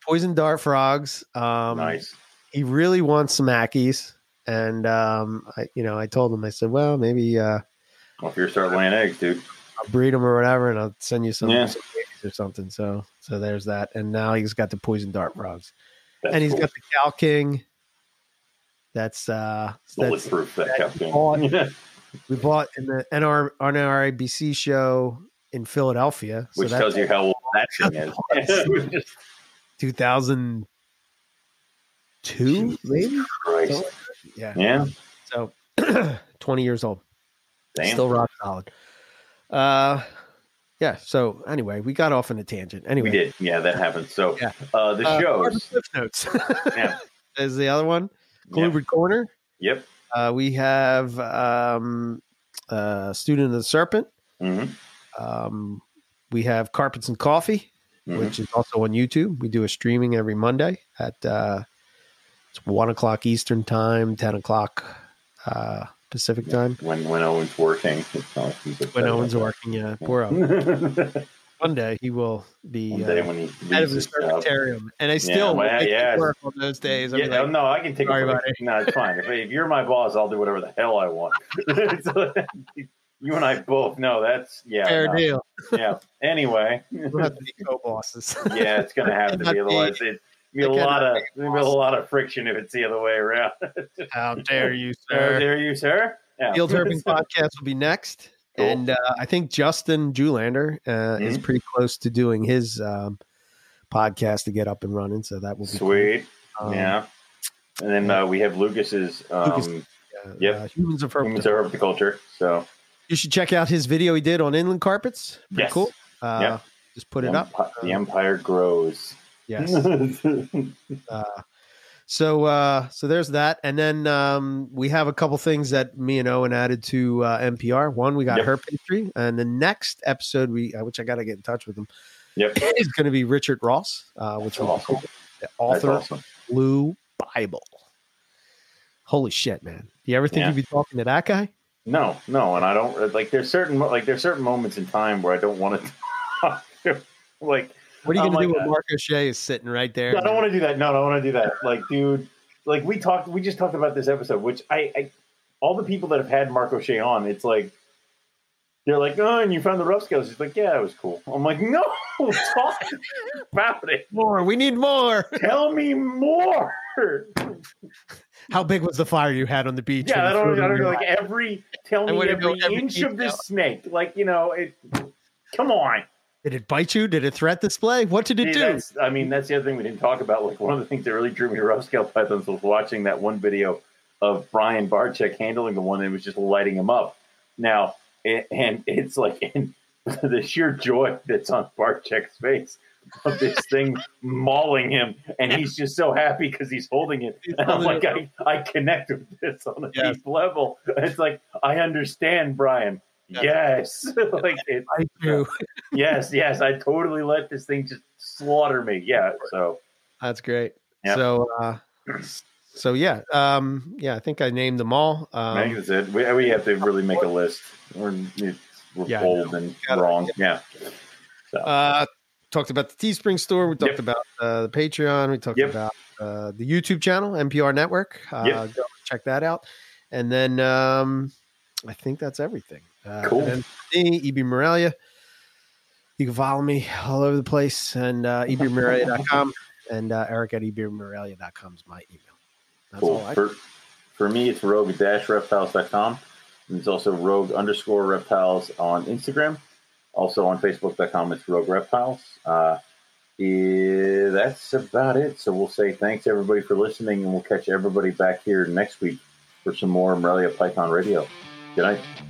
Poison dart frogs. Nice. He really wants some ackies. And, I told him, I said, well, maybe. Well, if you start laying eggs, dude. I'll breed them or whatever, and I'll send you some or something. So there's that. And now he's got the poison dart frogs. That's and he's cool. Got the cow king. That's bulletproof, that cow king. We bought in the NRABC show in Philadelphia. Which tells you how old that thing is. 2002, maybe? Christ. Yeah. So 20 years old. Damn. Still rock solid. So anyway, we got off on a tangent. Anyway, we did. Yeah, that happens. So the shows. Cliff Notes. Is the other one. Colubrid Corner. Yep. We have Student of the Serpent. Mm-hmm. We have Carpets and Coffee, mm-hmm. which is also on YouTube. We do a streaming every Monday at it's 1 o'clock Eastern time, 10 o'clock Pacific time. When Owen's working, when Owen's working, yeah, poor Owen. One day he will be out of the secretarium, and I still work on those days. Yeah, like, no, I can take it. No, it's fine. If you're my boss, I'll do whatever the hell I want. You and I both know that's fair deal. Yeah. Anyway, we'll have to be co-bosses. Yeah, it's going to have to be. Otherwise, it'd be a lot of friction if it's the other way around. How dare you, sir? How dare you, sir? Yeah. Field Herping podcast will be next. Cool. And I think Justin Julander is pretty close to doing his podcast to get up and running. So that will be sweet. Cool. And then we have Lucas's Humans of Herpeticulture. So you should check out his video he did on inland carpets. Pretty cool. Just put it up. The empire grows. Yes. So there's that. And then we have a couple things that me and Owen added to NPR. One, we got Her Pastry. And the next episode, which I got to get in touch with him, is going to be Richard Ross, which is awesome. The author of Blue Bible. Holy shit, man. Do you ever think you'd be talking to that guy? No. And I don't, there's certain moments in time where I don't want to talk to, what are you going to do when Mark O'Shea is sitting right there? I don't want to do that. No, I don't want to do that. We just talked about this episode, which I all the people that have had Mark O'Shea on, it's like, they're like, oh, and you found the rough scales. It's like, yeah, it was cool. I'm like, no, talk about it. More. We need more. Tell me more. How big was the fire you had on the beach? Yeah, I don't know. Tell me every inch of this snake. Come on. Did it bite you? Did it threat display? What did it do? That's the other thing we didn't talk about. One of the things that really drew me to rough scale pythons was watching that one video of Brian Barczyk handling the one that was just lighting him up. Now, and the sheer joy that's on Barczyk's face of this thing mauling him, and he's just so happy because he's holding it. And I'm like, I connect with this on a deep level. It's like, I understand, Brian. Yes. I do. Yes. I totally let this thing just slaughter me. Yeah. So that's great. Yep. So I think I named them all. I think that's it. We have to really make a list. We're bold and wrong. Yeah. So. Talked about the Teespring store. We talked about the Patreon. We talked about the YouTube channel, NPR Network. Go check that out. And then I think that's everything. Cool. And me, EB Morelia. You can follow me all over the place, and ebmorelia.com and eric@ebmorelia.com is my email. That's cool. For me, it's rogue-reptiles.com. And it's also rogue_reptiles on Instagram. Also on facebook.com, it's rogue-reptiles. That's about it. So we'll say thanks, everybody, for listening, and we'll catch everybody back here next week for some more Morelia Python Radio. Good night.